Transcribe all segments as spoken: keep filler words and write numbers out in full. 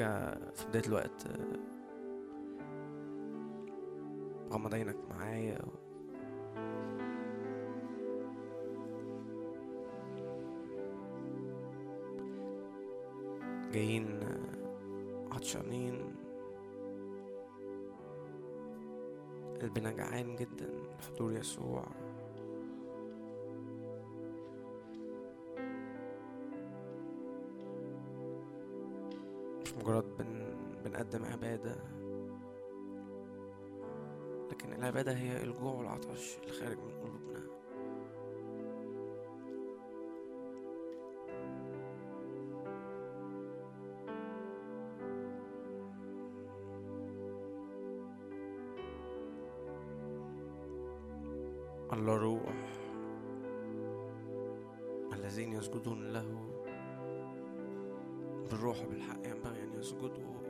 ممكن في بداية الوقت غمض عينك معايا و... جايين عطشانين، قلبنا جعان جدا لحضور يسوع. مش مجرد بن بنقدم عبادة، لكن العبادة هي الجوع والعطش اللي خارج من قلوبنا. الله روح الذين يسجدون له بالروح وبالحق ينبغي أن يسجدوا.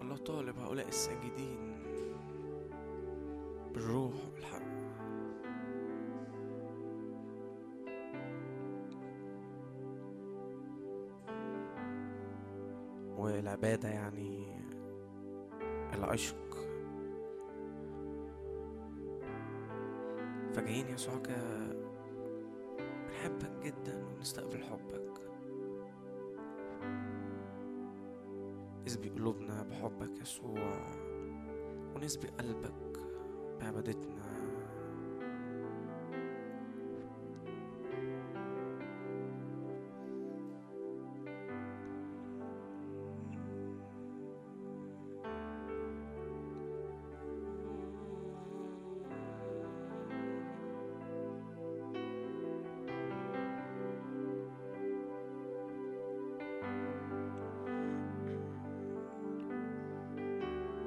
الله طالب هؤلاء الساجدين بالروح وبالحق. والعبادة يعني العشق، فجايين يسوع بنحبك جدا ونستقبل حبك. اسبق قلوبنا بحبك يسوع، ونسبق قلبك بعبادتنا.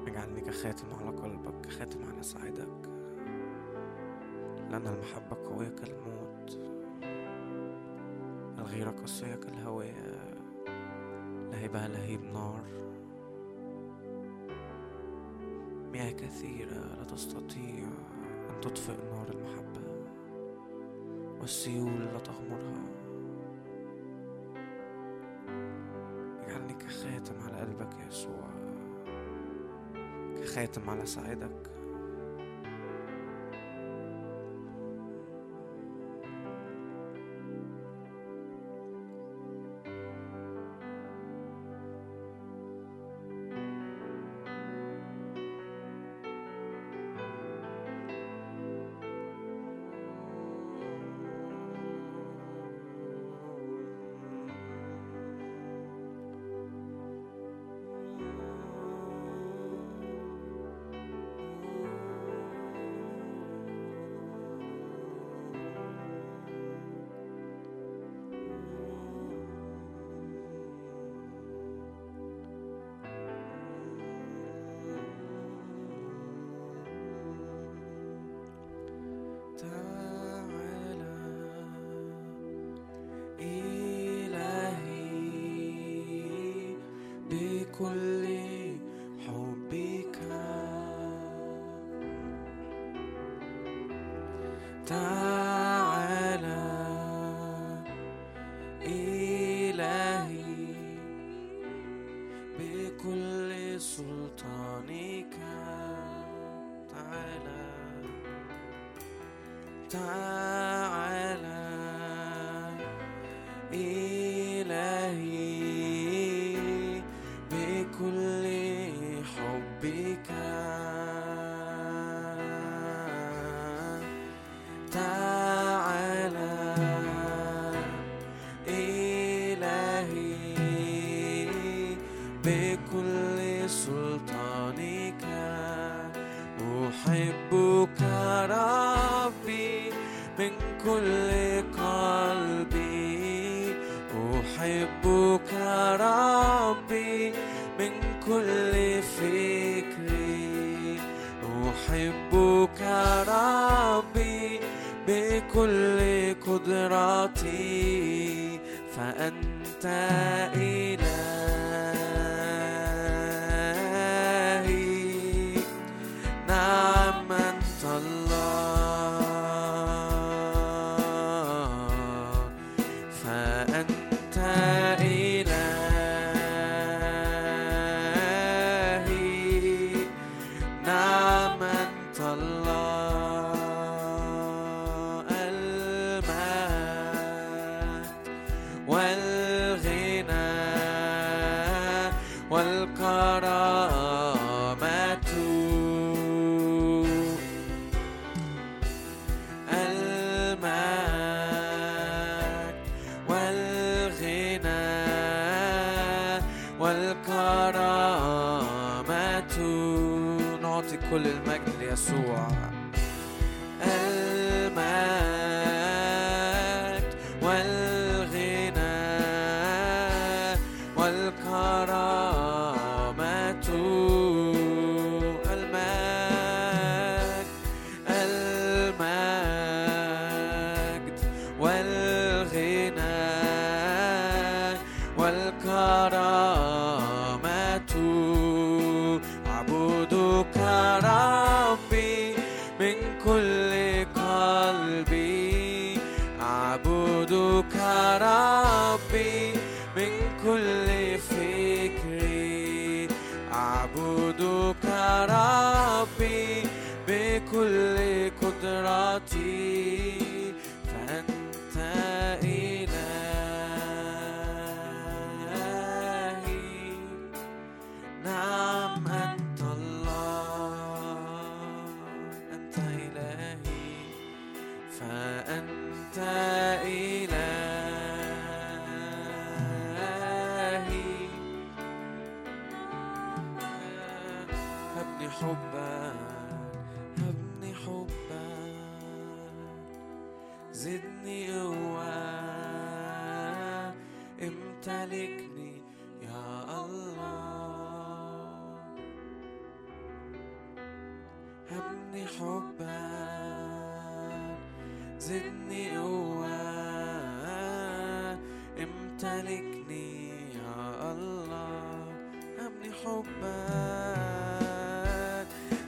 اجعلني كخاتم على قلبك، كخاتم على ساعدك، لأن المحبة قوية كالموت، الغيرة قاسية كالهواء، لهيبها لهيب نار. مياه كثيرة لا تستطيع أن تطفئ نار المحبة، والسيول لا تغمرها. اجعلني كخاتم على قلبك يا يسوع، خاتم على ساعدك. بكل حبك تعالى إلهي، بكل سلطانك تعالى تعالى إلهي، كل حبك تعالى إلهي، بكل سلطانك أحبك ربي، من كل قلبي أحبك ربي، من كل فكري أحبك ربي، بكل قدرتي، فأنت إلهي. نعم أنت الله، فأنت إلهي. والكرامة المجد والغنى والكرامة. نعطي كل المجد ليسوع. المجد والغنى والكرامة. المجد المجد والغنى والكرامة. أعبدك ربي من كل قلبي، أعبدك ربي من كل فكري، أعبدك ربي بكل قدرتي، فأنت إلهي. نعم أنت الله، أنت إلهي، فأنت إلهي. هبني حبك، هبني حبك، زدني قوة، امتلكني يا الله. هبني حبك، زدني قوة، امتلكني يا الله. هبني حبك،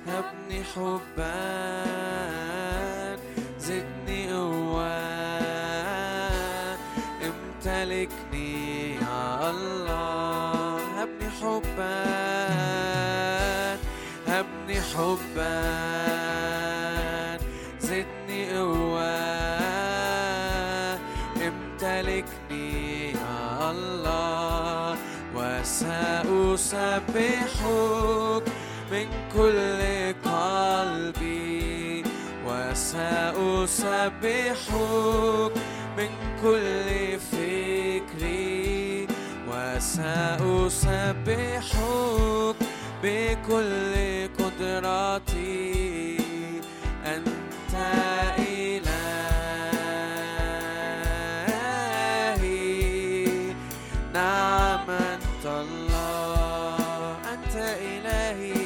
هبني حبك، زدني قوة، امتلكني يا الله. هبني حبك، هبني حبك، زدني قوة، امتلكني يا الله. وسأسبحك من كل قلبي، وسأسبحك من كل فكري، وسأسبحك بكل قدرتي، أنت إلهي. نعم أنت الله، أنت إلهي،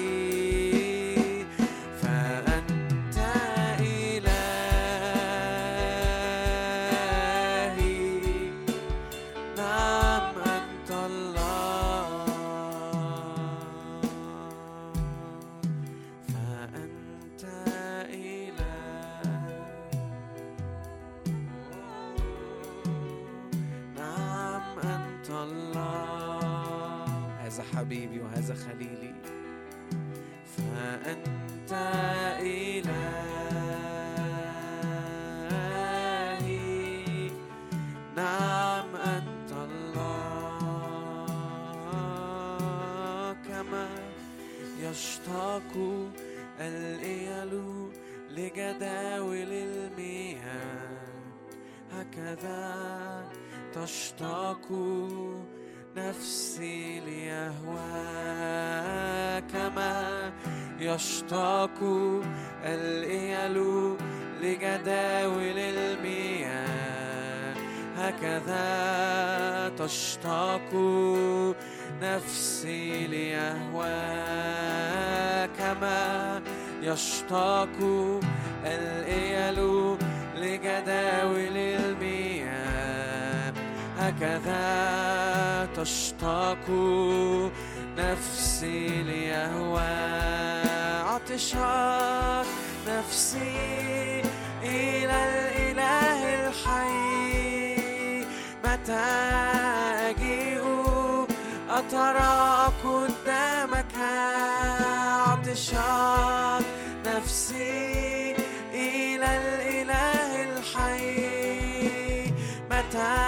حبيبي وهذا خليلي، فأنت إلهي. نعم أنت الله. كما يشتاق الإيل لجداول المياه، هكذا تشتاق نفسي ليهواك. كما يشتاق الإيل لجداول المياه، هكذا تشتاق نفسي ليهواك. كما يشتاق الإيل لجداول المياه، هكذا تشتاق نفسي ليهواك. عطشت نفسي إلى الإله الحي، متى أجيء أتراك قدامك. عطشت نفسي إلى الإله الحي، متى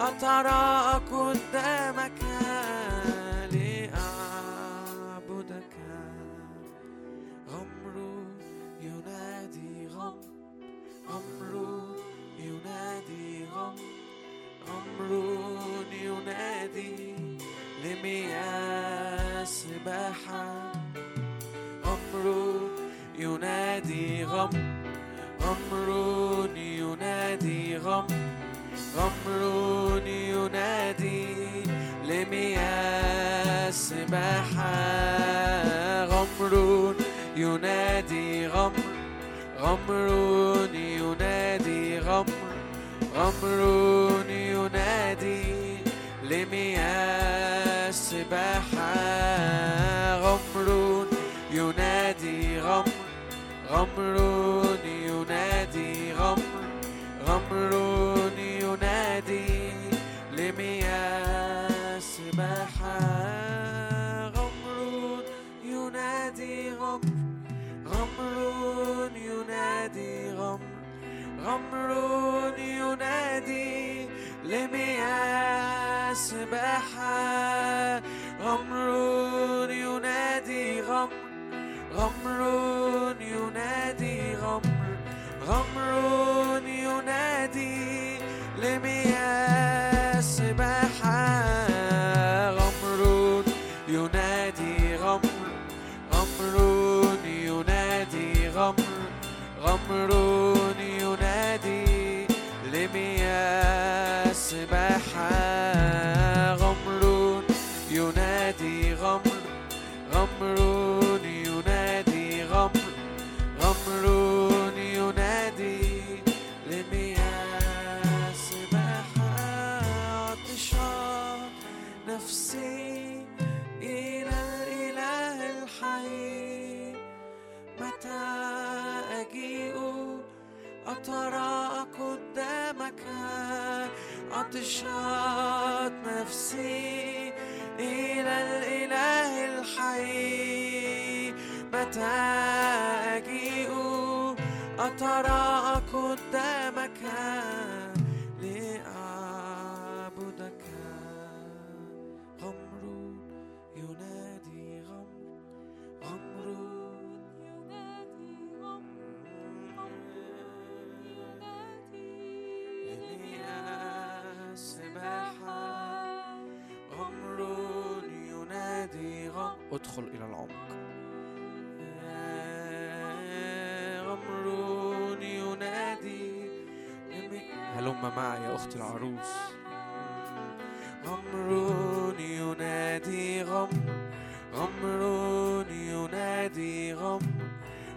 أترى قدامك لأعبدك. غمر ينادي غم، غمر ينادي غم، غمر ينادي لمياه سباحة. غمر ينادي غم، غمر ينادي غم، غمر ينادي لمياه سباحة. غمر ينادي غم، غمر ينادي غم، غمر ينادي لمياه سباحة. غمر ينادي غم، غمر ينادي غم، غمر ينادي لمياه سباحة. غمر ينادي غم، غمر ينادي غم، غمر ينادي لمياه سباحة. غمر ينادي غم، غمر ينادي غمر، غمر ينادي لمياه سباحة. غمر ينادي غمر، غمر ينادي غمر، غمر ينادي لمياه سباحة. غمر ينادي غمر، غمر غمر ينادي لمياه سباحة. عطشان نفسي إلى الإله الحي، متى أجيء أتراءى قدامك. عطشان نفسي إلى الإله الحي، متى أجيء أتراءى قدامك لأعبدك. غمر ينادي غمر، غمر ينادي غمر، غمر ينادي لمياه سباحة. غمر ينادي غمر، ادخل إلى العمق. غمر ينادي هلم معي يا أختي العروس. غمر ينادي غمر، غمر ينادي غمر،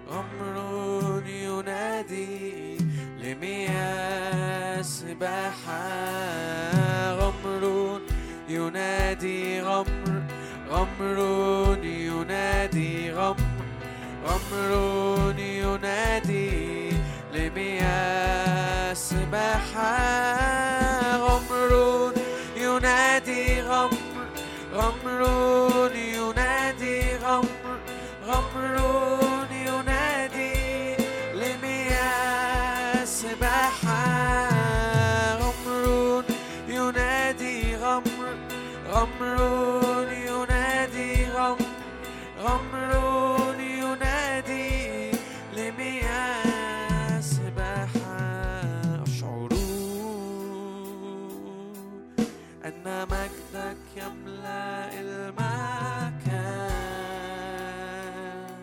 غمر ينادي لمياه سباحة. غمر ينادي غمر، غمر ينادي غمر، غمر ينادي لمياه سباحة. غمر ينادي غمر، غمر ينادي غمر، غمر ينادي لمياه سباحة. غمر ينادي غمر، غمر ينادي غمر، غمر أن مجدك يملأ المكان.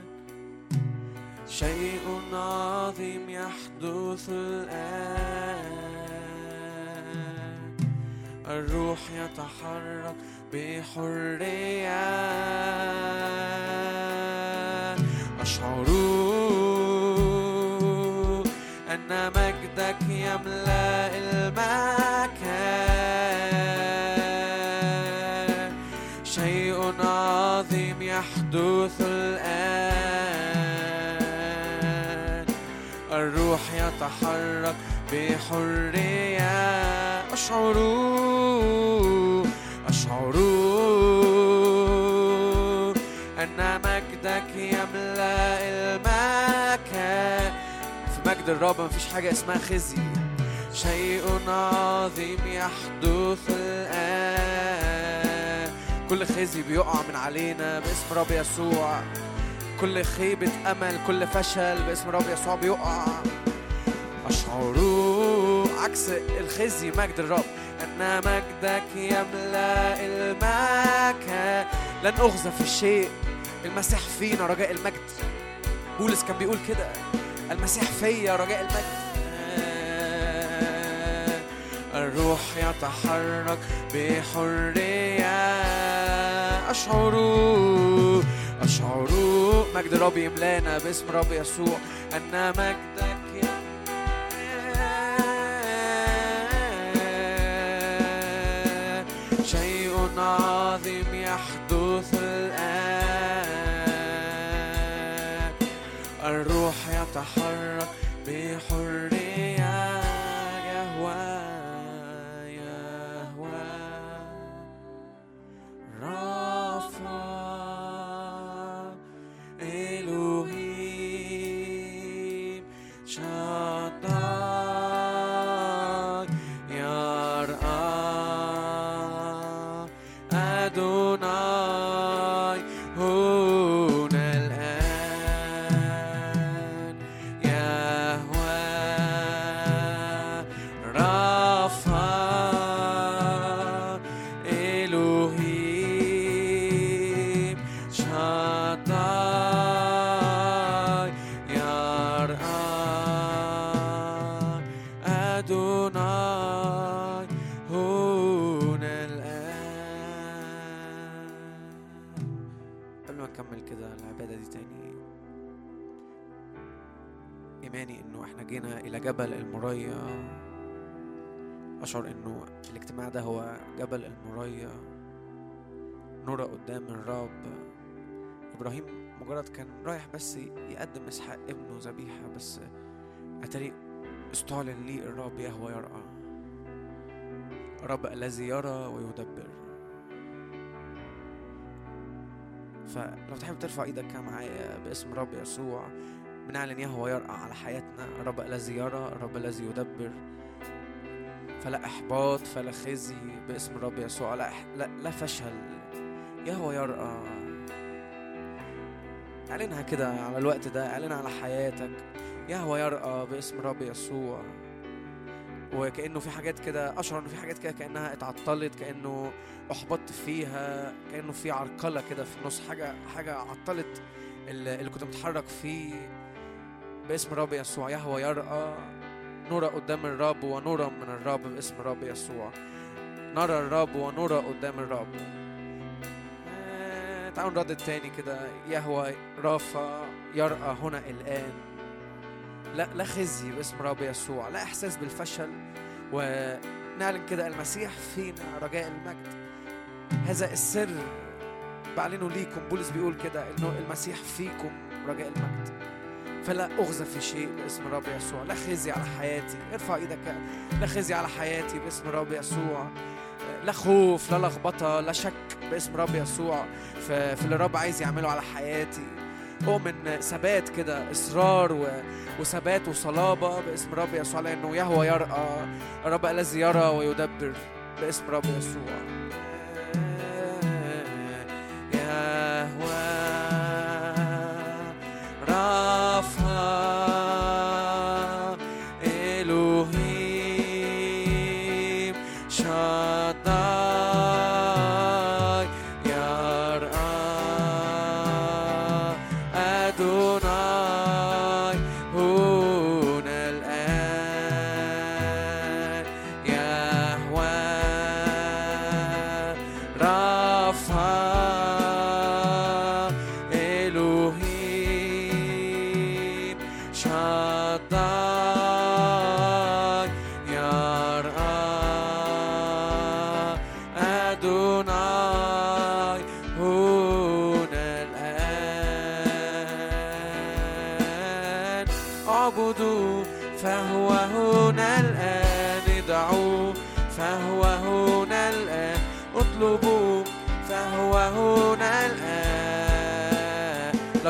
شيء عظيم يحدث الآن، الروح يتحرك بحرية. أشعر أن مجدك يملأ المكان. شيء عظيم يحدث الآن، الروح يتحرك بحرية. أشعر أشعر أن مجدك يملأ المكان. في مجد الرب مفيش حاجة اسمها خزي. شيء عظيم يحدث الآن. كل خزي بيقع من علينا باسم رب يسوع، كل خيبة أمل، كل فشل باسم رب يسوع بيقع. أشعر عكس الخزي مجد الرب، أن مجدك يملأ المكان، لن أخزف الشيء. المسيح فينا رجاء المجد، بولس كان بيقول كده، المسيح فيا رجاء المجد. الروح يتحرك بحرية، أشعر أشعر مجد الرب يملانا باسم رب يسوع، أن مجدك يملانا. شيء عظيم يحدث الآن، الروح يتحرك بحرية. جبل المريا، أشعر أنه الاجتماع ده هو جبل المريا، نرى قدام الرب. إبراهيم مجرد كان رايح بس يقدم إسحاق ابنه ذبيحة، بس أتري استعلن لي الرب يهوه يرعى، الرب الذي يرى ويدبر. فلو تحب ترفع إيدك كده معايا باسم رب يسوع، بنعلن يهوه يرقى على حياتنا، الرب الذي يرى، الرب الذي يدبر. فلا إحباط، فلا خزي باسم الرب يسوع، لا, لا, لا فشل. يهوه يرقى، اعلنها كده على الوقت ده، اعلنها على حياتك، يهوه يرقى باسم الرب يسوع. وكأنه في حاجات كده، أشعر إنه في حاجات كده كأنها اتعطلت، كأنه أحبطت فيها، كأنه في عرقلة كده في النص، حاجة حاجة عطلت اللي كنت متحرك فيه. باسم الرب يسوع يهوه يرقى، نرى قدام الرب ونرى من الرب باسم الرب يسوع، نرى الرب ونرى قدام الرب. آه، تعالوا نردد تاني كده، يهوه رافع يرقى هنا الآن. لا لا خزي باسم الرب يسوع، لا إحساس بالفشل، ونعلن كده المسيح فينا رجاء المجد. هذا السر بعلنه ليكم، بولس بيقول كده إنه المسيح فيكم رجاء المجد. فلا أخزف في شيء باسم الرب يسوع، لا خزي على حياتي. ارفع ايدك، لا خزي على حياتي باسم الرب يسوع، لا خوف، لا لخبطة، لا شك باسم الرب يسوع في اللي الرب عايز يعمله على حياتي. أؤمن ثبات كده، إصرار وثبات وصلابة باسم الرب يسوع، لأنه يهوه يرقى، الرب الذي يرى ويدبر باسم الرب يسوع.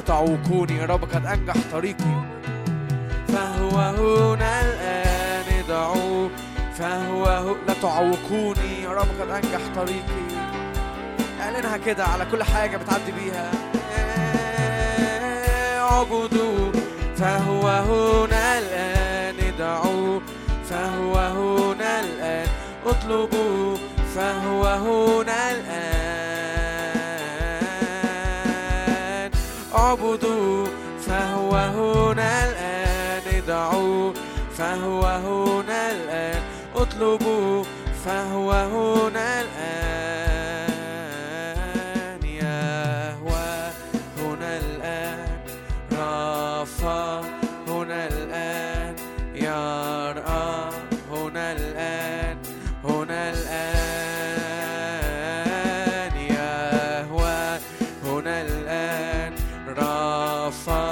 تعوقوني يا رب، قد أنجح طريقي، فهو هنا الآن. تخضعوا فهو لا تعوقوني. يا رب قد أنجح طريقي. اعلنها كده على كل حاجة بتعدي بيها. عبدوا فهو هنا الآن، ندعوا فهو هنا الآن، اطلبوا فهو هنا الآن. عبدوا فهو هنا الآن، ندعوا فهو هنا الآن، اطلبوا فهو هنا الآن. يا هو هنا الآن، رافع هنا الآن، يرأى هنا الآن، هنا الآن. يا هو هنا الآن، رافع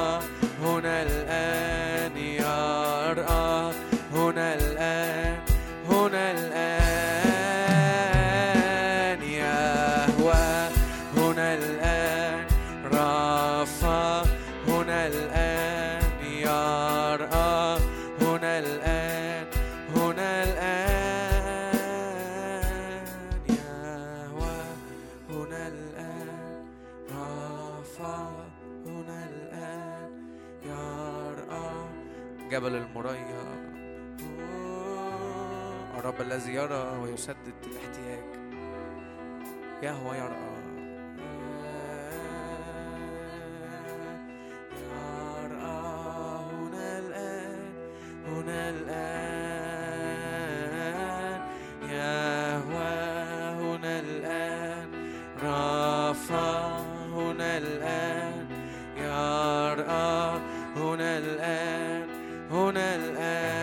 هنا الآن، يرأى هنا الآن، هنا الآن. يا هو هنا الآن، رافع هنا الآن، يرأى هنا الآن، هنا الآن. يا هو هنا الآن، رافع هنا الآن، يرأى جبل المريا. الرب الذي يرى ويسدد الاحتياج، يهوه يرى يرى. هنا الآن، هنا الآن، يهوه هنا الآن، رافع هنا الآن، يرى هنا الآن، هنا الآن.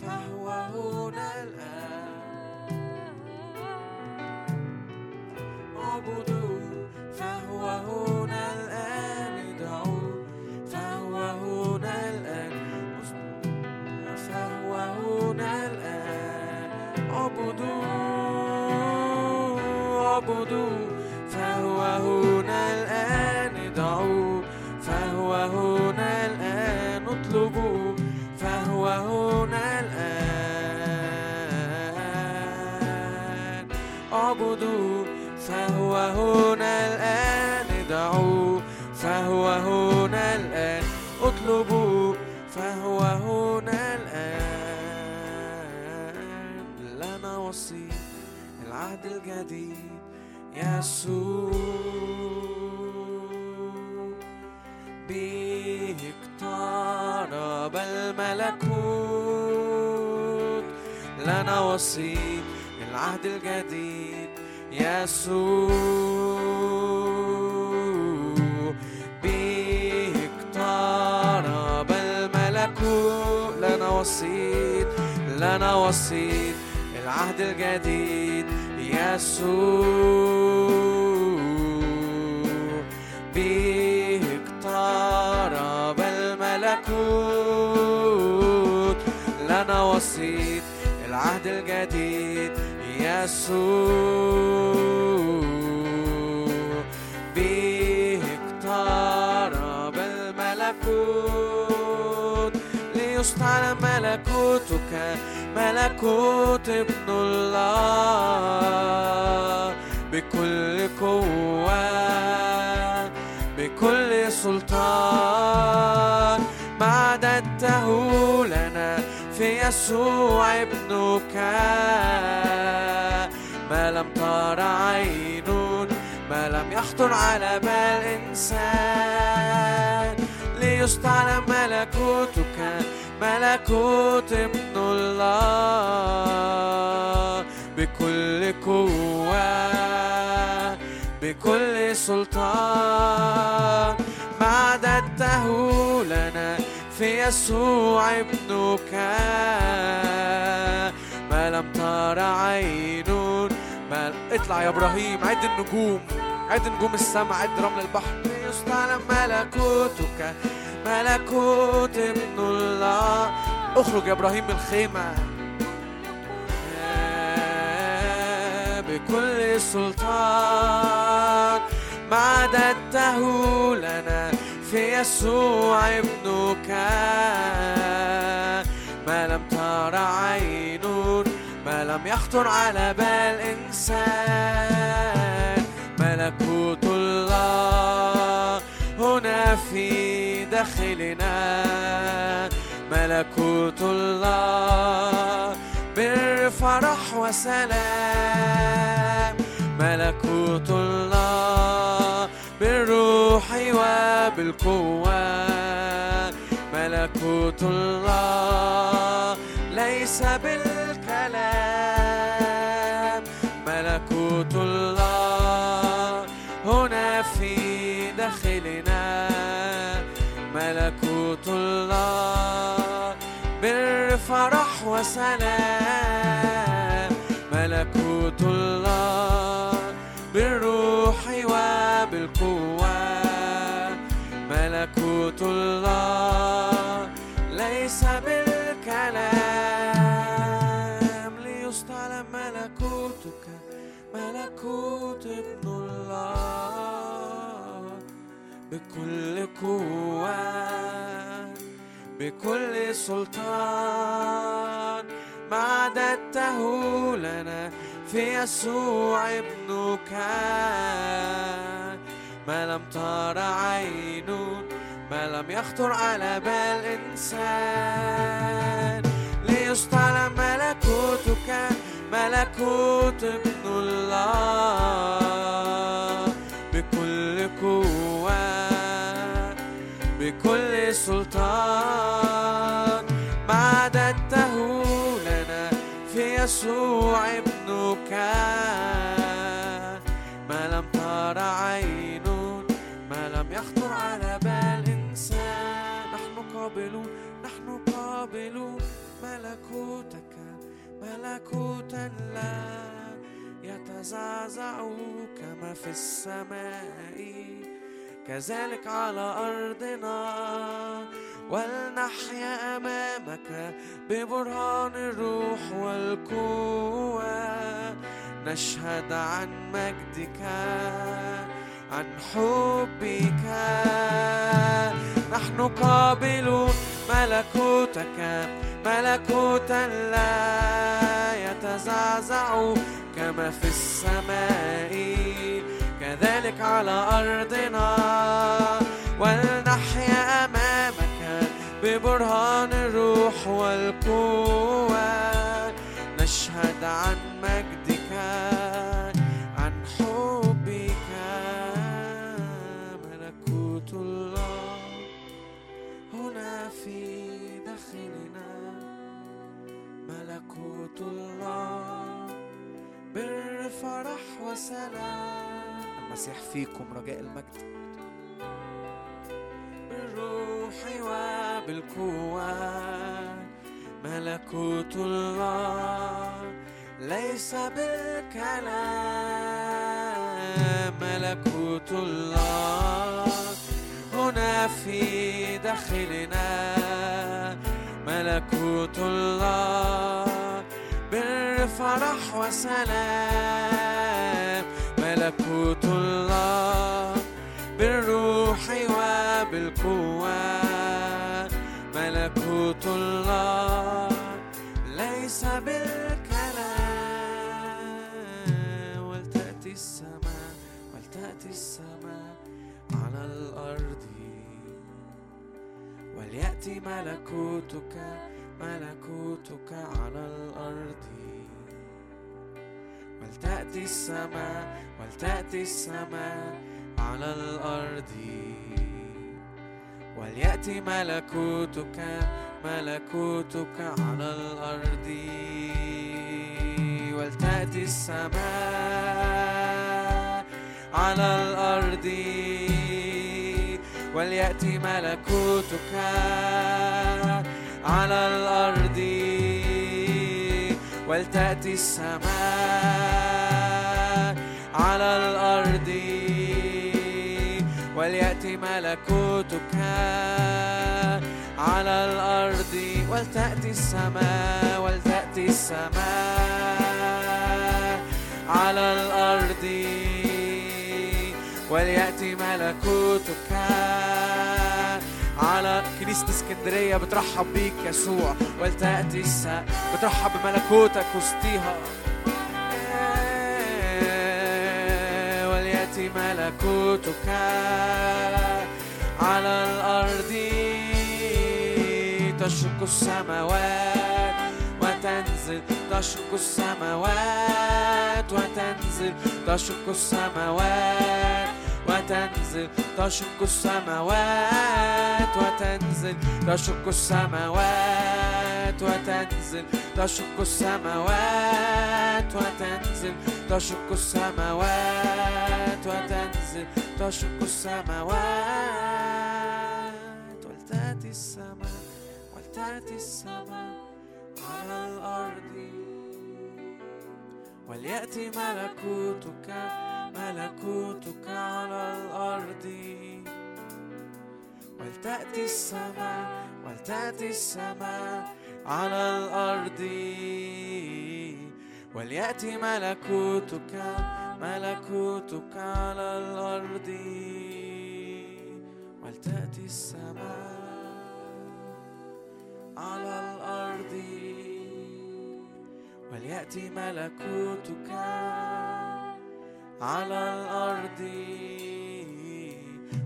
فهو هنا الآن، عبدوا فهو هنا الآن، ادعوا فهو هنا الآن، فهو هنا الآن. عبدوا عبدوا فهو هنا الآن، ادعوا فهو هنا الآن، اطلبوا فهو هنا الآن. اعبدوا فهو هنا الآن، ادعوا فهو هنا الآن، اطلبوا فهو هنا الآن. لنا وصي العهد الجديد يسوع، بيه اقترب الملكوت. لنا وصي العهد الجديد يسوع، بيه اقترب الملكوت. لنا وصي لنا وصي العهد الجديد يسوع، بيه اقترب الملكوت. لنا وصية العهد الجديد يسوع، بيه اقترب الملكوت. ليشتعل ملكوتك، ملكوت ابن الله، بكل قوة بكل سلطان. ما أعددته لنا في يسوع ابنك، ما لم تر عين، ما لم يخطر على بال إنسان. ليشتعل ملكوتك، ملكوت ابن الله، بكل قوة بكل سلطان. ما أعددته لنا في يسوع ابنك، ما لم تر عين. ما اطلع يا إبراهيم، عد النجوم، عد نجوم السماء، عد رمل البحر. ليستعلن ملكوتك، ملكوت ابن الله. اخرج يا إبراهيم من الخيمة. كل سلطان، مددته لنا في يسوع ابنك. ما لم ترى عين، ما لم يخطر على بال إنسان، ملكوت الله هنا في داخلنا. ملكوت الله بر فرح وسلام، ملكوت الله بالروح وبالقوة. ملكوت الله ليس بالكلام، ملكوت الله هنا في داخلنا. ملكوت الله بر فرح وسلام، ملكوت الله بالروح وبالقوة. ملكوت الله ليس بالكلام، ليستعلن ملكوتك، ملكوت ابن الله بكل قوة بكل سلطان. مددته لنا في يسوع ابنك. ما لم ترى عين، ما لم يخطر على بال إنسان، ليستعلن ملكوتك، ملكوت ابن الله بكل قوة بكل سلطان. مددته لنا في يسوع ابنك. ما لم ترى عين، ما لم يخطر على بال إنسان، نحن قابلون نحن قابلون ملكوتك، ملكوتا لا يتزعزع. كما في السماء كذلك على أرضنا، ولنحيا أمامك ببرهان الروح والقوة. نشهد عن مجدك، عن حبك، نحن قابلون ملكوتك، ملكوتا لا يتزعزع. كما في السماء كذلك على أرضنا، ولنحيا أمامك ببرهان الروح والقوة. نشهد عن مجدك، عن حبك. ملكوت الله هنا في داخلنا، ملكوت الله بر فرح وسلام. المسيح فيكم رجاء المجد، بالروح وبالقوة. ملكوت الله ليس بالكلام، ملكوت الله هنا في داخلنا. ملكوت الله بالفرح وسلام، ملكوت الله بالروح وبالقوة. ملكوت الله ليس بالكلام. ولتأتي السماء، ولتأتي السماء على الأرض، وليأتي ملكوتك، ملكوتك على الأرض. ولتأتي السماء، ولتأتي السماء على الأرض، وليأتي ملكوتك، ملكوتك على الأرض. ولتأتي السماء على الأرض، وليأتي ملكوتك على الأرض. ولتأتي السماء على الأرض، وليأتي ملكوتك على الأرض. ولتأتي السماء، ولتأتي السماء على الأرض وليأتي ملكوتك على كنيسة اسكندرية. بترحب بيك يسوع، ولتأتي الساعة بترحب بملكوتك وسطيها. وليأتي ملكوتك على الأرض، تشق السماوات وتنزل، تشق السماوات وتنزل، تشق السماوات وتنزل، تشق السماوات وتنزل، تشق السماوات وتنزل، تشق السماوات وتنزل، تشق السماوات وتنزل، تشق السماوات. ولتأتي السماء، ولتأتي السماء على الأرض، وليأتي ملكوتك، ملكوتك على الأرض، ولتأتي السماء، ولتأتي السماء على الأرض، وليأتي ملكوتك، ملكوتك على الأرض، ولتأتي السماء على الأرض، وليأتي ملكوتك على الأرض،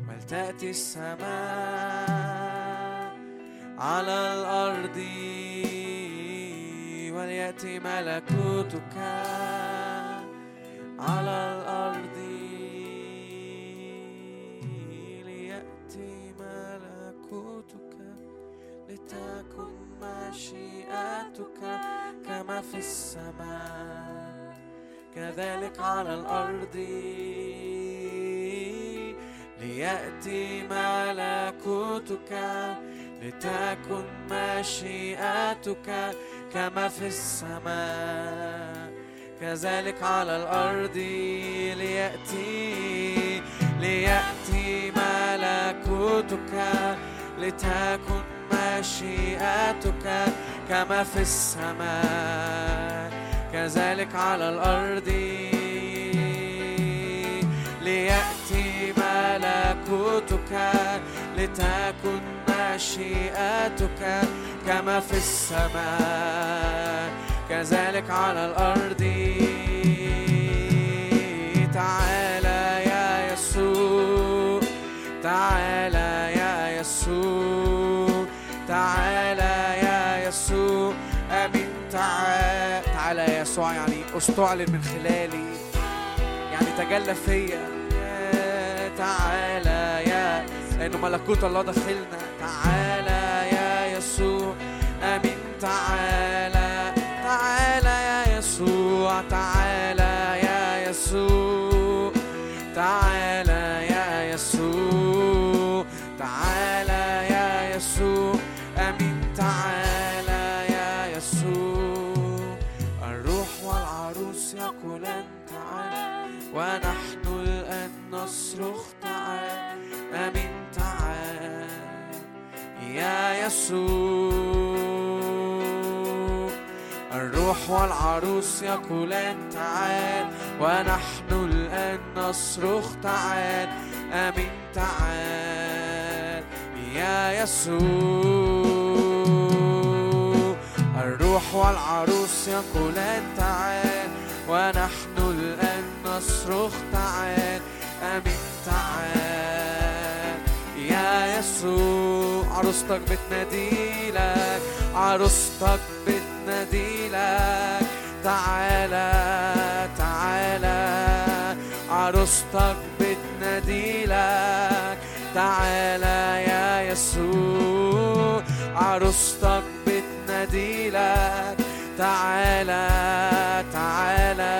ولتأتي السماء على الأرض، وليأتي ملكوتك على الأرض، ليأتي ملكوتك لتكن مشيئتك كما في السماء كذلك على الأرض. ليأتي ملكوتك لتكن مشيئتك كما في السماء كذلك على الأرض. ليأتي ليأتي ملكوتك لتكن مشيئتك كما في السماء كذلك على الأرض. ليأتي ملكوتك لتكن مشيئتك كما في السماء كذلك على الأرض. تعالى يا يسوع، تعالى يا يسوع، تعالى يا يسوع. أمين. تعالى تعالى يا يسوع، يعني استعلن من خلالي، يعني تجلى فيا. تعالى يا، لأنه ملكوت الله داخلنا. تعالى يا يسوع. أمين. تعالى تعالى يا يسوع، تعالى يا يسوع، تعالى يا يسوع، تعالى يا يسوع. أمين. تعالى يا يسوع. الروح والعروس يقولان تعال، ونحن الآن نصرخ تعال. أمين. تعال يا يسوع. الروح والعروس يقولان تعال، ونحن الآن نصرخ تعال. أمين. تعال يا يسوع. الروح والعروس يقولان تعال، ونحن الآن نصرخ تعال. أمين. تعال يا يسوع. عروستك بتناديلك، عروستك بتناديلك. تعالى تعالى عروستك بتناديلك. تعالى يا يسوع. عروستك بتناديلك. تعالى تعالى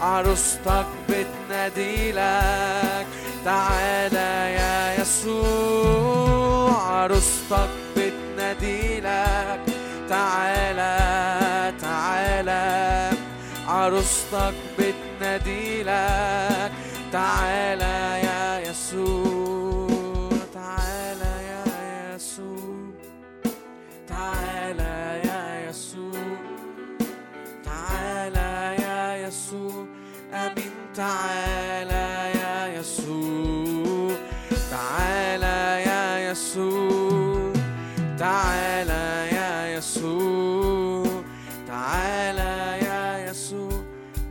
عروستك بتناديلك. تعالى يا يسوع. عروستك بتناديلك. تعالى تعالى عروستك بتناديلك. تعالى يا يسوع. تعالى يا يسوع. تعالى يا يسوع. تعالى يا يسوع. يسوع، تعالى يا يسوع، تعالى يا يسوع، تعالى يا يسوع،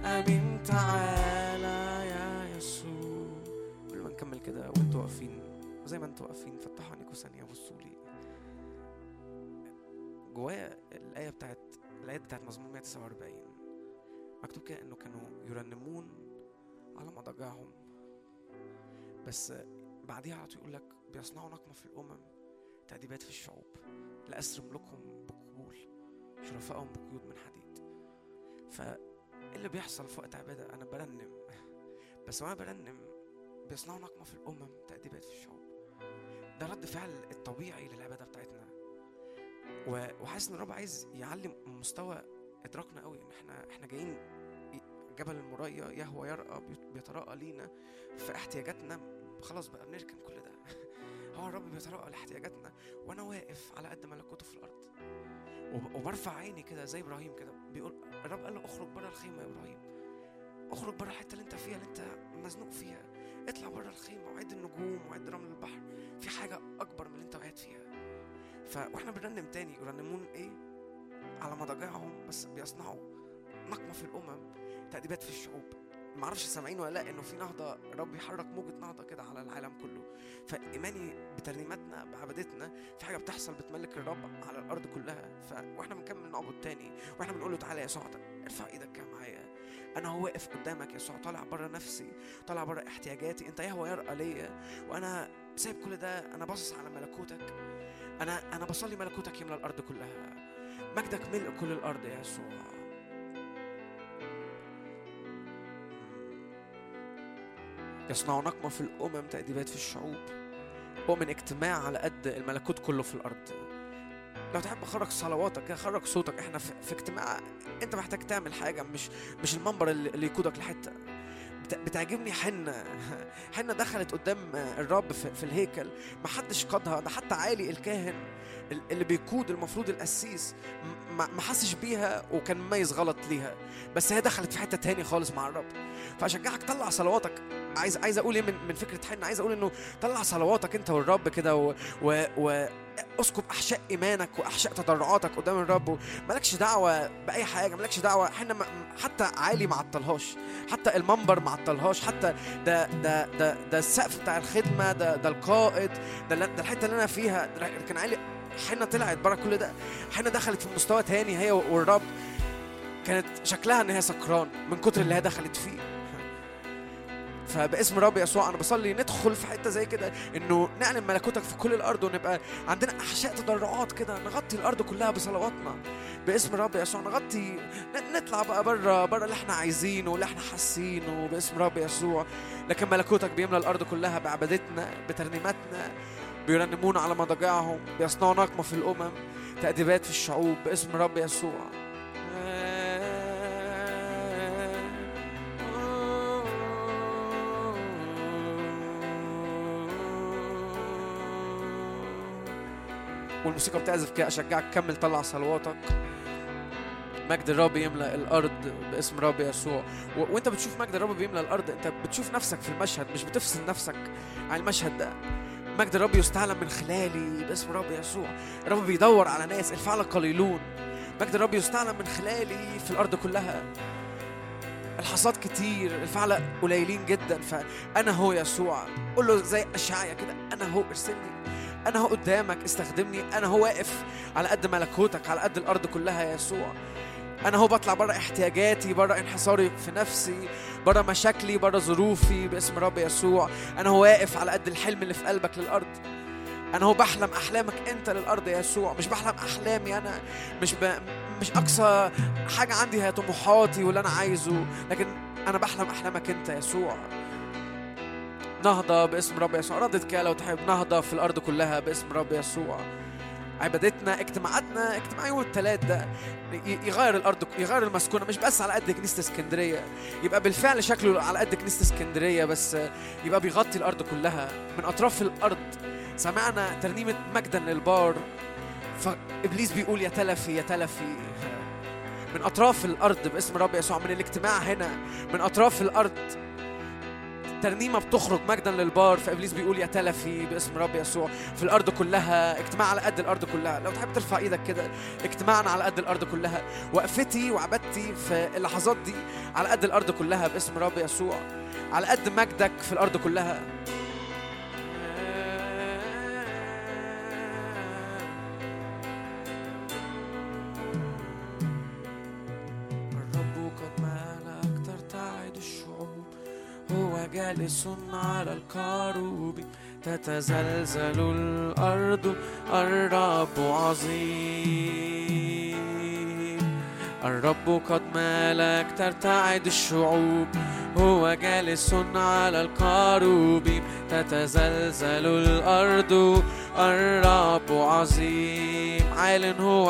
آمين، تعالى يا يسوع. قبل ما نكمل كده وانتوا واقفين زي ما انتوا واقفين فتحوا عينيكوا ثانية وبصوا لي جوايا الآية بتاعت الآية بتاعت مزمور مية وتسعة وأربعين، مكتوب كده إنه كانوا يرنمون على مضاجعهم، بس بعديها عطوا يقول لك بيصنعوا نقمة في الأمم، تعذيبات في الشعوب، لأسر ملوكهم بقبول، شرفائهم بقيود من حديد. فاللي بيحصل في وقت عبادة أنا برنم، بس وأنا برنم بيصنعوا نقمة في الأمم، تعذيبات في الشعوب. ده رد فعل الطبيعي للعبادة بتاعتنا، وحاسس ان الرب عايز يعلم مستوى ادراكنا قوي، ان احنا احنا جايين جبل المريا يهوى يرقى بيتراءى لينا في احتياجاتنا، خلاص بقى بنركن كل ده. هو الرب بيتراءى لاحتياجاتنا وانا واقف على قد ملكوته في الارض، وبرفع عيني كده زي ابراهيم كده. بيقول الرب قال له اخرج بره الخيمه يا ابراهيم، اخرج بره الحته اللي انت فيها اللي انت مزنوق فيها، اطلع بره الخيمه وعد النجوم وعد رمل البحر، في حاجه اكبر من اللي انت قاعد فيها. فاحنا بنرنم تاني، يرنمون ايه على مضاجعهم، بس بيصنعوا نقمه في الامم، تأديبات في الشعوب. ما اعرفش سامعين ولا لا انه في نهضه، رب يحرك موجه نهضه كده على العالم كله. فايماني بترنيماتنا بعبادتنا في حاجه بتحصل بتملك الرب على الارض كلها. فاحنا بنكمل نعبد تاني واحنا بنقول له تعالى يا يسوع، ارفع ايدك كده معايا، انا هو واقف قدامك يا يسوع، طالع بره نفسي، طالع بره احتياجاتي، انت يهوى يرقى ليا، وانا سايب كل ده، انا باصص على ملكوتك، أنا أنا بصلي ملكوتك يملأ الأرض كلها، مجدك ملء كل الأرض يا يسوع. يصنعوا نقمة في الأمم، تأديبات في الشعوب، أؤمن اجتماع على قد الملكوت كله في الأرض. لو تحب خرج صلواتك، خرج صوتك، احنا في اجتماع أنت محتاج تعمل حاجة، مش مش المنبر اللي يقودك لحتة. بتعجبني حنة حنة دخلت قدام الرب في الهيكل، ما حدش قادها، ده حتى عالي الكاهن اللي بيقود المفروض القسيس ما حسش بيها وكان مميز غلط ليها، بس هي دخلت في حتة تاني خالص مع الرب. فاشجعك طلع صلواتك. عايز عايز اقول ايه من فكرة حنة؟ عايز اقول انه طلع صلواتك انت والرب كده، و, و, و اسكب احشاء ايمانك واحشاء تضرعاتك قدام الرب. مالكش دعوه باي حاجه، مالكش دعوه. احنا حتى عالي ما عطلهاش، حتى المنبر ما عطلهاش، حتى ده ده ده ده السقف بتاع الخدمه، ده ده القائد، ده ده الحته اللي انا فيها كان عالي. حنا طلعت بره كل ده، حنا دخلت في مستوى تاني هي والرب. كانت شكلها ان هي سكران من كتر اللي هي دخلت فيه. فباسم رب يسوع انا بصلي ندخل في حته زي كده، انه نعلم ملكوتك في كل الارض، ونبقى عندنا احشاء تضرعات كده، نغطي الارض كلها بصلواتنا. باسم رب يسوع نغطي، نطلع بقى بره بره اللي احنا عايزينه واللي احنا حاسينه باسم رب يسوع. لكن ملكوتك بيملى الارض كلها بعبادتنا، بترنيماتنا، بيرنمون على مضاجعهم، بيصنعوا نقمه في الامم، تأديبات في الشعوب، باسم رب يسوع. والموسيقى بتعزف كده. أشجعك كمل طلع صلواتك، مجد الرب يملأ الأرض باسم رب يسوع. وانت بتشوف مجد الرب بيملأ الأرض، انت بتشوف نفسك في المشهد، مش بتفصل نفسك عن المشهد ده. مجد الرب يستعلم من خلالي باسم رب يسوع. الرب بيدور على ناس الفعل قليلون. مجد الرب يستعلم من خلالي في الأرض كلها. الحصاد كتير، الفعل قليلين جدا. فأنا هو يسوع، قول له زي أشعيا كده، أنا هو، ارسلني، أنا هو قدامك، استخدمني، أنا هو واقف على قد ملكوتك على قد الأرض كلها يا يسوع. أنا هو بطلع برا احتياجاتي، برا انحصاري في نفسي، برا مشاكلي، برا ظروفي باسم رب يسوع. أنا هو واقف على قد الحلم اللي في قلبك للأرض. أنا هو بحلم أحلامك أنت للأرض يا يسوع، مش بحلم أحلامي أنا، مش ب... مش أقصى حاجة عندي هي طموحاتي واللي أنا عايزه، لكن أنا بحلم أحلامك أنت يا يسوع. نهضة باسم رب يسوع. ردت كده لو تحب، نهضة في الأرض كلها باسم رب يسوع. عبادتنا، اجتماعاتنا، اجتماع يوم الثلاث ده يغير الأرض، يغير المسكونة، مش بس على قد كنيسة اسكندرية، يبقى بالفعل شكله على قد كنيسة اسكندرية، بس يبقى بيغطي الأرض كلها من أطراف الأرض. سمعنا ترنيمة مجدا للبار، فإبليس بيقول يا تلفي يا تلفي، من أطراف الأرض باسم رب يسوع، من الاجتماع هنا، من أطراف الأرض ترنيمه بتخرج مجدا للبار، فابليس بيقول يا تلفي باسم رب يسوع في الارض كلها. اجتماع على قد الارض كلها، لو تحب ترفع ايدك كده. اجتماعنا على قد الارض كلها، وقفتي وعبادتي في اللحظات دي على قد الارض كلها باسم رب يسوع، على قد مجدك في الارض كلها. جالس على الكروب، تتزلزل الأرض، الرب عظيم. الرب قد ملك، ترتعد الشعوب، هو جالس على الكروب، تتزلزل الأرض، الرب عظيم. عالٍ هو،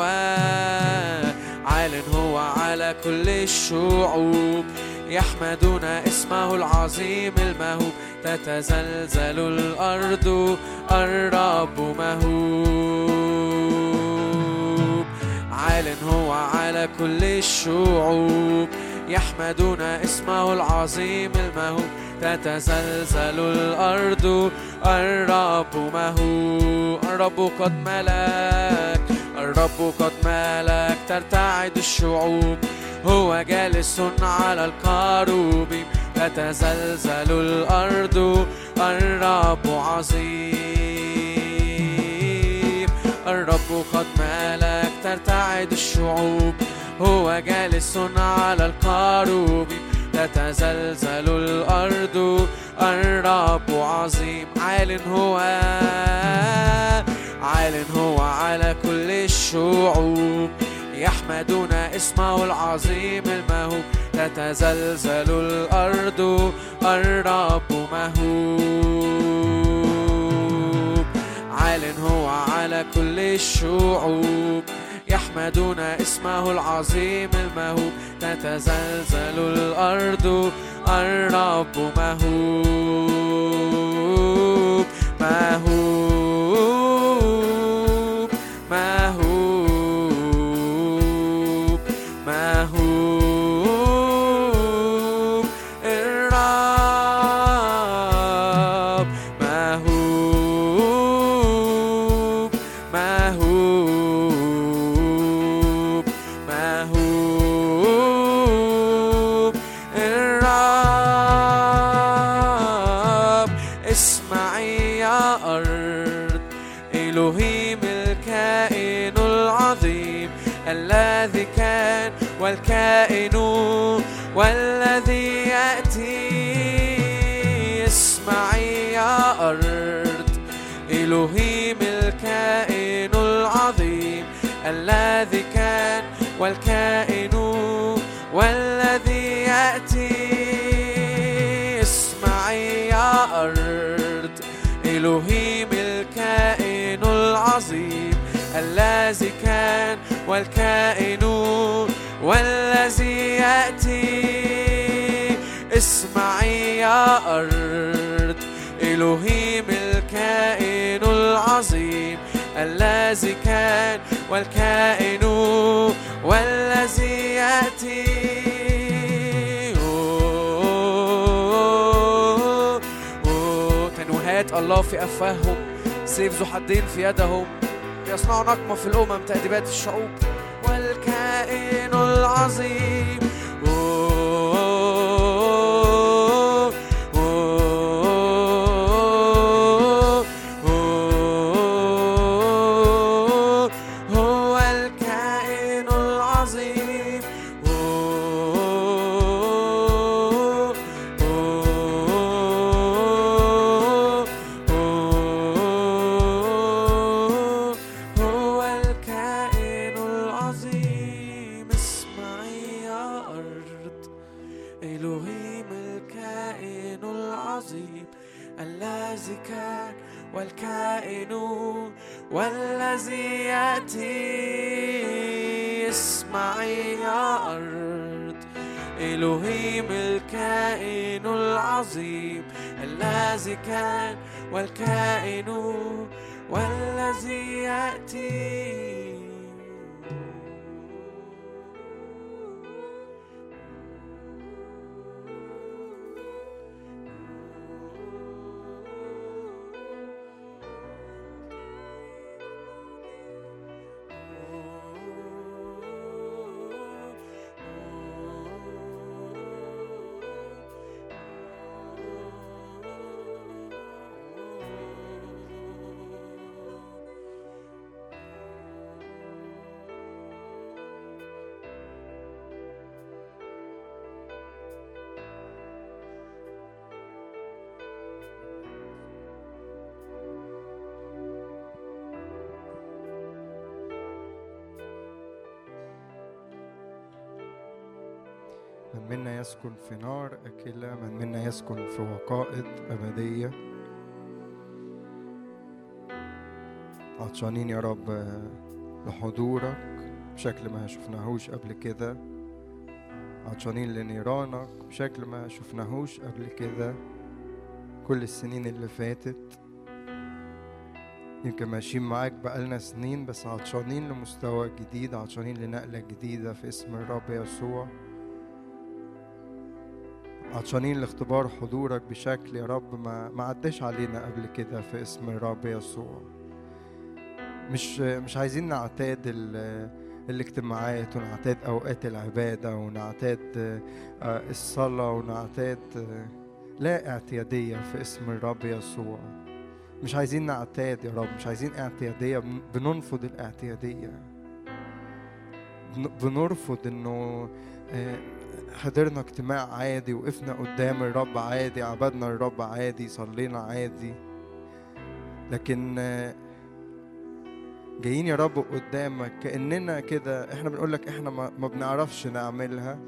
عالٍ هو على كل الشعوب، يحمدون اسمه العظيم المهوب. تتزلزل الأرض، الرب مهوب. عال هو على كل الشعوب، يحمدون اسمه العظيم المهوب. تتزلزل الأرض، الرب مهوب. الرب قد ملك، الرب قد ملك، ترتعد الشعوب، هو جالس على الكروب، تتزلزل الأرض، الرب عظيم. الرب قد ملك، ترتعد الشعوب، هو جالس على الكروب، تتزلزل الأرض، الرب عظيم. عال هو، عال هو على كل الشعوب، يحمدون اسمه العظيم المهوب. تتزلزل الأرض، الرب مهوب. عال هو على كل الشعوب، يحمدون اسمه العظيم المهوب. تتزلزل الأرض، الرب مهوب. مهوب، مهوب، والكائن والذي يأتي. اسمعي يا أرض، إلهي الكائن العظيم، الذي كان والكائن والذي يأتي. اسمعي يا أرض، إلهي الكائن العظيم، الذي كان والكائن والذي يأتي. اسمعي يا أرض، إلهي الكائن العظيم، الذي كان والكائن والذي يأتي. تنوهات الله في أفواههم، سيف ذو حدين في يدهم، يصنع نقمة في الأمم، تأديبات الشعوب. والكائن العظيم، أوه أوه أوه، هو الكائن العظيم. أوه أوه أوه، هو الكائن العظيم. الذي كان والكائن والذي يأتي. اسمعي يا أرض، إلهي الكائن العظيم، الذي كان والكائن والذي يأتي. من منا يسكن في نار أكلة، من منا يسكن في وقائد أبدية. عطشانين يا رب لحضورك بشكل ما شفناهوش قبل كده، عطشانين لنيرانك بشكل ما شفناهوش قبل كده كل السنين اللي فاتت. يمكن ماشيين معاك بقالنا سنين، بس عطشانين لمستوى جديد، عطشانين لنقلة جديدة في اسم الرب يسوع، عطشانين لاختبار حضورك بشكل يا رب ما ما عداش علينا قبل كده في اسم الرب يسوع. مش مش عايزين نعتاد الاجتماعات ونعتاد اوقات العبادة ونعتاد الصلاة ونعتاد، لا اعتيادية في اسم الرب يسوع. مش عايزين نعتاد يا رب، مش عايزين اعتيادية، بننفض الاعتيادية، بنرفض انه حضرنا اجتماع عادي، وقفنا قدام الرب عادي، عبدنا الرب عادي، صلينا عادي، لكن جايين يا رب قدامك كأننا كده. احنا بنقولك احنا ما بنعرفش نعملها،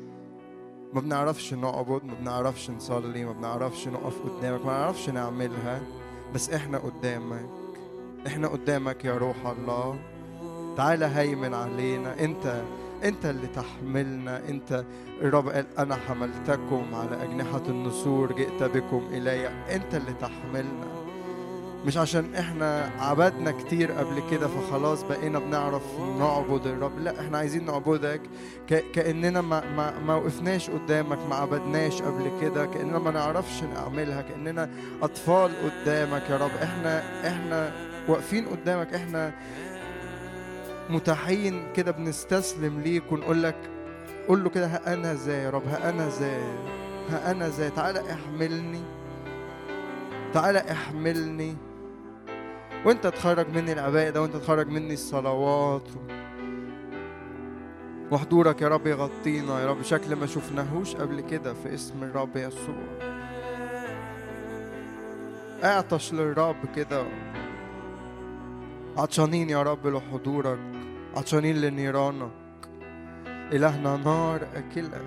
ما بنعرفش نعبد، ما بنعرفش نصلي، ما بنعرفش نقف قدامك، ما بنعرفش نعملها، بس احنا قدامك، احنا قدامك يا روح الله. تعالى هيمن علينا، انت انت اللي تحملنا. انت الرب قال انا حملتكم على اجنحة النسور جئت بكم الي. انت اللي تحملنا، مش عشان احنا عبدنا كتير قبل كده فخلاص بقينا بنعرف نعبد الرب، لا احنا عايزين نعبدك كأننا ما, ما, ما وقفناش قدامك، ما عبدناش قبل كده، كأننا ما نعرفش نعملها، كأننا اطفال قدامك يا رب. احنا احنا واقفين قدامك، احنا متاحين كده، بنستسلم ليك ونقول لك، قول له كده ها انا ذا يا رب، ها انا ذا، ها انا ذا، تعالى احملني، تعالى احملني. وانت تخرج مني العبادة، وانت تخرج مني الصلوات، وحضورك يا رب يغطينا يا رب بشكل ما شفناهوش قبل كده في اسم الرب يسوع. اعطش للرب كده، عطشانين يا رب لحضورك، عطشانين لنيرانك. إلهنا نار أكلة،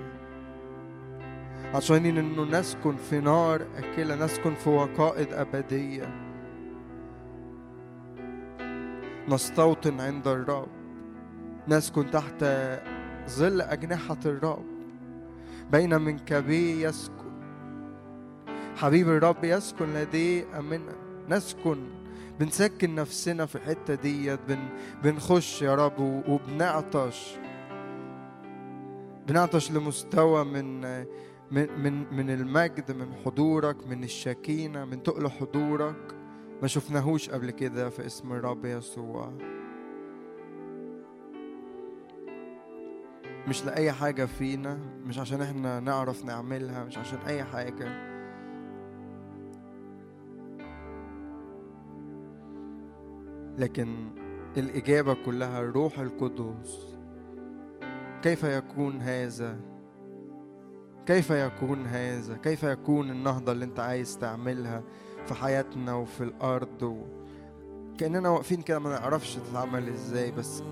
عطشانين إنه نسكن في نار أكلة، نسكن في وقائد أبدية، نستوطن عند الرب، نسكن تحت ظل أجنحة الرب. بين منكبيه يسكن حبيب الرب، يسكن لديه أمنا. نسكن، بنسكن نفسنا في الحتة ديت، بن بنخش يا رب وبنعطش، بنعطش لمستوى من من من, من المجد، من حضورك، من الشكينة، من تقل حضورك ما شفناهوش قبل كده في اسم الرب يسوع. مش لأي حاجة فينا، مش عشان احنا نعرف نعملها، مش عشان أي حاجة، لكن الإجابة كلها الروح القدس. كيف يكون هذا؟ كيف يكون هذا؟ كيف يكون النهضة اللي انت عايز تعملها في حياتنا وفي الأرض؟ و... كأننا واقفين كده ما نعرفش تتعمل ازاي، بس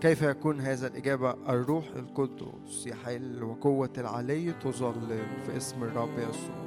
كيف يكون هذا؟ الإجابة الروح القدس يحل، وقوة العلي تظلل في اسم الرب يسوع.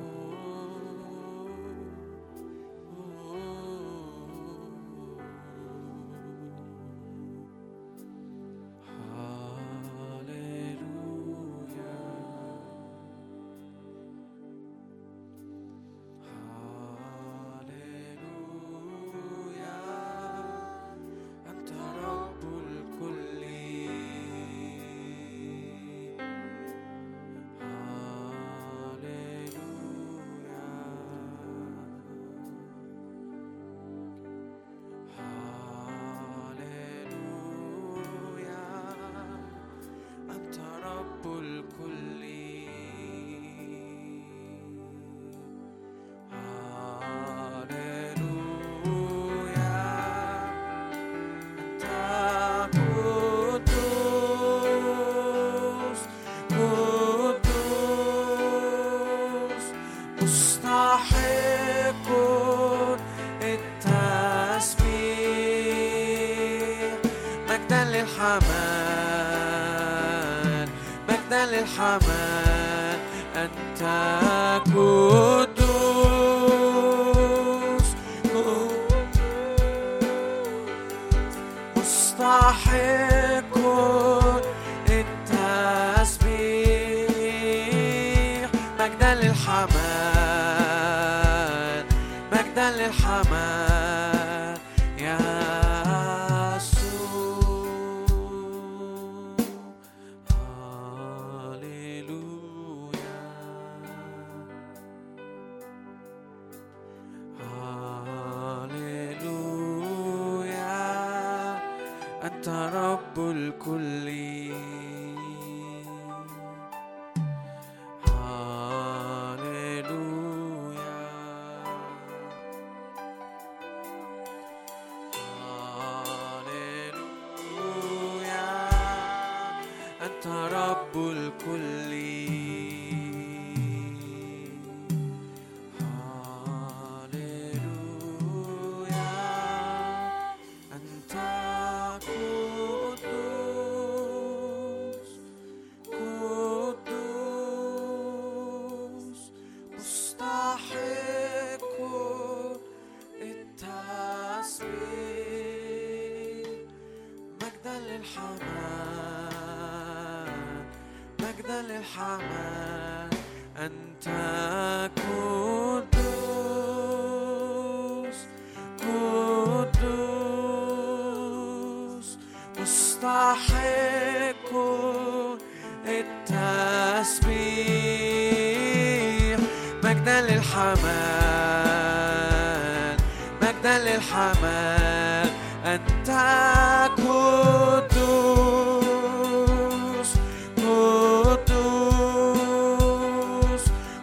الحمام أنت قدوس مستحق التسبيح. مجدا للحمام، مجدا للحمام الكلي. هاليلويا هاليلويا أنت رب الكلي. أنت قدوس، قدوس مستحق التسبيح. مجدا للحمام، مجدا للحمام أنت قدوس.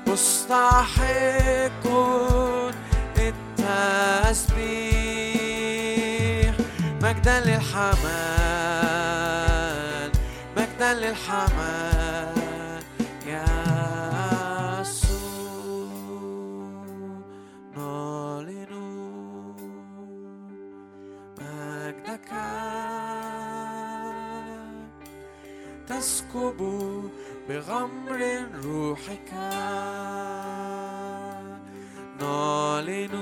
مستحق التسبيح. مجدا للحمام، مجدا للحمام يا يسوع. نعلن مجدك، تسكب بغمر روحك. نعلن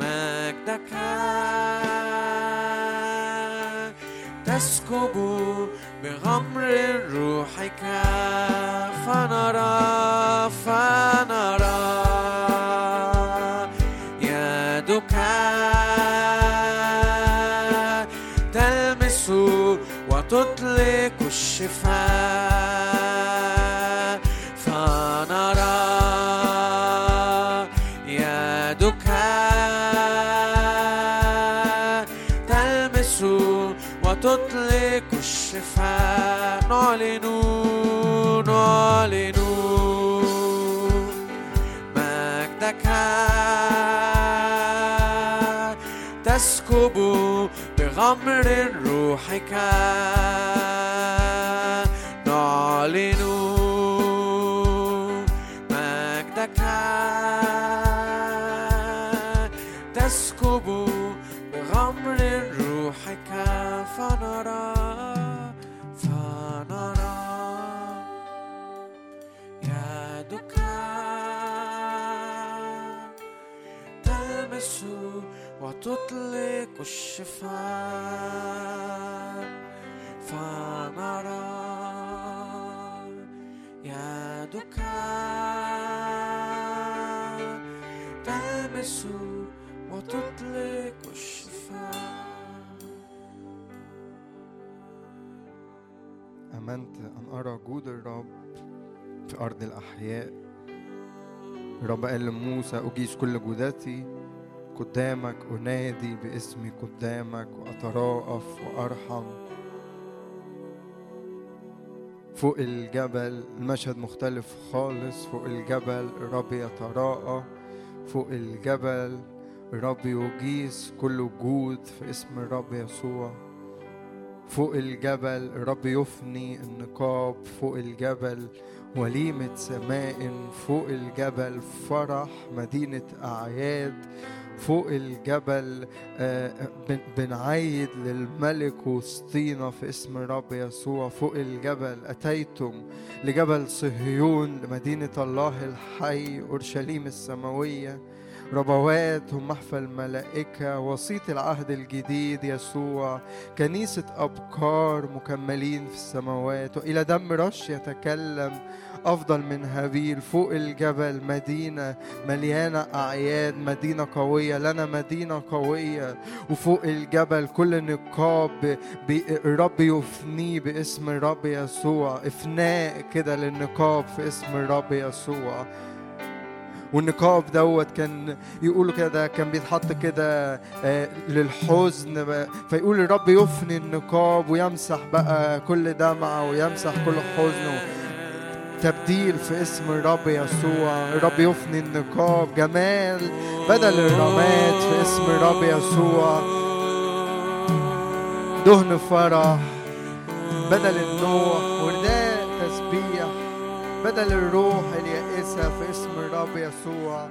مجدك، تسكب بغمر روحك. فنرى فنرى يدك تلمس وتطلق الشفاء. فنرى يدك تلمس وتطلق الشفاء. نعلن نعلن مجدك، تسكب بغمر روحك. نعلن مجدك، تسكب بغمر روحك. فنرى فنرى يدك تلمس وتطلق الشفاء. فنرى يدك تلمس وتطلق الشفاء. آمنت أن أرى جود الرب في أرض الأحياء. الرب قال لموسى: أجيز كل جودتي قدامك، أنادي باسمي قدامك، وأتراءف وأرحم فوق الجبل. المشهد مختلف خالص. فوق الجبل الرب يتراءى، فوق الجبل الرب يجيز كل جود في اسم الرب يسوع. فوق الجبل، الرب يفني النقاب فوق الجبل، وليمة سماء فوق الجبل، فرح مدينة أعياد فوق الجبل. بنعيد للملك وسطينا في اسم الرب يسوع فوق الجبل. أتيتم لجبل صهيون لمدينة الله الحي، أورشليم السماوية، ربوات هم محفى الملائكة، وسيط العهد الجديد يسوع، كنيسة أبكار مكملين في السماوات، وإلى دم رش يتكلم أفضل من هابيل. فوق الجبل مدينة مليانة أعياد، مدينة قوية، لنا مدينة قوية. وفوق الجبل كل نقاب الرب يفنيه باسم الرب يسوع، إفناء كده للنقاب في اسم الرب يسوع. والنقاب دوت كان يقولوا كده، كان بيتحط كده للحزن بقى. فيقول الرب يفني النقاب ويمسح بقى كل دمعة ويمسح كل حزن، تبديل في اسم الرب يسوع. الرب يفني النقاب، جمال بدل الرماد في اسم الرب يسوع، دهن فرح بدل النوح، ورداء تسبيح بدل الروح اليائسة في اسم الرب يسوع،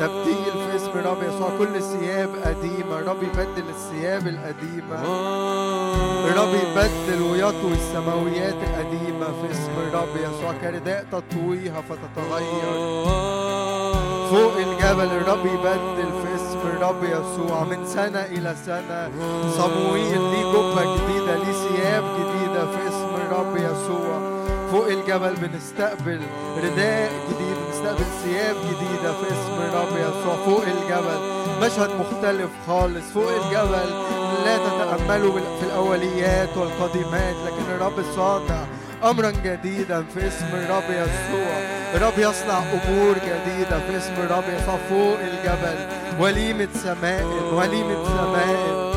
تبديل في اسم الرب يسوع. كل ثياب قديمة الرب يبدل الثياب القديمة، الرب يبدل ويطوي السماويات القديمة في اسم الرب يسوع، كرداء تطويها فتتغير. فوق الجبل الرب يبدل في اسم الرب يسوع، من سنة إلى سنة صموئيل ليه جبة جديدة، ليه ثياب جديدة في اسم الرب يسوع. فوق الجبل بنستقبل رداء جديد، بنستقبل ثياب جديدة في اسم الرب يسوع. فوق الجبل مشهد مختلف خالص، فوق الجبل لا تتأملوا في الأوليات والقديمات، لكن الرب صانع أمرا جديدا في اسم الرب يسوع. الرب يصنع أمور جديدة في اسم الرب يسوع. فوق الجبل وليمة سماء، وليمة سماء.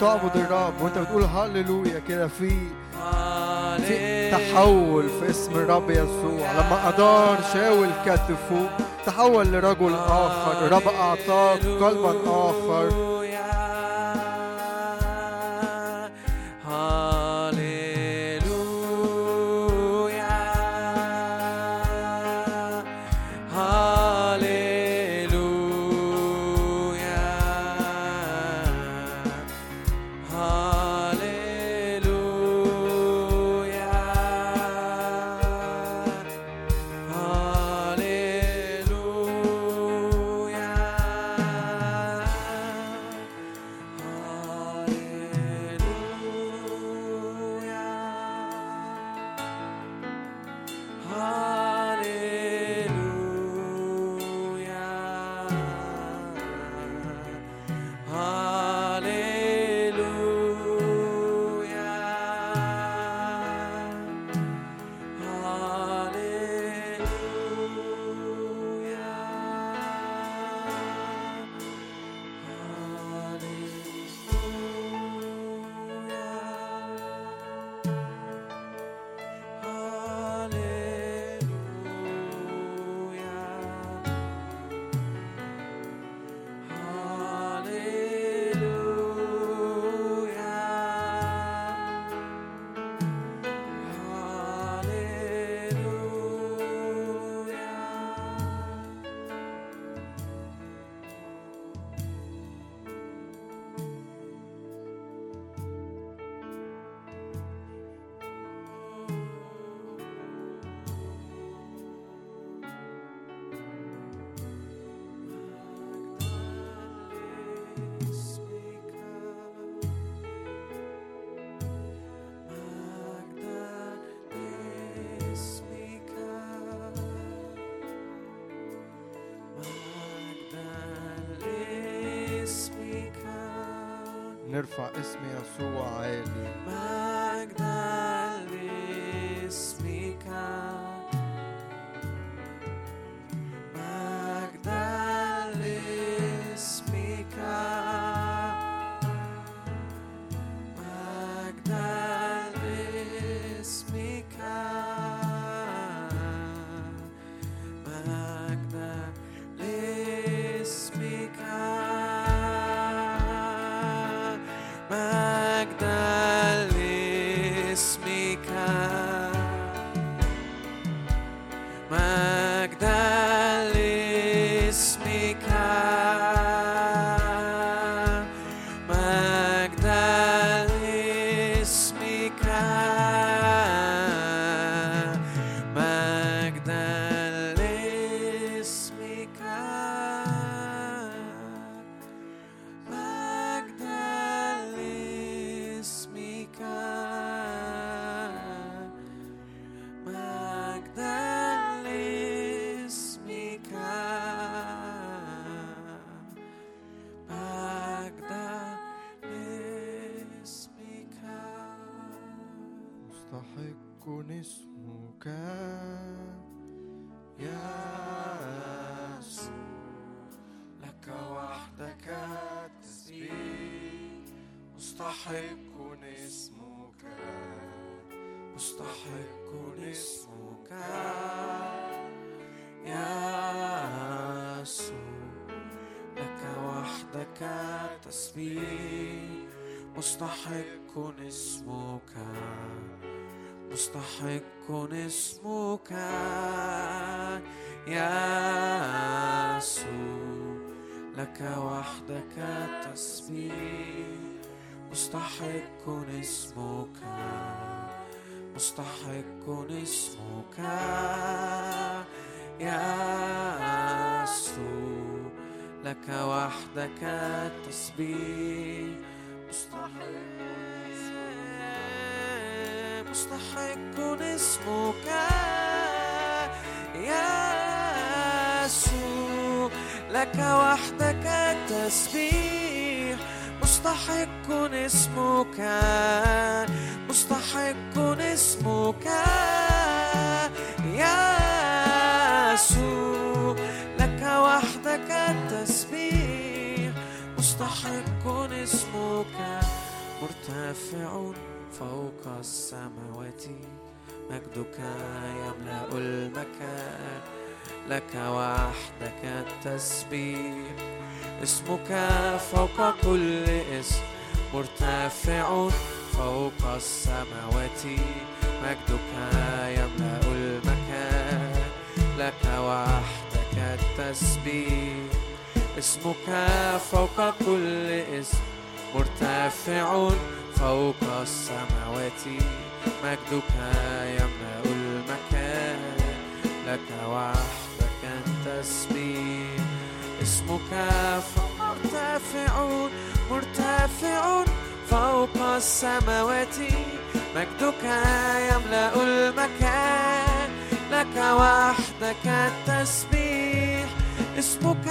تعبد الرب وانت بتقول هاليلويا كده، في في تحول في اسم الرب يسوع. لما أدار شاول كتفه تحول لرجل آخر، الرب أعطاك قلبا آخر. نرفع اسم يسوع عالي. مجدا لاسمك، مجدا لاسمك، مجدا لاسمك، مجدا لاسمك. مستحق اسمك، مستحق اسمك يا يسوع، لك وحدك التسبيح. مستحق اسمك، مستحق اسمك يا يسوع، لك وحدك التسبيح. مستحق اسمك يا يسوع، لك وحدك التسبيح. مستحق اسمك، مستحق اسمك يا يسوع، لك وحدك التسبيح. مستحق اسمك، مرتفع فوق السماوات، مجدك يملأ المكان، لك وحدك التسبيح. اسمك فوق كل اسم، مرتفع فوق السماوات، مجدك يملأ المكان، لك وحدك التسبيح. اسمك فوق كل اسم، مرتفع فوق السماوات، مجدك يملأ المكان، لك وحدك التسبيح. اسمك فوق مرتفع، مرتفع فوق السماوات، مجدك يملأ المكان، لك وحدك التسبيح. اسمك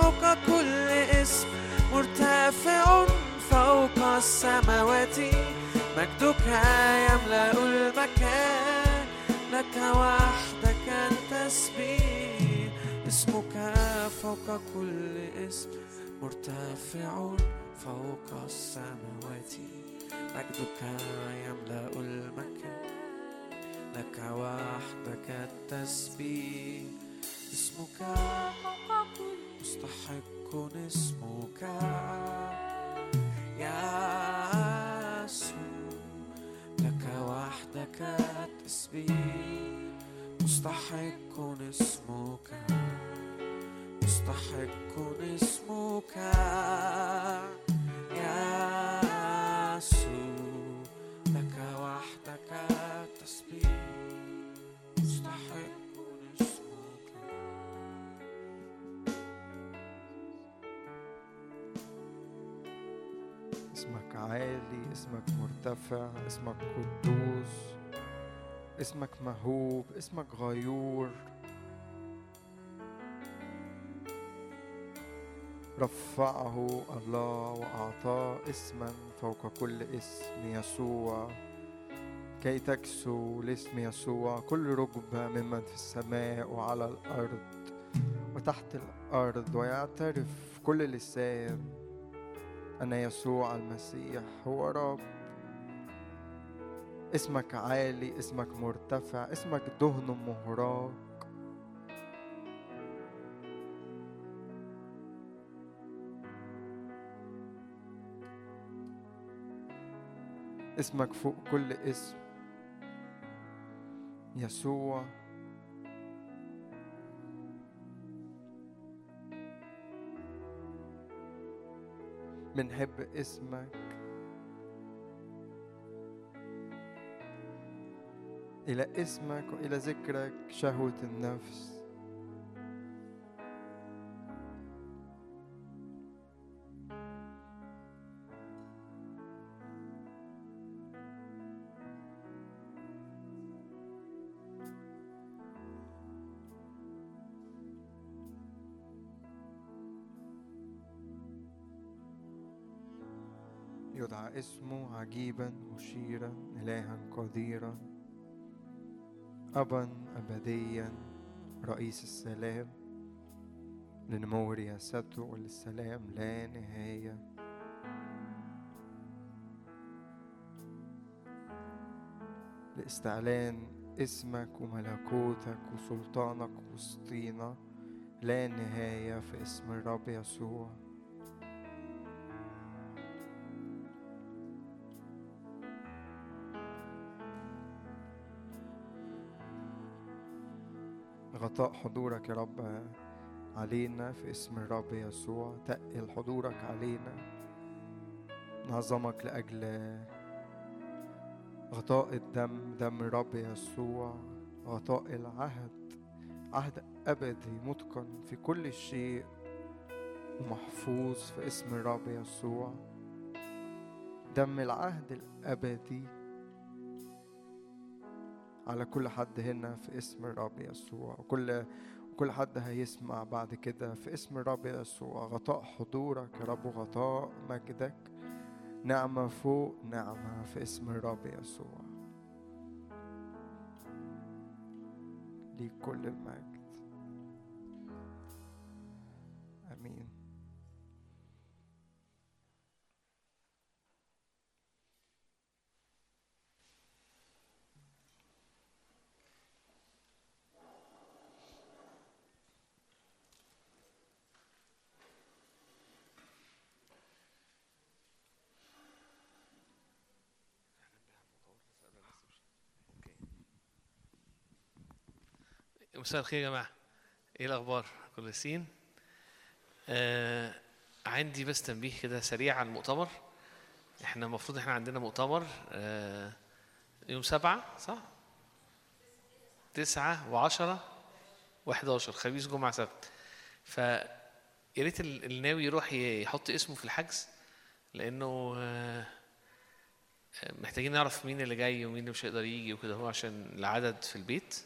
فوق كل اسم، مرتفع فوق السماوات، مجدك يملأ المكان، لك وحدك التسبيح. اسمك فوق كل اسم، مرتفع فوق السماوات، مجدك يملأ المكان، لك وحدك التسبيح. اسمك مستحق اسمك يا يسوع، لك وحدك التسبيح. مستحق اسمك، مستحق اسمك يا يسوع، لك وحدك التسبيح. مستحق اسمك، عالي اسمك، مرتفع اسمك، قدوس اسمك، مهوب اسمك، غيور. رفعه الله وأعطاه اسما فوق كل اسم يسوع، كي تكسو لاسم يسوع كل ركبة ممن في السماء وعلى الأرض وتحت الأرض، ويعترف كل لسان أن يسوع المسيح هو رب. اسمك عالي، اسمك مرتفع، اسمك دهن مهراق. اسمك فوق كل اسم. يسوع بنحب اسمك. إلى اسمك وإلى ذكرك شهوة النفس. يدعى اسمه عجيبا مشيرا، إلها قديرا، أبا أبديا، رئيس السلام، لنمو رياسته وللسلام لا نهاية. لاستعلان اسمك وملكوتك وسلطانك وسطينا لا نهاية في اسم الرب يسوع. غطاء حضورك يا رب علينا في اسم الرب يسوع. تقل حضورك علينا. نعظمك لأجل غطاء الدم، دم الرب يسوع، غطاء العهد، عهد أبدي متقن في كل شيء ومحفوظ في اسم الرب يسوع. دم العهد الأبدي على كل حد هنا في اسم الرب يسوع، وكل كل حد هيسمع بعد كده في اسم الرب يسوع. غطاء حضورك يا رب، غطاء مجدك، نعمة فوق نعمة في اسم الرب يسوع. ليك كل المجد. آمين. مساء الخير يا جماعة، ايه الاخبار؟ كويسين؟ آه عندي بس تنبيه كده سريع على المؤتمر. احنا المفروض احنا عندنا مؤتمر آه يوم سبعة، صح؟ تسعة وعشرة وحداشر، خميس جمعة سبت. فيا ريت الناوي يروح يحط اسمه في الحجز، لانه آه محتاجين نعرف مين اللي جاي ومين اللي مش هيقدر يجي وكده، هو عشان العدد في البيت.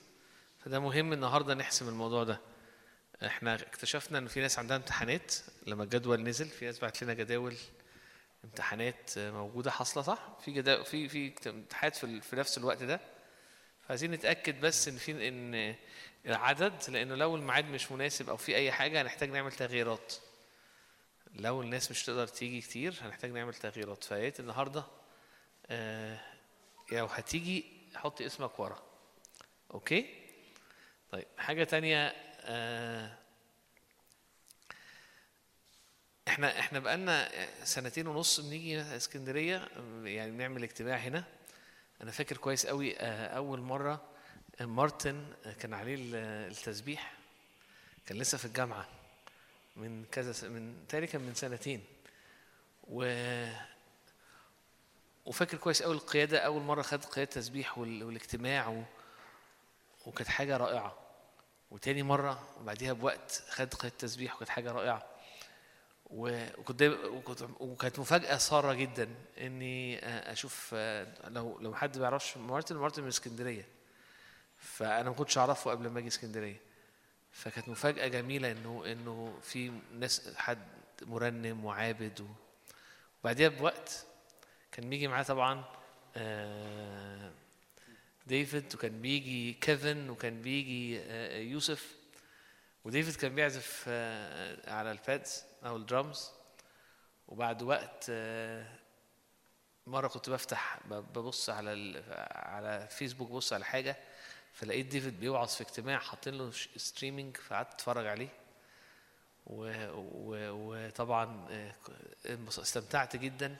فده مهم النهارده نحسم الموضوع ده. احنا اكتشفنا ان في ناس عندها امتحانات لما الجدول نزل، في ناس بعت لنا جداول امتحانات موجوده حاصله، صح؟ في جداول في في امتحانات في, في نفس الوقت ده. فعايزين نتاكد بس ان في ان العدد، لانه لو الميعاد مش مناسب او في اي حاجه هنحتاج نعمل تغييرات. لو الناس مش تقدر تيجي كتير هنحتاج نعمل تغييرات. فايت النهارده اه لو هتيجي حط اسمك ورا. اوكي؟ طيب حاجة تانية، آه احنا احنا بقالنا سنتين ونص بنيجي اسكندرية، يعني بنعمل اجتماع هنا. انا فاكر كويس قوي آه اول مرة مارتن كان عليه التسبيح، كان لسه في الجامعة من كذا من تقريبا من سنتين، و وفاكر كويس قوي القيادة. اول مرة خد قيادة تسبيح والاجتماع و... وكانت حاجة رائعة. وتاني مرة وبعديها بوقت خد قيادة التسبيح وكانت حاجة رائعة. وكنت وكانت مفاجأة سارة جدا إني أشوف، لو لو حد ما يعرفش مارتن، مارتن من اسكندرية، فأنا ما كنتش أعرفه قبل ما أجي اسكندرية. فكانت مفاجأة جميلة إنه إنه في ناس، حد مرنم وعابد. وبعديها بوقت كان بيجي معاه طبعا ديفيد، وكان بيجي كيفن، وكان بيجي يوسف. وديفيد كان بيعزف على البادز او الدرامز. وبعد وقت مره كنت بفتح ببص على على فيسبوك، ببص على حاجه، فلقيت ديفيد بيوعظ في اجتماع حاطين له ستريمينج، فقعدت اتفرج عليه. وطبعا استمتعت جدا.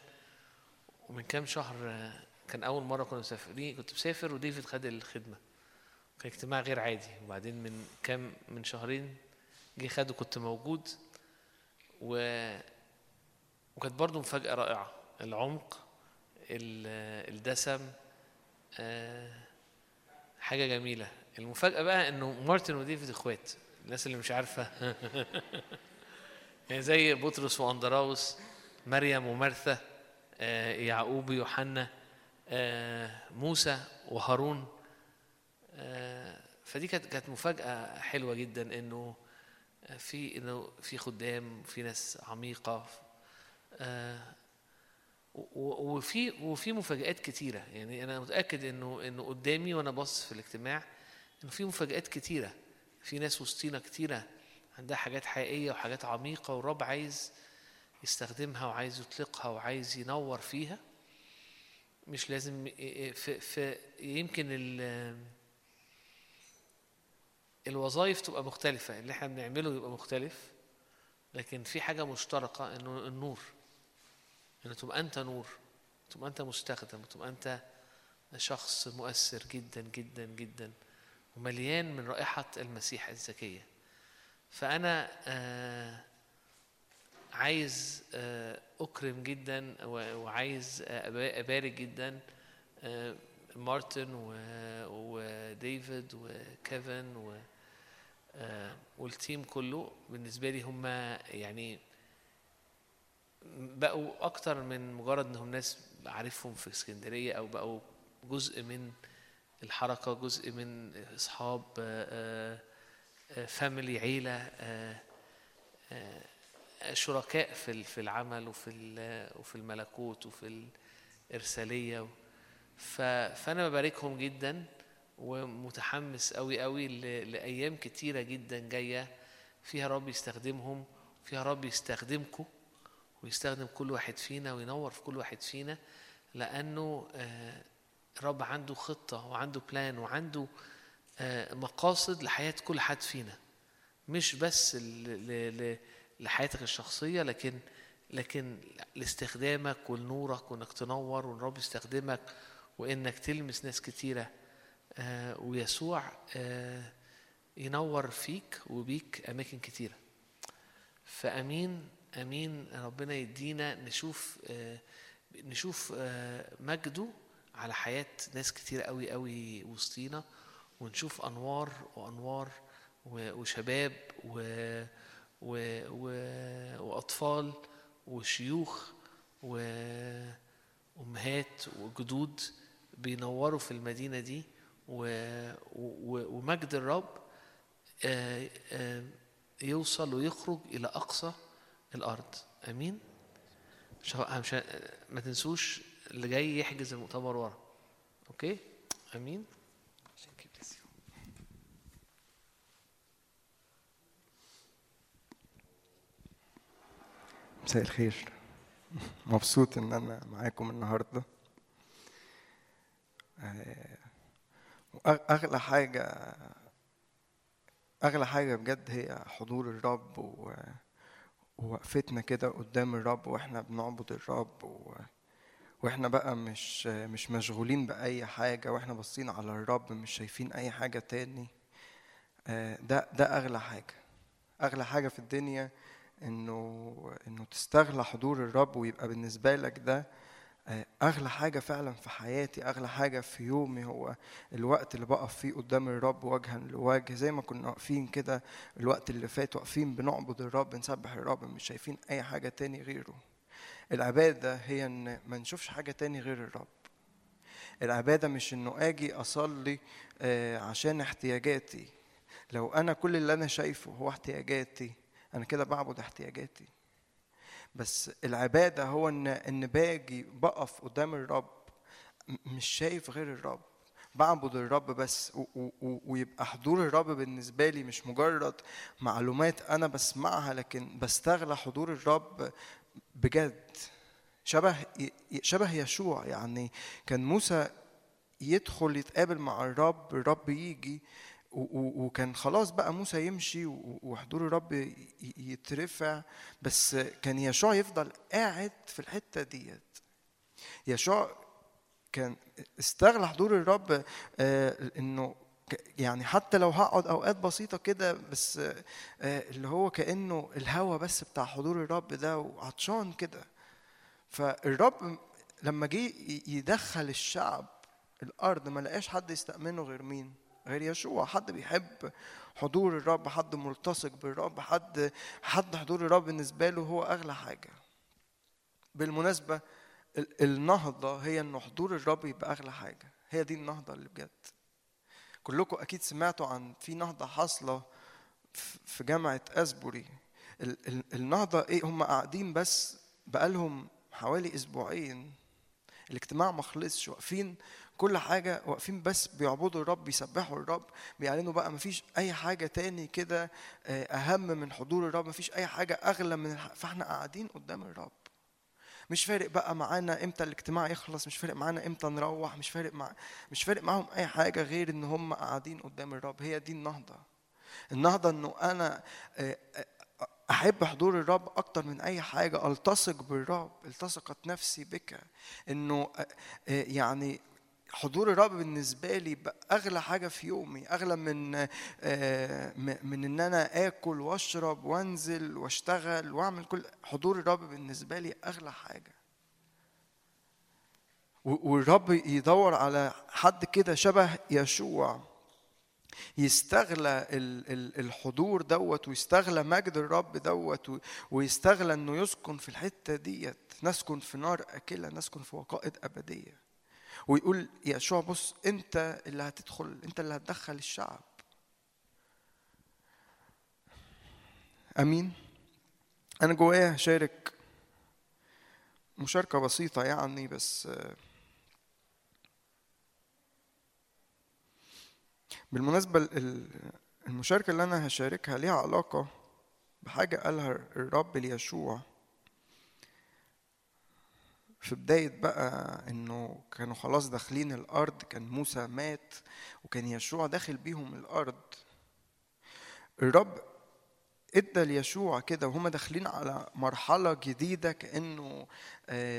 ومن كام شهر كان اول مره كنا مسافرين، كنت مسافر وديفيد خد الخدمه، كان اجتماع غير عادي. وبعدين من كام من شهرين جه خده، كنت موجود. و وكانت برضو مفاجاه رائعه، العمق، الدسم، حاجه جميله. المفاجاه بقى انه مارتن وديفيد اخوات، الناس اللي مش عارفه يعني زي بطرس واندراوس، مريم ومرثى، يعقوب ويوحنا، موسى وهارون. فدي كانت كانت مفاجاه حلوه جدا، انه في انه في خدام، في ناس عميقه، وفي وفي مفاجآت كتيرة. يعني أنا متأكد إنه إنه قدامي وأنا باصص في الاجتماع إنه في مفاجآت كتيرة، في ناس وسطينا كتيرة عندها حاجات حقيقية وحاجات عميقة، والرب عايز يستخدمها وعايز يطلقها وعايز ينور فيها. مش لازم في في يمكن ال الوظائف تبقى مختلفة، اللي إحنا بنعمله يبقى مختلف، لكن في حاجة مشتركة، إنه النور، أن تبقى أنت نور، تبقى أنت مستخدم، تبقى أنت شخص مؤثر جدا جدا جدا، ومليان من رائحة المسيح الزكية. فأنا آه عايز آه أكرم جدا، وعايز آه أبارك جدا آه مارتن وديفيد وكيفن آه والتيم كله. بالنسبة لي هم يعني بقوا أكتر من مجرد أنهم ناس عارفهم في اسكندرية، أو بقوا جزء من الحركة، جزء من أصحاب، فاميلي، عيلة، شركاء في العمل وفي الملكوت وفي الإرسالية. فأنا بباركهم جدا، ومتحمس قوي قوي لأيام كتيرة جدا جاية فيها رب يستخدمهم، فيها رب يستخدمكم ويستخدم كل واحد فينا وينور في كل واحد فينا، لأنه رب عنده خطة وعنده بلان وعنده مقاصد لحياة كل حد فينا، مش بس لحياتك الشخصية، لكن لكن لاستخدامك ولنورك، وإنك تنور، وإن رب يستخدمك، وإنك تلمس ناس كتيرة، ويسوع ينور فيك وبيك أماكن كتيرة. فأمين امين. ربنا يدينا نشوف آه نشوف آه مجده على حياه ناس كتير قوي قوي وسطينا، ونشوف انوار وانوار وشباب و و و واطفال وشيوخ وامهات وجدود بينوروا في المدينه دي، ومجد الرب آه آه يوصل ويخرج الى اقصى الأرض. أمين. ما تنسوش اللي جاي يحجز المؤتمر ورا. أوكي. أمين. مساء الخير. مبسوط إن أنا معاكم النهاردة. أغلى حاجة أغلى حاجة بجد هي حضور الرب، و ووقفتنا كده قدام الرب واحنا بنعبد الرب، و... واحنا بقى مش مش مشغولين باي حاجه، واحنا باصين على الرب مش شايفين اي حاجه تاني. ده ده اغلى حاجه اغلى حاجه في الدنيا، انه انه تستغلى حضور الرب، ويبقى بالنسبه لك ده اغلى حاجه فعلا في حياتي، اغلى حاجه في يومي، هو الوقت اللي بقف فيه قدام الرب وجها لوجه، زي ما كنا واقفين كده الوقت اللي فات، واقفين بنعبد الرب، بنسبح الرب، مش شايفين اي حاجه تاني غيره. العباده هي ان ما نشوفش حاجه تاني غير الرب. العباده مش انه اجي اصلي عشان احتياجاتي. لو انا كل اللي انا شايفه هو احتياجاتي، انا كده بعبد احتياجاتي، بس العبادة هو إن إن باجي بقف قدام الرب مش شايف غير الرب، بعبد الرب بس، ويبقى حضور الرب بالنسبة لي مش مجرد معلومات أنا بسمعها، لكن بستغل حضور الرب بجد. شبه شبه يشوع، يعني كان موسى يدخل يتقابل مع الرب، الرب يجي، وكان خلاص بقى موسى يمشي وحضور الرب يترفع، بس كان يشوع يفضل قاعد في الحتة ديت. يشوع كان استغل حضور الرب انه يعني حتى لو هقعد اوقات بسيطه كده، بس اللي هو كانه الهوا بس بتاع حضور الرب ده وعطشان كده. فالرب لما جه يدخل الشعب الارض ما لقاش حد يستأمنه غير مين؟ غير يشوع. حد بيحب حضور الرب، حد ملتصق بالرب، حد حد حضور الرب بالنسبه له هو اغلى حاجه. بالمناسبه النهضه هي ان حضور الرب يبقى اغلى حاجه، هي دي النهضه اللي بجد. كلكم اكيد سمعتوا عن في نهضه حاصله في جامعه أسبوري. النهضه ايه؟ هم قاعدين بس بقالهم حوالي اسبوعين، الاجتماع ما خلصش، واقفين كل حاجه، واقفين بس بيعبدوا الرب، بيسبحوا الرب، بيعلنوا بقى مفيش اي حاجه تاني كده اهم من حضور الرب، مفيش اي حاجه اغلى من الح... فاحنا قاعدين قدام الرب، مش فارق بقى معانا امتى الاجتماع يخلص، مش فارق معانا امتى نروح، مش فارق مع مش فارق معاهم اي حاجه غير ان هم قاعدين قدام الرب. هي دي النهضه. النهضه انه انا احب حضور الرب اكتر من اي حاجه، التصق بالرب، التصقت نفسي بك، انه يعني حضور الرب بالنسبه لي اغلى حاجه في يومي، اغلى من من ان انا اكل واشرب وانزل واشتغل واعمل كل. حضور الرب بالنسبه لي اغلى حاجه. والرب يدور على حد كده شبه يشوع يستغلى الحضور دوت، ويستغلى مجد الرب دوت، ويستغلى انه يسكن في الحته ديت. نسكن في نار اكله، نسكن في وقائد ابديه. ويقول يشوع بص، انت اللي هتدخل، انت اللي هتدخل الشعب. امين. انا جوايا شارك مشاركه بسيطه يعني، بس بالمناسبه المشاركه اللي انا هشاركها ليها علاقه بحاجه قالها الرب ليشوع في بداية بقى، إنه كانوا خلاص داخلين الأرض، كان موسى مات وكان يشوع داخل بيهم الأرض. الرب إدى ليشوع كده وهم داخلين على مرحلة جديدة، كأنه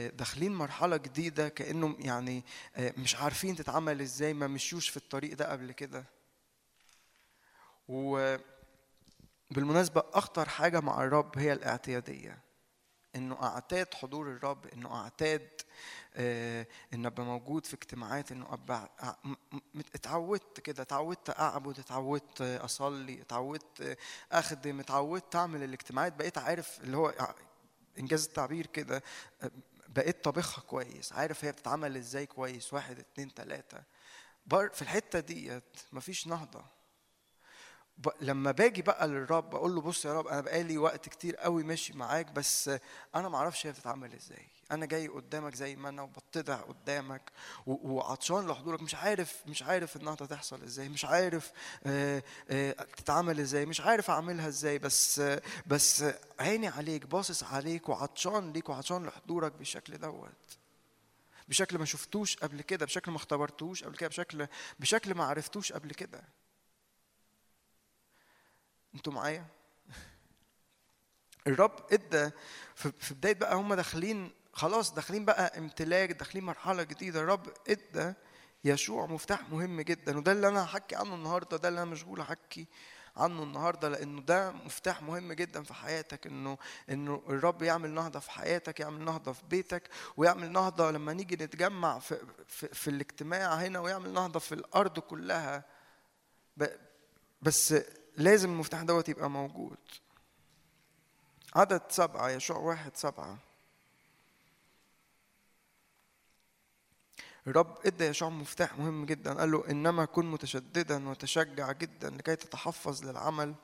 داخلين مرحلة جديدة، كأنه يعني مش عارفين تتعمل إزاي، ما مشيوش في الطريق ده قبل كده. وبالمناسبة أخطر حاجة مع الرب هي الاعتيادية، إنه أعتاد حضور الرب، إنه أعتاد آه إنه أبقى موجود في اجتماعات، إنه أبقى اتعودت كده، اتعودت أعبد، اتعودت أصلي، اتعودت أخدم، اتعودت أعمل الاجتماعات، بقيت عارف اللي هو إنجاز التعبير كده، بقيت طبخها كويس، عارف هي بتتعمل إزاي كويس، واحد اتنين تلاتة. في الحتة ديت مفيش نهضة. لما باجي بقى للرب اقول له بص يا رب، انا بقالي وقت كتير قوي ماشي معاك، بس انا ما اعرفش هي بتتعمل ازاي، انا جاي قدامك زي ما انا وبتضع قدامك وعطشان لحضورك، مش عارف مش عارف النهضه تحصل ازاي، مش عارف آآ آآ تتعمل ازاي، مش عارف اعملها ازاي، بس بس عيني عليك، باصص عليك وعطشان ليك وعطشان لحضورك بالشكل دوت، بشكل ما شفتوش قبل كده، بشكل ما اختبرتوش قبل كده، بشكل بشكل ما عرفتوش قبل كده. انتوا معايا؟ الرب ادى في بدايه بقى هم داخلين خلاص، داخلين بقى امتلاك، داخلين مرحله جديده. الرب ادى يشوع مفتاح مهم جدا، وده اللي انا هحكي عنه النهارده، ده اللي انا مشغول احكي عنه النهارده، لانه ده مفتاح مهم جدا في حياتك، انه انه الرب يعمل نهضه في حياتك، يعمل نهضه في بيتك، ويعمل نهضه لما نيجي نتجمع في في, في الاجتماع هنا، ويعمل نهضه في الارض كلها. بس لازم المفتاح دوت يبقى موجود. عدد سبعة، يشوع واحد سبعة. الرب ادى يشوع مفتاح مهم جدا، قال له إنما كن متشددا وتشجع جدا لكي تتحفظ للعمل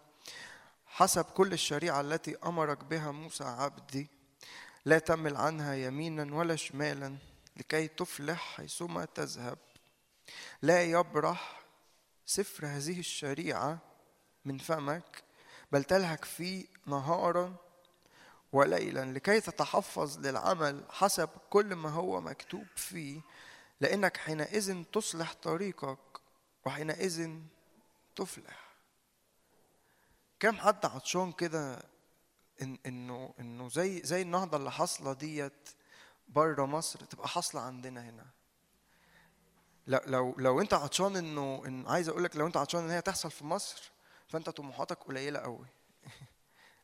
حسب كل الشريعة التي أمرك بها موسى عبدي، لا تمل عنها يمينا ولا شمالا لكي تفلح حيثما تذهب. لا يبرح سفر هذه الشريعة من فمك بل تلهك فيه نهارا وليلا لكي تتحفظ للعمل حسب كل ما هو مكتوب فيه، لأنك حينئذ تصلح طريقك وحينئذ تفلح. كم حد عطشان كده إن إنه إنه زي زي النهضة اللي حاصلة ديت بره مصر تبقى حاصلة عندنا هنا. لو لو لو أنت عطشان إنه إن عايز أقولك لو أنت عطشان إن هي تحصل في مصر فأنت طموحاتك قليلة قوي.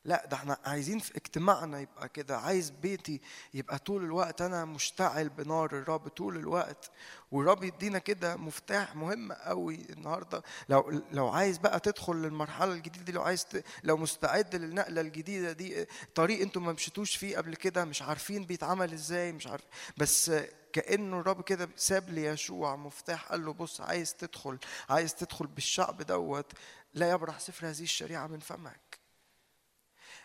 لا ده احنا عايزين في اجتماعنا يبقى كده، عايز بيتي يبقى طول الوقت انا مشتعل بنار الرب طول الوقت، والرب يدينا كده مفتاح مهم قوي النهارده. لو لو عايز بقى تدخل للمرحله الجديده دي، لو عايز ت... لو مستعد للنقله الجديده دي، طريق انتم ما مشيتوش فيه قبل كده، مش عارفين بيتعمل ازاي، مش عارف، بس كأنه الرب كده ساب ليشوع مفتاح قال له بص عايز تدخل، عايز تدخل بالشعب دوت، لا يبرح سفر هذه الشريعه من فمك.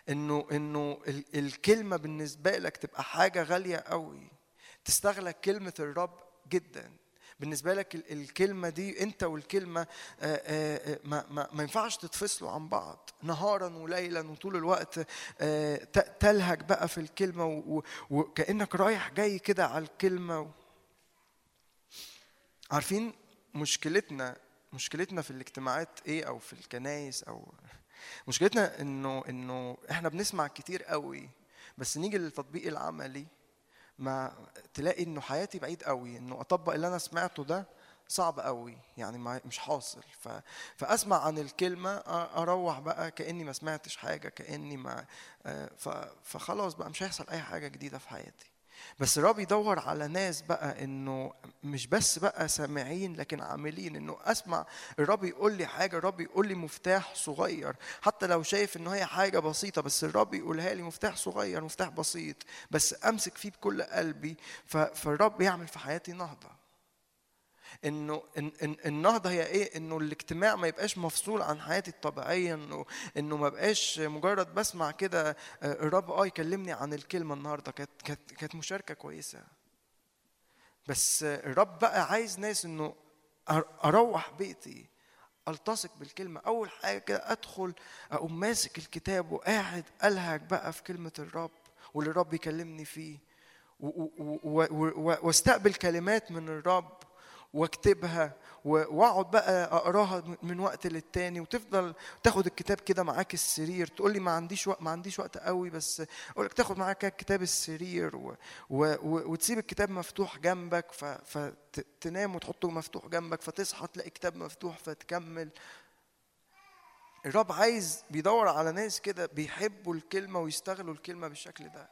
إنه إنه الكلمة بالنسبة لك تبقى حاجة غالية قوي، تستغلك كلمة الرب جدا. بالنسبة لك الكلمة دي أنت والكلمة ما ما ما ينفعش تتفصلوا عن بعض، نهارا وليلا وطول الوقت تلهج بقى في الكلمة وكأنك رايح جاي كده على الكلمة. عارفين مشكلتنا مشكلتنا في الاجتماعات إيه أو في الكنائس أو مشكلتنا انه انه احنا بنسمع كتير قوي، بس نيجي للتطبيق العملي ما تلاقي انه حياتي بعيد قوي، انه اطبق اللي انا سمعته ده صعب قوي، يعني مش حاصل. ف... فاسمع عن الكلمه اروح بقى كاني ما سمعتش حاجه، كاني ما ف... فخلاص بقى مش هيحصل اي حاجه جديده في حياتي. بس الرب يدور على ناس بقى انه مش بس بقى سامعين لكن عاملين، انه اسمع الرب يقول لي حاجه، الرب يقول لي مفتاح صغير، حتى لو شايف انه هي حاجه بسيطه بس الرب يقولها لي، مفتاح صغير مفتاح بسيط بس امسك فيه بكل قلبي. فالرب يعمل في حياتي نهضه. انه النهضه هي ايه؟ انه الاجتماع ما يبقاش مفصول عن حياتي الطبيعيه، انه انه ما بقاش مجرد بسمع كده الرب اه يكلمني عن الكلمه. النهارده كانت كانت مشاركه كويسه، بس الرب بقى عايز ناس انه اروح بيتي التصق بالكلمه. اول حاجه كده ادخل اقوم ماسك الكتاب وقاعد الهج بقى في كلمه الرب واللي الرب يكلمني فيه، واستقبل كلمات من الرب واكتبها واقعد بقى اقراها من وقت للتاني، وتفضل تاخد الكتاب كده معاك السرير. تقول لي ما عنديش وقت ما عنديش وقت قوي، بس اقول لك تاخد معاك الكتاب السرير و... و... وتسيب الكتاب مفتوح جنبك، ف... فتنام وتحطه مفتوح جنبك، فتصحى تلاقي كتاب مفتوح فتكمل. الرب عايز بيدور على ناس كده بيحبوا الكلمة ويستغلوا الكلمة بالشكل ده.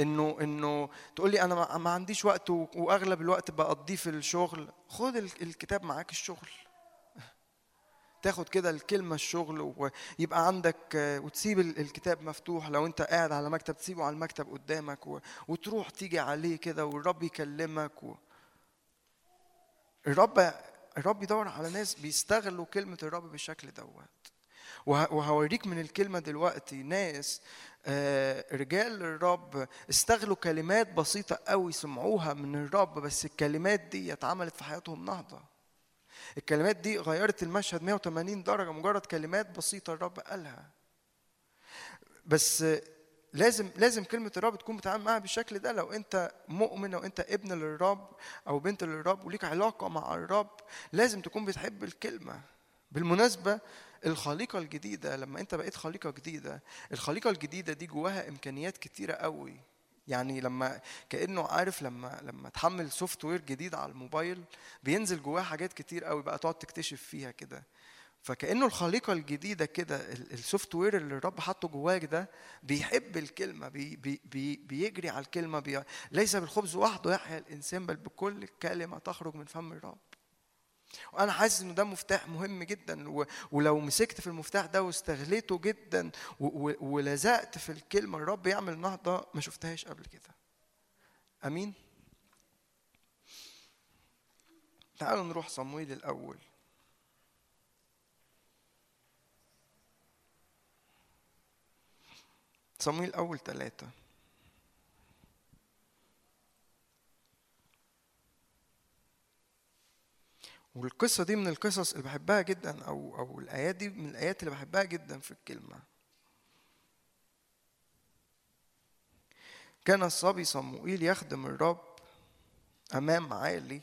إنه إنه تقول لي أنا ما عنديش وقت وأغلب الوقت بقضيه في الشغل، خد الكتاب معاك الشغل، تاخد كده الكلمة الشغل ويبقى عندك، وتسيب الكتاب مفتوح. لو أنت قاعد على مكتب تسيبه على المكتب قدامك وتروح تيجي عليه كده والرب يكلمك. و... الرب الرب يدور على ناس بيستغلوا كلمة الرب بالشكل دوت. وهوريك من الكلمة دلوقتي ناس رجال الرب استغلوا كلمات بسيطة قوي سمعوها من الرب، بس الكلمات دي اتعملت في حياتهم نهضة. الكلمات دي غيرت المشهد مية وتمانين درجة، مجرد كلمات بسيطة الرب قالها. بس لازم لازم كلمة الرب تكون بتعامل معها بالشكل ده. لو أنت مؤمن، لو أنت ابن للرب أو بنت للرب وليك علاقة مع الرب، لازم تكون بتحب الكلمة. بالمناسبة الخليقة الجديدة، لما أنت بقيت خليقة جديدة، الخليقة الجديدة دي جواها إمكانيات كتيرة قوي. يعني لما كأنه عارف لما لما تحمل سوفت وير جديد على الموبايل بينزل جواها حاجات كتير قوي بقى تقعد تكتشف فيها كده. فكأنه الخليقة الجديدة كده السوفت وير اللي الرب حاطه جواك ده بيحب الكلمة، بي بي بي بيجري على الكلمة. بي ليس بالخبز وحده يحيى الإنسان بل بكل كلمة تخرج من فم الرب. وانا حاسس انه ده مفتاح مهم جدا، ولو مسكت في المفتاح ده واستغليته جدا ولزقت في الكلمه الرب يعمل نهضه ما شفتهاش قبل كده. امين. تعالوا نروح صموئيل الاول. صموئيل اول ثلاثة. والقصة دي من القصص اللي بحبها جدا، أو أو الآيات دي من الآيات اللي بحبها جدا في الكلمة. كان الصبي صموئيل يخدم الرب أمام عالي.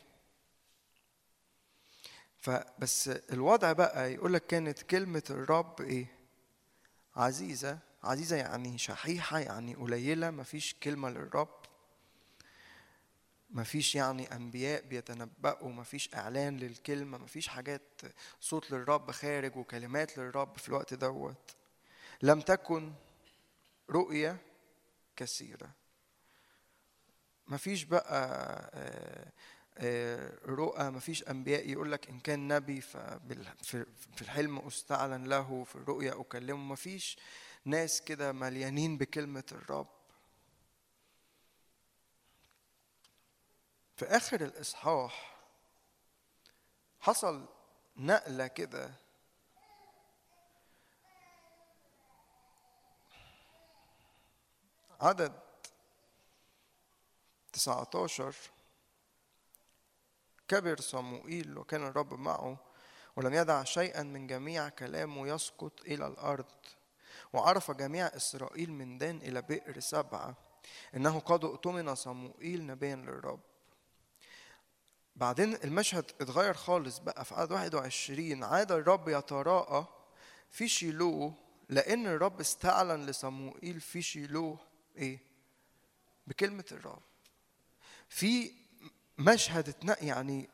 فبس الوضع بقى يقولك كانت كلمة الرب إيه؟ عزيزة. عزيزة يعني شحيحة، يعني قليلة، مفيش كلمة للرب، مفيش يعني أنبياء بيتنبأوا، مفيش إعلان للكلمة، مفيش حاجات صوت للرب خارج وكلمات للرب في الوقت دوت. لم تكن رؤية كثيرة، مفيش بقى رؤى، مفيش أنبياء يقولك إن كان نبي في الحلم أستعلن له، في الرؤية أكلمه، مفيش ناس كده مليانين بكلمة الرب. في آخر الإصحاح حصل نقلة كده، عدد تسعة عشر: كبر صموئيل وكان الرب معه ولم يدع شيئا من جميع كلامه يسقط إلى الأرض، وعرف جميع إسرائيل من دان إلى بئر سبعة إنه قد اؤتمن صموئيل نبيا للرب. بعدين المشهد اتغير خالص بقى في عدد واحد وعشرين: عاد الرب يتراءى في شيلوه، لأن الرب استعلن لصموئيل في شيلوه إيه؟ بكلمة الرب. في مشهد يعني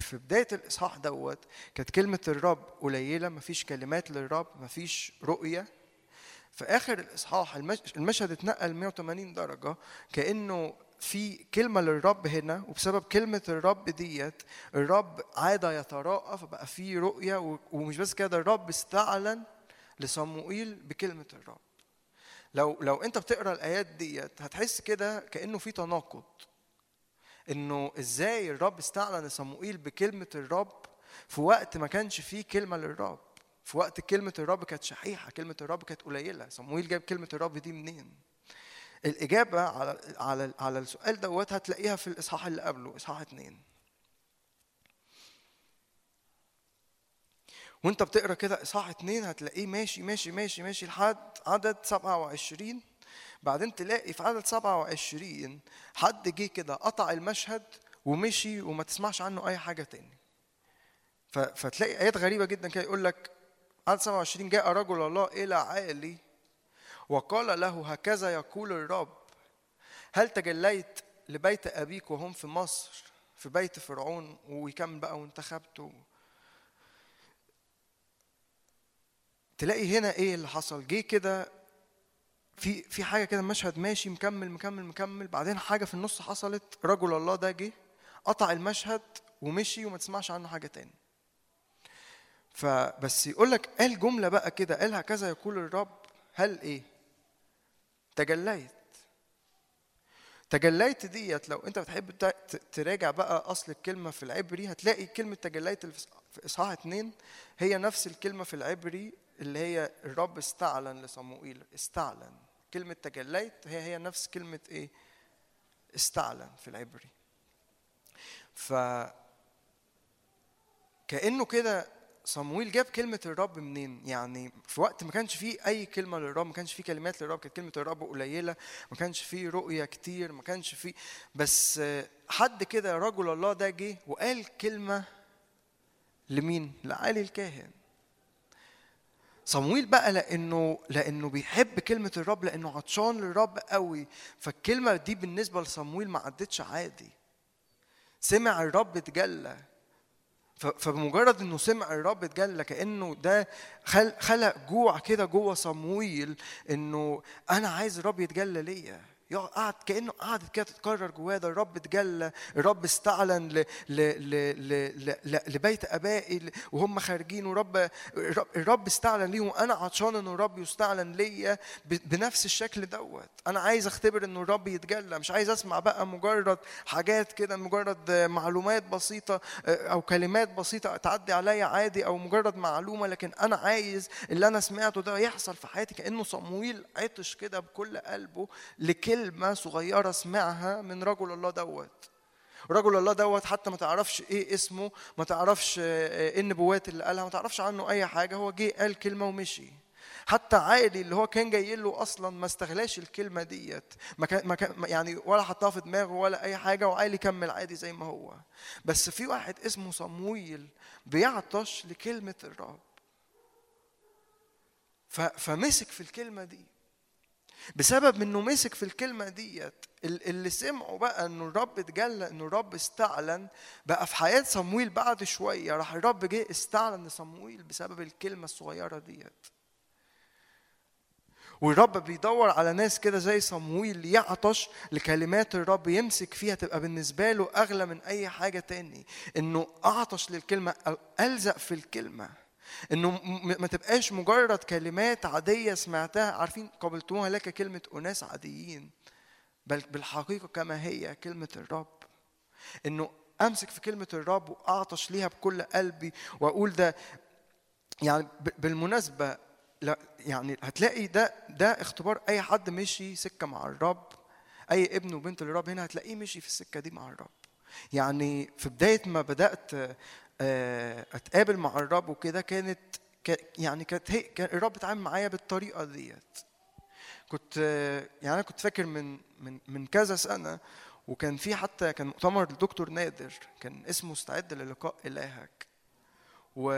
في بداية الإصحاح دوت كانت كلمة الرب قليلة، مفيش كلمات للرب، مفيش رؤية. في آخر الإصحاح المشهد اتنقل مية وتمانين درجة، كأنه في كلمة للرب هنا، وبسبب كلمة الرب ديت الرب عاد يتراءى، فبقى في رؤية. ومش بس كده، الرب استعلن لصموئيل بكلمة الرب. لو لو أنت بتقرأ الآيات ديت هتحس كده كأنه في تناقض، إنه إزاي الرب استعلن لصموئيل بكلمة الرب في وقت ما كانش فيه كلمة للرب، في وقت كلمة الرب كانت شحيحة، كلمة الرب كانت قليلة. صموئيل جاب كلمة الرب دي منين؟ الإجابة على على على السؤال دوت هتلاقيها في الإصحاح اللي قبله، إصحاح اتنين. وأنت بتقرأ كده إصحاح اتنين هتلاقيه ماشي ماشي ماشي ماشي لحد عدد سبعة وعشرين. بعدين تلاقي في عدد سبعة وعشرين حد جه كده قطع المشهد ومشي وما تسمعش عنه أي حاجة تاني. فتلاقي آيات غريبة جدا كده، يقول لك عدد سبعة وعشرين: جاء رجل الله إلى عالي وقال له هكذا يقول الرب، هل تجليت لبيت أبيك وهم في مصر في بيت فرعون؟ ويكمل بقى وانتخبته. تلاقي هنا إيه اللي حصل؟ جه كده في في حاجة كده، مشهد ماشي مكمل مكمل مكمل، بعدين حاجة في النص حصلت، رجل الله ده جه قطع المشهد ومشي وما تسمعش عنه حاجة تاني. فبس يقول لك قال جملة بقى كده، قال هكذا يقول الرب، هل ايه؟ تجليت. تجليت ديت لو انت بتحب تراجع بقى اصل الكلمه في العبري هتلاقي كلمه تجليت في اصحاح اتنين هي نفس الكلمه في العبري اللي هي الرب استعلن لصموئيل. استعلن، كلمه تجليت هي هي نفس كلمه ايه؟ استعلن في العبري. ف كانه كده صموئيل جاب كلمة الرب منين؟ يعني في وقت ما كانش فيه أي كلمة للرب، ما كانش فيه كلمات للرب، كانت كلمة الرب قليلة، ما كانش فيه رؤية كتير، ما كانش فيه، بس حد كده رجل الله ده جه وقال كلمة لمين؟ لعالي الكاهن. صموئيل بقى لأنه لأنه بيحب كلمة الرب، لأنه عطشان للرب قوي، فالكلمة دي بالنسبة لصموئيل ما عدتش عادي. سمع الرب اتجلى، فبمجرد انه سمع الرب اتجلى كانه ده خلق جوع كده جوه صموئيل، انه انا عايز الرب يتجلى ليا. قعد كانه قعدت كده تتكرر جواه، ده الرب اتجلى، الرب استعلن ل ل ل ل لبيت ابائي وهم خارجين، ورب الرب استعلن ليهم، انا عطشان ان الرب يستعلن ليا بنفس الشكل دوت. انا عايز اختبر ان الرب يتجلى، مش عايز اسمع بقى مجرد حاجات كده، مجرد معلومات بسيطه او كلمات بسيطه تعدي عليا عادي، او مجرد معلومه، لكن انا عايز اللي انا سمعته ده يحصل في حياتي. كانه صموئيل عطش كده بكل قلبه لكلمة صغيرة سمعها من رجل الله دوت، رجل الله دوت حتى ما تعرفش ايه اسمه، ما تعرفش ايه النبوات اللي قالها، ما تعرفش عنه اي حاجه. هو جه قال كلمه ومشي. حتى عائلي اللي هو كان جاي له اصلا ما استغلاش الكلمه ديت، ما يعني ولا حطها في دماغه ولا اي حاجه، وعائلي كمل عادي زي ما هو. بس في واحد اسمه صمويل بيعطش لكلمه الرب، فمسك في الكلمه دي. بسبب انه مسك في الكلمه ديت، اللي سمعوا بقى انه الرب اتجلى، انه الرب استعلن بقى في حياه صمويل. بعد شويه راح الرب جه استعلن لصمويل بسبب الكلمه الصغيره ديت. والرب بيدور على ناس كده زي صمويل يعطش لكلمات الرب، يمسك فيها، تبقى بالنسبه له اغلى من اي حاجه تاني. انه اعطش للكلمه، الزق في الكلمه، انه ما تبقاش مجرد كلمات عاديه سمعتها، عارفين قابلتوها لك كلمه اناس عاديين، بل بالحقيقه كما هي كلمه الرب. انه امسك في كلمه الرب واعطش ليها بكل قلبي واقول ده. يعني بالمناسبه يعني هتلاقي ده ده اختبار اي حد مشي سكه مع الرب، اي ابن وبنت للرب هنا هتلاقيه مشي في السكه دي مع الرب. يعني في بدايه ما بدات اتقابل مع الرب وكده، كانت يعني كانت هي كان الرب اتعامل معايا بالطريقه ديت. كنت يعني انا كنت فاكر من من من كذا سنه، وكان في حتى كان مؤتمر للدكتور نادر كان اسمه استعد للقاء الهك، و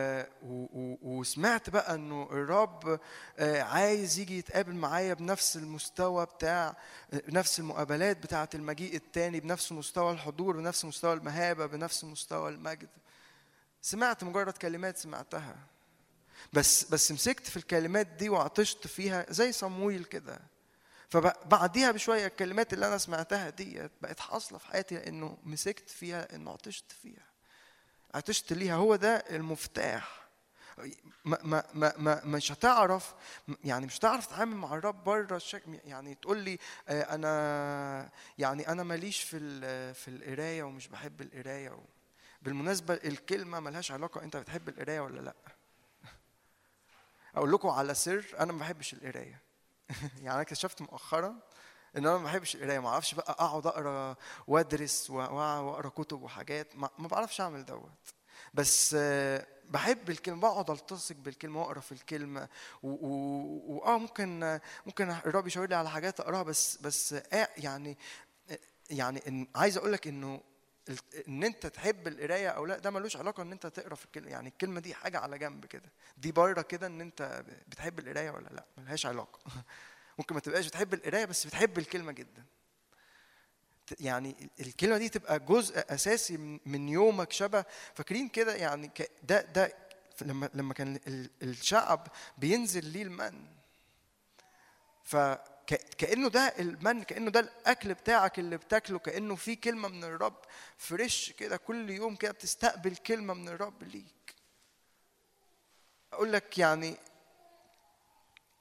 وسمعت بقى انه الرب عايز يجي يتقابل معايا بنفس المستوى بتاع نفس المقابلات بتاعه المجيء الثاني، بنفس مستوى الحضور، بنفس مستوى المهابه، بنفس مستوى المجد. سمعت مجرد كلمات سمعتها، بس بس مسكت في الكلمات دي وعطشت فيها زي صمويل كده. فبعديها بشويه الكلمات اللي انا سمعتها ديت بقت حاصله في حياتي، لانه مسكت فيها، انه عطشت فيها، عطشت ليها. هو ده المفتاح. ما ما ما مش هتعرف يعني مش هتعرف تتعامل مع الرب بره الشكل. يعني تقول لي انا يعني انا ماليش في في القرايه ومش بحب القرايه. بالمناسبة الكلمة ملهاش علاقة أنت بتحب القراية ولا لأ. أقول لكم على سر، أنا ما بحبش القراية. يعني أنا اكتشفت مؤخرا إن أنا ما بحبش القراية، ما أعرفش بقى أقعد أقرأ وأدرس وأقرأ كتب وحاجات، ما بعرفش أعمل دوت. بس بحب الكلمة، بقعد ألتصق بالكلمة وأقرأ في الكلمة، وآه ممكن ممكن الرب يشاور لي على حاجات أقرأها. بس بس آه يعني يعني عايز أقول لك إنه ان انت تحب القرايه او لا، ده ملوش علاقه ان انت تقرا في الكلمه. يعني الكلمه دي حاجه على جنب كده، دي بره كده، ان انت بتحب القرايه ولا لا ملهاش علاقه. ممكن ما تبقاش بتحب القرايه بس بتحب الكلمه جدا. يعني الكلمه دي تبقى جزء اساسي من يومك. شبه فاكرين كده يعني ده ده لما لما كان الشعب بينزل ليه المن، ف كأنه ده المن، كأنه ده الأكل بتاعك اللي بتاكله، كأنه في كلمة من الرب فريش كده كل يوم كده بتستقبل كلمة من الرب ليك. أقول لك يعني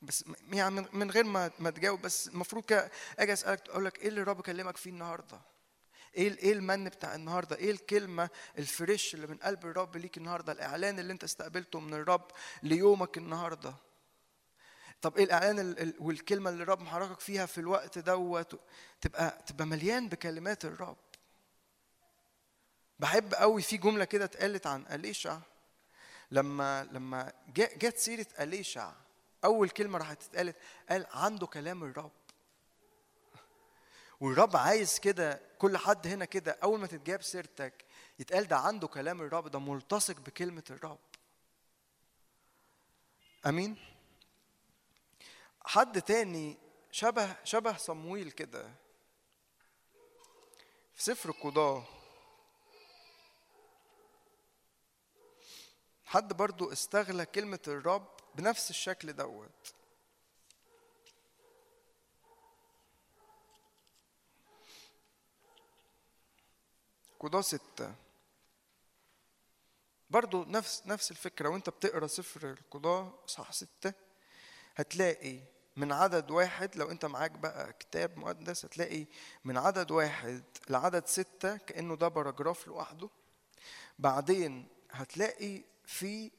بس يعني من غير ما ما تجاوب، بس المفروض كده أجي أسألك أقول لك إيه اللي الرب كلمك فيه النهاردة؟ إيه إيه المن بتاع النهاردة؟ إيه الكلمة الفريش اللي من قلب الرب ليك النهاردة؟ الإعلان اللي أنت استقبلته من الرب ليومك النهاردة. طب ايه الاعلان والكلمه اللي الرب محركك فيها في الوقت دوت؟ تبقى تبقى مليان بكلمات الرب. بحب قوي في جمله كده اتقالت عن أليشع، لما لما جت سيره أليشع اول كلمه راحت اتقالت قال عنده كلام الرب. والرب عايز كده كل حد هنا كده اول ما تتجاب سيرتك يتقال ده عنده كلام الرب، ده ملتصق بكلمه الرب. امين. حد تاني شبه شبه صمويل كده في سفر القضاة، حد برضو استغلى كلمة الرب بنفس الشكل دوت. قضاة ستة برضو نفس نفس الفكرة. وانت بتقرأ سفر القضاة صح ستة هتلاقي من عدد واحد، لو انت معاك بقى كتاب مقدس هتلاقي من عدد واحد لعدد ستة كأنه ده باراجراف لوحده. بعدين هتلاقي في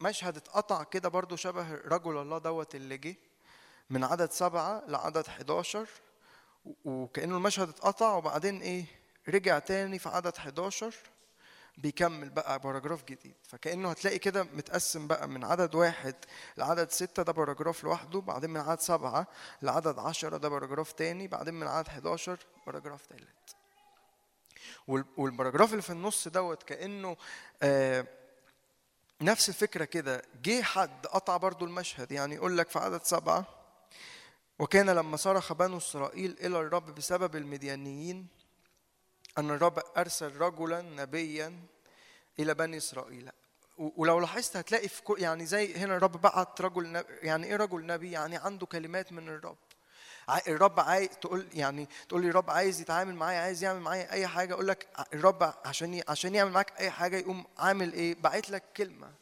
مشهد اتقطع كده برضو شبه رجل الله دوت اللي جه من عدد سبعة لعدد حداشر، وكأنه المشهد اتقطع. وبعدين ايه رجع تاني في عدد حداشر بيكمل بقى باراجراف جديد. فكأنه هتلاقي كده متقسم بقى من عدد واحد لعدد ستة، ده باراجراف لوحده. بعدين من عدد سبعة لعدد عشرة ده باراجراف تاني. بعدين من عدد حداشر باراجراف تالت. والباراجراف اللي في النص دوت كأنه آه نفس الفكرة كده، جه حد قطع برضو المشهد. يعني يقول لك في عدد سبعة: وكان لما صرخ بنو إسرائيل إلى الرب بسبب المديانيين أن الرب أرسل رجلا نبيا إلى بني إسرائيل. ولو لاحظت هتلاقي في كل يعني زي هنا الرب بعت رجل نبي. يعني إيه رجل نبي؟ يعني عنده كلمات من الرب. الرب عايز تقول يعني تقول لي الرب عايز يتعامل معايا، عايز يعمل معايا اي حاجه، اقول لك الرب عشان عشان يعمل معاك اي حاجه يقوم عامل ايه؟ باعت لك كلمه.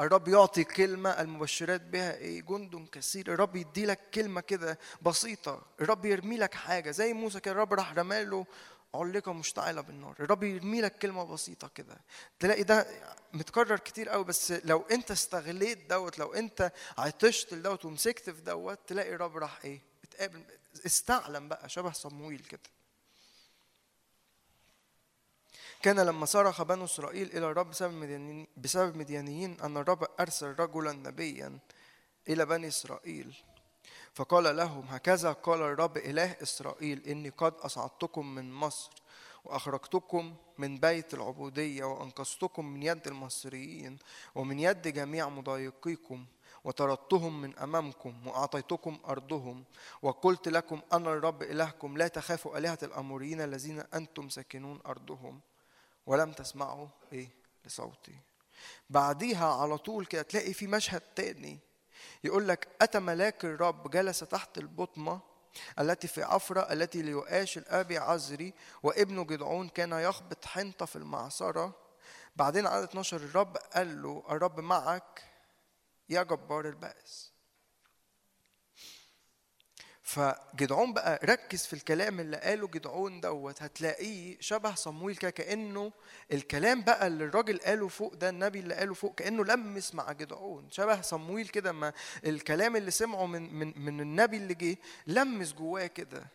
الرب يعطي كلمه المبشرات بها ايه؟ جند كثير. الرب يدي لك كلمه كده بسيطه، الرب يرمي لك حاجه زي موسى كده. الرب راح رماله علقه مشتعله بالنار. الرب يرمي لك كلمه بسيطه كده. تلاقي ده متكرر كتير قوي. بس لو انت استغليت دوت، لو انت عطشت دوت ومسكت في دوت، تلاقي الرب راح ايه؟ اتقابل، استعلم بقى شبه صمويل كده. كان لما صرخ بنو اسرائيل الى الرب بسبب مديانيين ان الرب ارسل رجلا نبيا الى بني اسرائيل، فقال لهم: هكذا قال الرب إله إسرائيل، إني قد أصعدتكم من مصر وأخرجتكم من بيت العبودية وأنقذتكم من يد المصريين ومن يد جميع مضايقيكم، وطردتهم من أمامكم وأعطيتكم أرضهم، وقلت لكم أنا الرب إلهكم، لا تخافوا آلهة الأموريين الذين أنتم ساكنون أرضهم، ولم تسمعوا إيه؟ لصوتي. بعديها على طول كده تلاقي في مشهد تاني يقول لك: أتى ملاك الرب جلس تحت البطمة التي في عفرة التي ليؤاش الأبي عزري، وابنه جدعون كان يخبط حنطة في المعصرة. بعدين عدد اتناشر الرب قال له: الرب معك يا جبار البأس. فجدعون بقى، ركز في الكلام اللي قاله جدعون دوت، هتلاقيه شبه صمويل كده. كأنه الكلام بقى اللي الراجل قاله فوق ده، النبي اللي قاله فوق، كأنه لمس مع جدعون شبه صمويل كده. ما الكلام اللي سمعه من من من النبي اللي جه لمس جواه كده.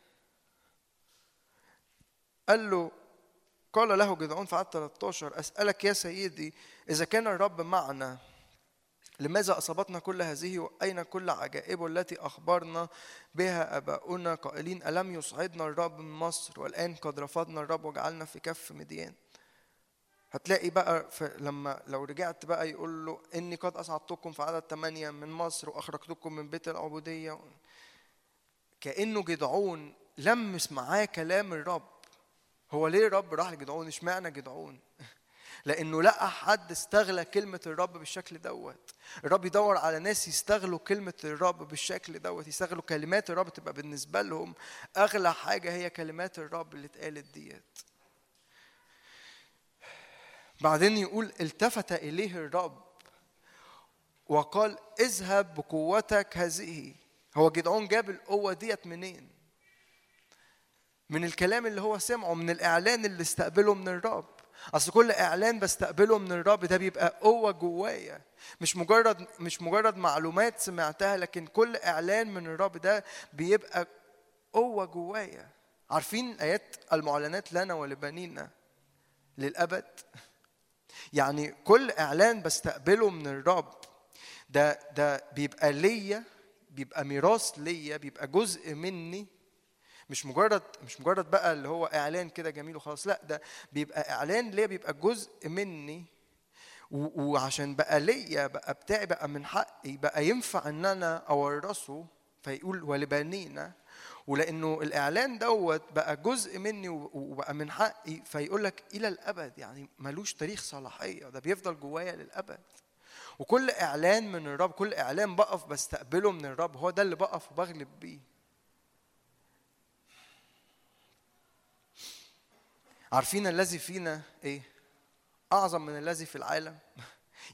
قال له، قال له جدعون في عدد تلتاشر: أسألك يا سيدي، إذا كان الرب معنا لماذا أصابتنا كل هذه، وأين كل عجائبه التي أخبرنا بها أباؤنا قائلين ألم يصعدنا الرب من مصر، والآن قد رفضنا الرب وجعلنا في كف مديان. هتلاقي بقى لما لو رجعت بقى يقول له: إني قد أصعدتكم في عدد تمانية من مصر وأخرجتكم من بيت العبودية. كأنه جدعون لمس معاه كلام الرب. هو ليه الرب راح لجدعون؟ اشمعنى جدعون؟ لأنه لقى حد استغلى كلمة الرب بالشكل دوت. الرب يدور على ناس يستغلوا كلمة الرب بالشكل دوت، يستغلوا كلمات الرب، تبقى بالنسبة لهم أغلى حاجة هي كلمات الرب اللي اتقالت ديت. بعدين يقول: التفت إليه الرب وقال: اذهب بقوتك هذه. هو جدعون جاب القوة ديت منين؟ من الكلام اللي هو سمعه، من الإعلان اللي استقبله من الرب. أصل كل إعلان بستقبله من الرب ده بيبقى قوة جوايا، مش مجرد مش مجرد معلومات سمعتها، لكن كل إعلان من الرب ده بيبقى قوة جوايا. عارفين آيات المعلنات لنا ولبنينا للأبد؟ يعني كل إعلان بستقبله من الرب ده ده بيبقى ليا، بيبقى ميراث ليا، بيبقى جزء مني. مش مجرد مش مجرد بقى اللي هو اعلان كده جميل وخلاص، لا، ده بيبقى اعلان ليا، بيبقى جزء مني. وعشان بقى ليا، بقى بتاعي، بقى من حقي، بقى ينفع ان انا اورثه. فيقول ولبنينا، ولانه الاعلان دوت بقى جزء مني وبقى من حقي، فيقول لك الى الابد. يعني ملوش تاريخ صلاحيه، ده بيفضل جوايا للابد. وكل اعلان من الرب، كل اعلان بقف بستقبله من الرب، هو ده اللي بقف وبغلب بيه. عارفين الذي فينا ايه اعظم من الذي في العالم؟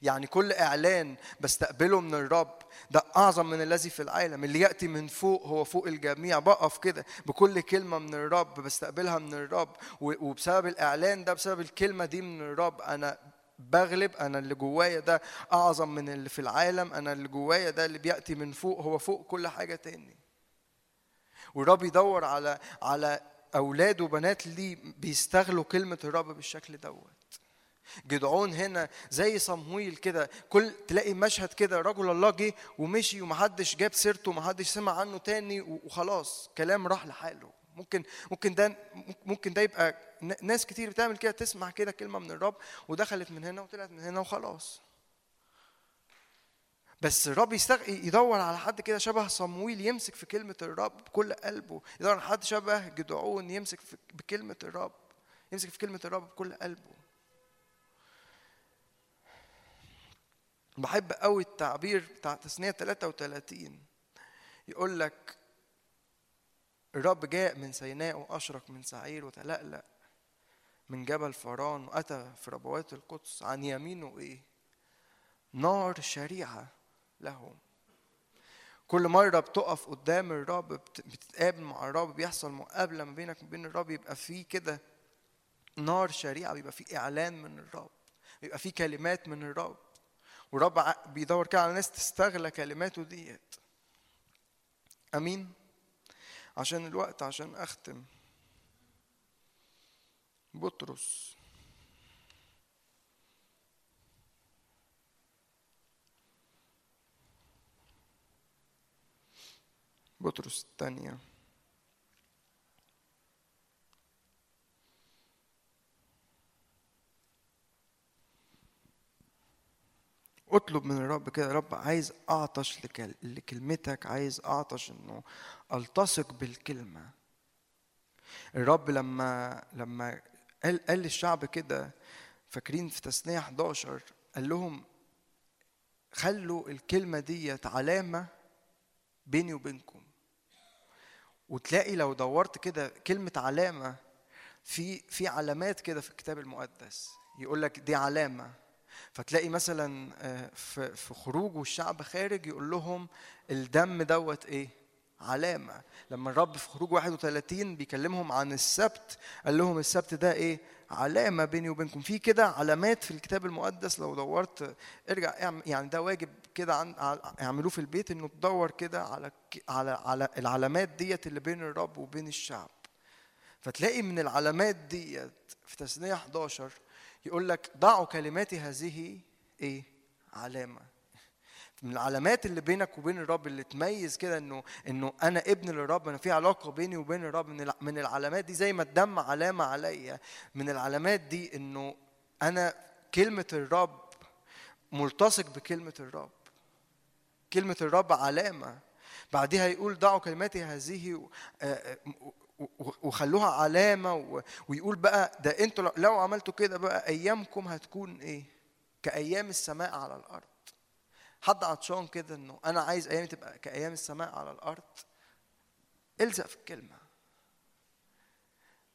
يعني كل اعلان بستقبله من الرب ده اعظم من الذي في العالم. اللي ياتي من فوق هو فوق الجميع. بقف كده بكل كلمه من الرب بستقبلها من الرب، وبسبب الاعلان ده، بسبب الكلمه دي من الرب، انا بغلب. انا اللي جوايا ده اعظم من اللي في العالم. انا اللي جوايا ده اللي بياتي من فوق هو فوق كل حاجه تاني. والرب يدور على على أولاد وبنات ليه بيستغلوا كلمة الرب بالشكل دوت. جدعون هنا زي صمويل كده، كل تلاقي مشهد كده رجل الله جه ومشي ومحدش جاب سيرته ومحدش سمع عنه تاني وخلاص كلام راح لحاله. ممكن ممكن ده ممكن ده يبقى ناس كتير بتعمل كده، تسمع كده كلمة من الرب ودخلت من هنا وطلعت من هنا وخلاص. بس الرب يستغ... يدور على حد كده شبه صمويل يمسك في كلمة الرب بكل قلبه، يدور على حد شبه جدعون يمسك في... بكلمة الرب، يمسك في كلمة الرب بكل قلبه. بحب قوي التعبير بتاع تثنية ثلاثة وثلاثين، يقول لك الرب جاء من سيناء وأشرق من سعير وتلألأ من جبل فران وأتى في ربوات القدس، عن يمينه إيه؟ نار شريعة لهم. كل مرة بتقف قدام الرب، بتتقابل مع الرب، بيحصل مقابلة ما بينك وبين الرب، يبقى فيه كده نار شريعة، بيبقى فيه إعلان من الرب، بيبقى فيه كلمات من الرب، والرب بيدور كده على ناس تستغل كلماته ديت. أمين؟ عشان الوقت، عشان أختم، بطرس بطرس الثانية اطلب من الرب كده، رب عايز اعطش لكلمتك، عايز اعطش انه التصق بالكلمه. الرب لما لما قال قال للشعب كده، فاكرين في تثنيه احد عشر قال لهم خلوا الكلمه دي علامه بيني وبينكم. وتلاقي لو دورت كده كلمه علامه في في علامات كده في الكتاب المقدس، يقول لك دي علامه. فتلاقي مثلا في خروج والشعب خارج يقول لهم الدم دوت ايه؟ علامه. لما الرب في خروج واحد وثلاثين بيكلمهم عن السبت قال لهم السبت ده ايه؟ علامه بيني وبينكم. في كده علامات في الكتاب المقدس لو دورت، ارجع يعني ده واجب كده عن اعملوه في البيت، انه تدور كده على على على العلامات ديت اللي بين الرب وبين الشعب. فتلاقي من العلامات ديت في تثنيه احد عشر يقول لك ضعوا كلماتي هذه ايه؟ علامه. من العلامات اللي بينك وبين الرب اللي تميز كده انه انه انا ابن للرب، انا في علاقه بيني وبين الرب. من العلامات دي زي ما الدم علامه عليا، من العلامات دي انه انا كلمه الرب ملتصق بكلمه الرب، كلمه الرب علامه. بعدها يقول ضعوا كلماتي هذه وخلوها علامة، ويقول بقى ده انتوا لو عملتوا كده بقى أيامكم هتكون إيه؟ كأيام السماء على الأرض. حد عطشان كده إنه أنا عايز أيامي تبقى كأيام السماء على الأرض، الزق في الكلمة.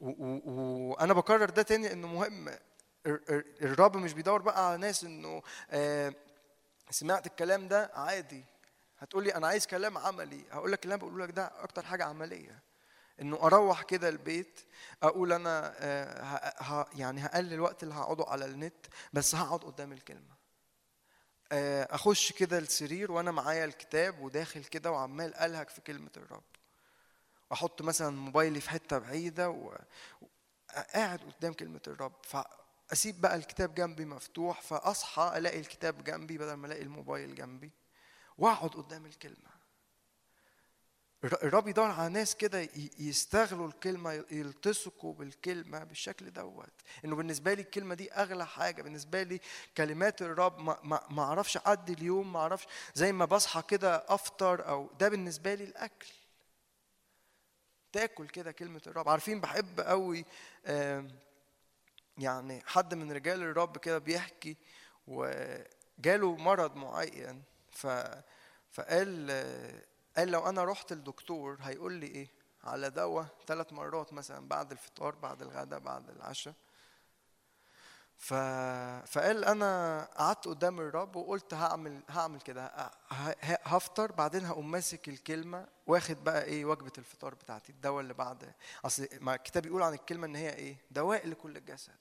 وأنا بكرر ده تاني إنه مهم، الرب مش بيدور بقى على ناس إنه سمعت الكلام ده عادي. هتقولي أنا عايز كلام عملي، هقولك اللي أنا بقوله لك ده أكتر حاجة عملية، إنه أروح كده البيت أقول أنا ه... يعني هقلل الوقت اللي هقعده على النت، بس هقعد قدام الكلمة. أخش كده السرير وأنا معايا الكتاب وداخل كده وعمال ألهج في كلمة الرب، وأحط مثلا موبايلي في حتة بعيدة وقاعد قدام كلمة الرب. فأسيب بقى الكتاب جنبي مفتوح، فأصحى ألاقي الكتاب جنبي بدل ما ألاقي الموبايل جنبي، وأقعد قدام الكلمة. الرب يدور على ناس كده يستغلوا الكلمة، يلتصقوا بالكلمة بالشكل دوت. إنه بالنسبة لي الكلمة دي أغلى حاجة، بالنسبة لي كلمات الرب ما أعرفش أعدي اليوم، ما أعرفش زي ما بصحى كده أفطر، أو ده بالنسبة لي الأكل، تاكل كده كلمة الرب. عارفين بحب قوي يعني حد من رجال الرب كده بيحكي وجاله مرض معين، فقال قال لو أنا رحت للدكتور هيقول لي إيه؟ على دواء ثلاث مرات مثلا، بعد الفطار بعد الغداء بعد العشاء. فقال أنا قعدت قدام الرب وقلت هعمل هعمل كده، هفطر بعدين هقوم ماسك الكلمة واخد بقى إيه وجبة الفطار بتاعتي، الدواء اللي بعد. أصل ما الكتاب يقول عن الكلمة إن هي إيه؟ دواء لكل الجسد،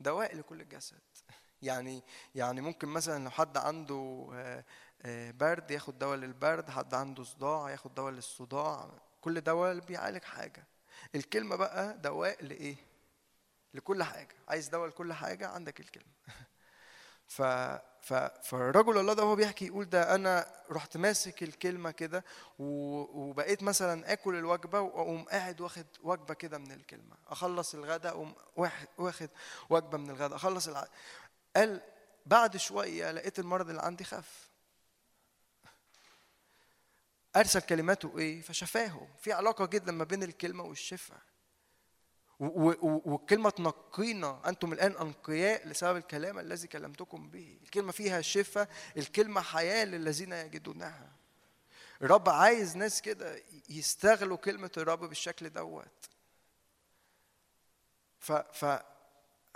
دواء لكل الجسد. يعني يعني ممكن مثلا لو حد عنده برد ياخد دواء للبرد، حد عنده صداع ياخد دواء للصداع، كل دواء بيعالج حاجة. الكلمه بقى دواء لايه؟ لكل حاجه. عايز دواء لكل حاجه؟ عندك الكلمه. ف فالرجل الله ده هو بيحكي يقول ده انا رحت ماسك الكلمه كده وبقيت مثلا اكل الوجبه واقوم قاعد واخد وجبه كده من الكلمه، اخلص الغداء اقوم واخد وجبه من الغداء، اخلص الع... قال بعد شويه لقيت المرض اللي عندي خف. ارسل كلماته ايه؟ فشفاهم. في علاقه جدا ما بين الكلمه والشفاء. والكلمة تنقينا، أنتم الآن أنقياء لسبب الكلام الذي كلمتكم به. الكلمة فيها شفاء، الكلمة حياة للذين يجدونها. الرب عايز ناس كده يستغلوا كلمة الرب بالشكل دوت. ف ف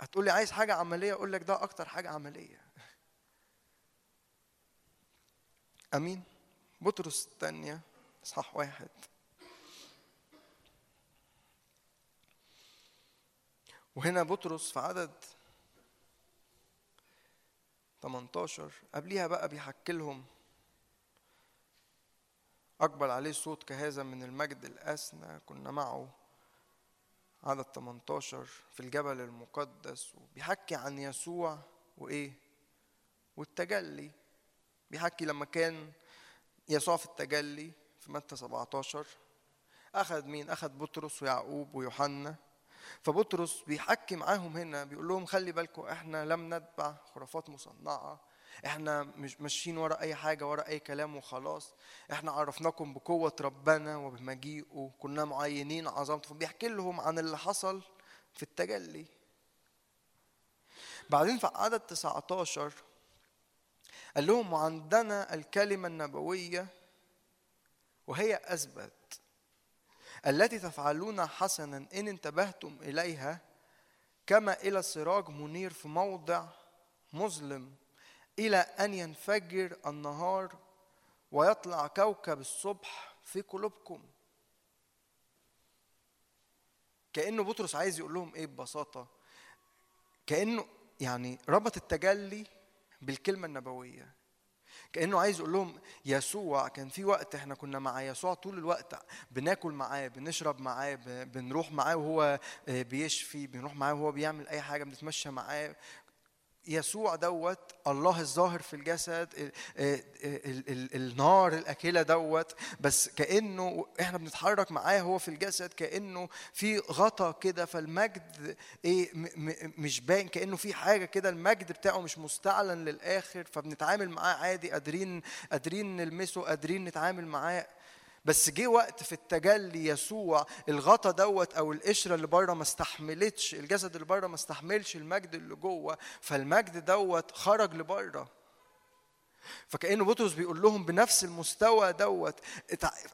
هتقولي عايز حاجة عملية، أقول لك ده أكتر حاجة عملية. أمين. بطرس الثانية إصحاح واحد. وهنا بطرس في عدد ثمانية عشر، قبليها بقى بيحكي لهم أقبل عليه صوت كهذا من المجد الأسنى كنا معه، عدد ثمانية عشر في الجبل المقدس، وبيحكي عن يسوع وإيه والتجلي. بيحكي لما كان يسوع في التجلي في متى سبعة عشر أخذ مين؟ أخذ بطرس ويعقوب ويوحنا. فبطرس بيحكي معاهم هنا بيقول لهم خلي بالكم احنا لم نتبع خرافات مصنعه، احنا مش ماشيين ورا اي حاجه ورا اي كلام وخلاص، احنا عرفناكم بقوه ربنا وبمجيئه كنا معينين عظمته. فبيحكي لهم عن اللي حصل في التجلي. بعدين في عدد تسعة عشر قال لهم وعندنا الكلمه النبويه وهي اثبت التي تفعلون حسنا إن انتبهتم إليها كما إلى سراج منير في موضع مظلم إلى أن ينفجر النهار ويطلع كوكب الصبح في قلوبكم. كأنه بطرس عايز يقول لهم إيه ببساطة؟ كأنه يعني ربط التجلي بالكلمة النبوية. كأنه عايز يقول لهم يسوع كان في وقت احنا كنا مع يسوع طول الوقت، بناكل معاه بنشرب معاه بنروح معاه وهو بيشفي، بنروح معاه وهو بيعمل اي حاجه، بنتمشى معاه. يسوع دوت الله الظاهر في الجسد، النار الاكله دوت، بس كأنه احنا بنتحرك معاه هو في الجسد كأنه في غطا كده، فالمجد ايه مش باين، كأنه في حاجه كده المجد بتاعه مش مستعلن للاخر، فبنتعامل معاه عادي، قادرين قادرين نلمسه قادرين نتعامل معاه. بس جه وقت في التجلي يسوع الغطا دوت او القشره اللي بره ما استحملتش، الجسد اللي بره ما استحملش المجد اللي جوه، فالمجد دوت خرج لبره. فكأنه بطرس بيقول لهم بنفس المستوى دوت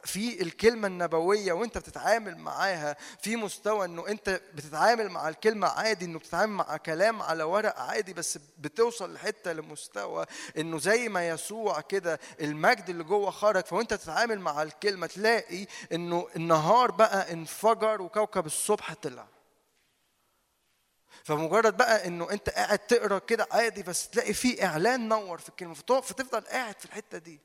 في الكلمه النبويه وانت بتتعامل معاها، في مستوى انه انت بتتعامل مع الكلمه عادي، انه بتتعامل مع كلام على ورق عادي، بس بتوصل لحته لمستوى انه زي ما يسوع كده المجد اللي جوه خرج، فوانت بتتعامل مع الكلمه تلاقي انه النهار بقى انفجر وكوكب الصبح طلع. فمجرد بقى انه انت قاعد تقرا كده عادي بس تلاقي فيه اعلان نور في الكلمه، فتفضل قاعد في الحته دي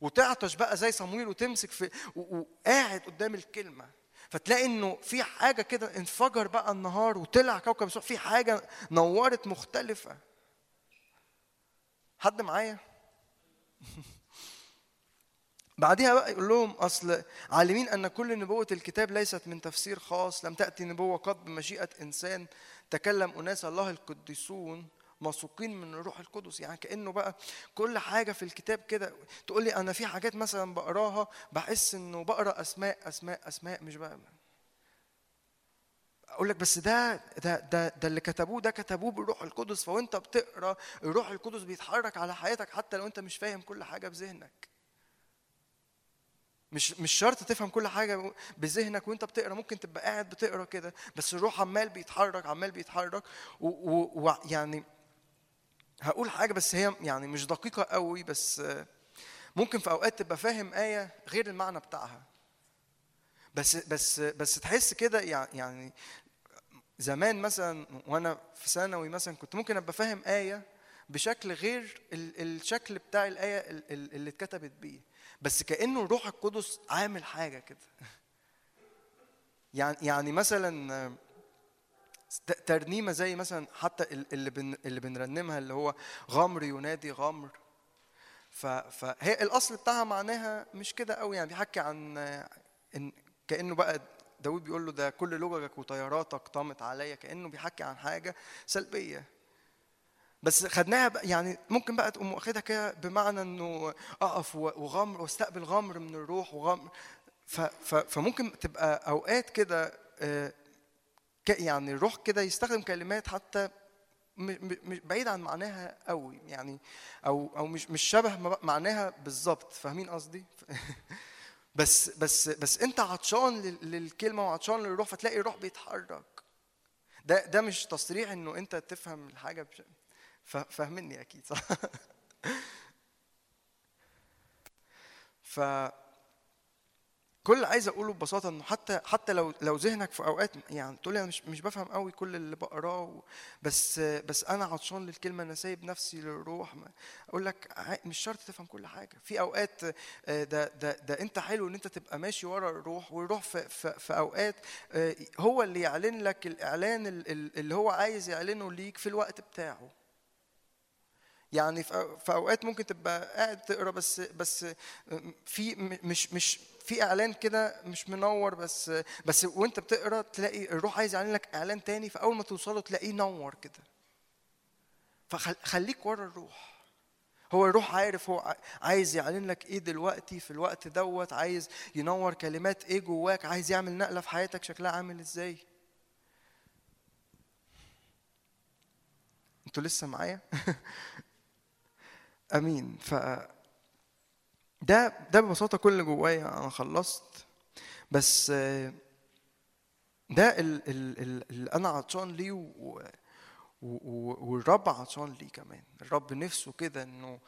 وتعطش بقى زي صمويل وتمسك في وقاعد قدام الكلمه، فتلاقي انه في حاجه كده انفجر بقى النهار وطلع كوكب الصبح، في حاجه نورت مختلفه. حد معايا؟ بعدها بقى يقول لهم أصل عالمين أن كل نبوة الكتاب ليست من تفسير خاص، لم تأتي نبوة قط بمشيئة إنسان، تكلم أناس الله القديسون مسوقين من الروح القدس. يعني كأنه بقى كل حاجة في الكتاب كده تقول لي أنا في حاجات مثلا بقراها بحس أنه بقرأ أسماء أسماء أسماء، مش بقى أقول لك بس ده ده ده ده اللي كتبوه، ده كتبوه بالروح القدس، فوأنت بتقرأ الروح القدس بيتحرك على حياتك حتى لو أنت مش فاهم كل حاجة بذهنك. مش مش شرط تفهم كل حاجه بذهنك وانت بتقرا، ممكن تبقى قاعد بتقرا كده بس الروح عمال بيتحرك عمال بيتحرك ويعني هقول حاجه بس هي يعني مش دقيقه قوي، بس ممكن في اوقات تبقى فاهم ايه غير المعنى بتاعها، بس بس بس تحس كده. يعني زمان مثلا وانا في ثانوي مثلا كنت ممكن ابقى فاهم ايه بشكل غير الشكل بتاع الايه اللي اتكتبت بيه، بس كأنه الروح القدس عامل حاجة كده. يعني يعني مثلا ترنيمه زي مثلا حتى اللي بن اللي بنرنمها اللي هو غمر ينادي غمر، فهي الاصل بتاعها معناها مش كده قوي، يعني بيحكي عن ان كانه بقى داوود بيقول له ده كل لججك وطياراتك طامت عليا، كانه بيحكي عن حاجه سلبيه، بس خدناها بقى يعني ممكن بقى تقوم واخدها كده بمعنى انه اقف وغمر واستقبل غمر من الروح وغمر، فممكن تبقى اوقات كده يعني الروح كده يستخدم كلمات حتى بعيد عن معناها قوي يعني، او او مش مش شبه معناها بالظبط، فاهمين قصدي؟ بس بس بس انت عطشان للكلمه وعطشان للروح، فتلاقي الروح بيتحرك. ده ده مش تصريح انه انت تفهم الحاجه، فاهمني اكيد صح؟ ف كل اللي عايز اقوله ببساطه انه حتى حتى لو لو ذهنك في اوقات يعني تقول انا مش مش بفهم قوي كل اللي بقراه، بس بس انا عطشان للكلمه، انا سايب نفسي للروح، اقول لك مش شرط تفهم كل حاجه. في اوقات ده ده ده انت حلو ان انت تبقى ماشي ورا الروح، والروح في في, في اوقات هو اللي يعلن لك الاعلان اللي هو عايز يعلنه ليك في الوقت بتاعه. يعني في اوقات ممكن تبقى قاعد تقرا بس بس في مش مش في اعلان كده مش منور، بس بس وانت بتقرا تلاقي الروح عايز يعلن لك اعلان تاني، فاول ما توصله تلاقيه نور كده. فخليك ورا الروح، هو الروح عارف هو عايز يعلن لك ايه دلوقتي في الوقت دوت، عايز ينور كلمات ايه جواك، عايز يعمل نقله في حياتك شكلها عامل ازاي. انتوا لسه معايا؟ امين. ف ده ده ببساطه كل اللي جوايا، انا خلصت، بس ده اللي انا عطشان ليه، والرب عطشان ليه كمان. الرب نفسه كده انه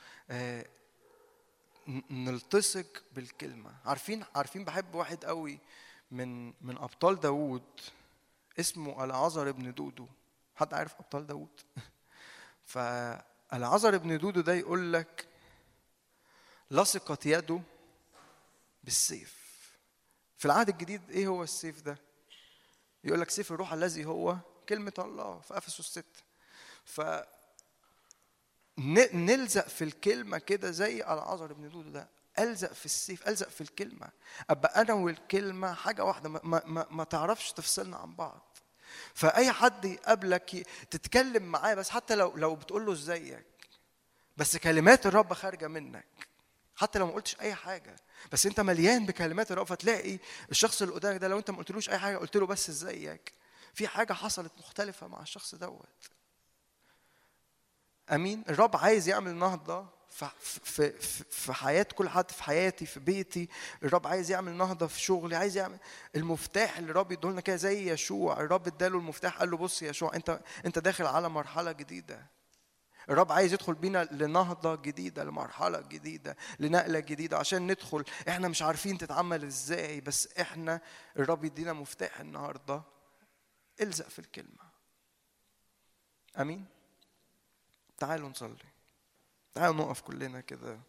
نلتصق بالكلمه. عارفين عارفين بحب واحد قوي من من ابطال داوود اسمه العازر ابن دودو. حد عارف ابطال داوود؟ فالعازر ابن دودو ده يقول لك لصقت يده بالسيف. في العهد الجديد ايه هو السيف ده؟ يقول لك سيف الروح الذي هو كلمه الله في افسس ستة. ف نلزق في الكلمه كده زي العازر بن دودو ده، الزق في السيف، الزق في الكلمه، ابقى انا والكلمه حاجه واحده، ما, ما, ما تعرفش تفصلنا عن بعض. فاي حد يقابلك تتكلم معاه، بس حتى لو لو بتقول له ازيك، بس كلمات الرب خارجه منك، حتى لو ما قلتش اي حاجه، بس انت مليان بكلمات الرب. فتلاقي الشخص اللي قدامك ده لو انت ما قلتلوش اي حاجه، قلت له بس ازيك، في حاجه حصلت مختلفه مع الشخص دوت. امين. الرب عايز يعمل نهضه في في في حياه كل حد، في حياتي، في بيتي، الرب عايز يعمل نهضه في شغلي، عايز يعمل المفتاح اللي الرب يديه لنا كده زي يشوع. الرب اداله المفتاح قال له بص يا يشوع، انت انت داخل على مرحله جديده. الرب عايز يدخل بينا لنهضة جديدة، لمرحلة جديدة، لنقلة جديدة، عشان ندخل احنا مش عارفين تتعمل ازاي، بس احنا الرب يدينا مفتاح النهاردة. الزق في الكلمة. امين. تعالوا نصلي، تعالوا نقف كلنا كده.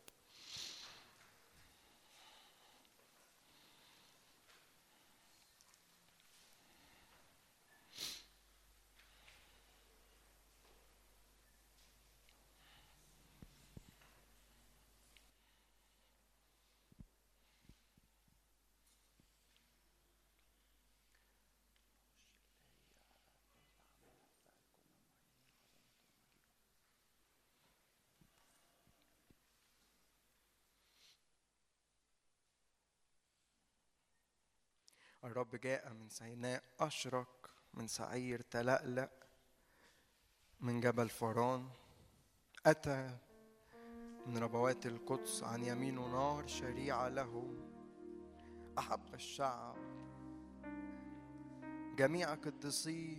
الرب جاء من سيناء أشرق، من سعير تلألأ، من جبل فران أتى، من ربوات القدس عن يمينه نار شريعة له. أحب الشعب، جميع قدسيه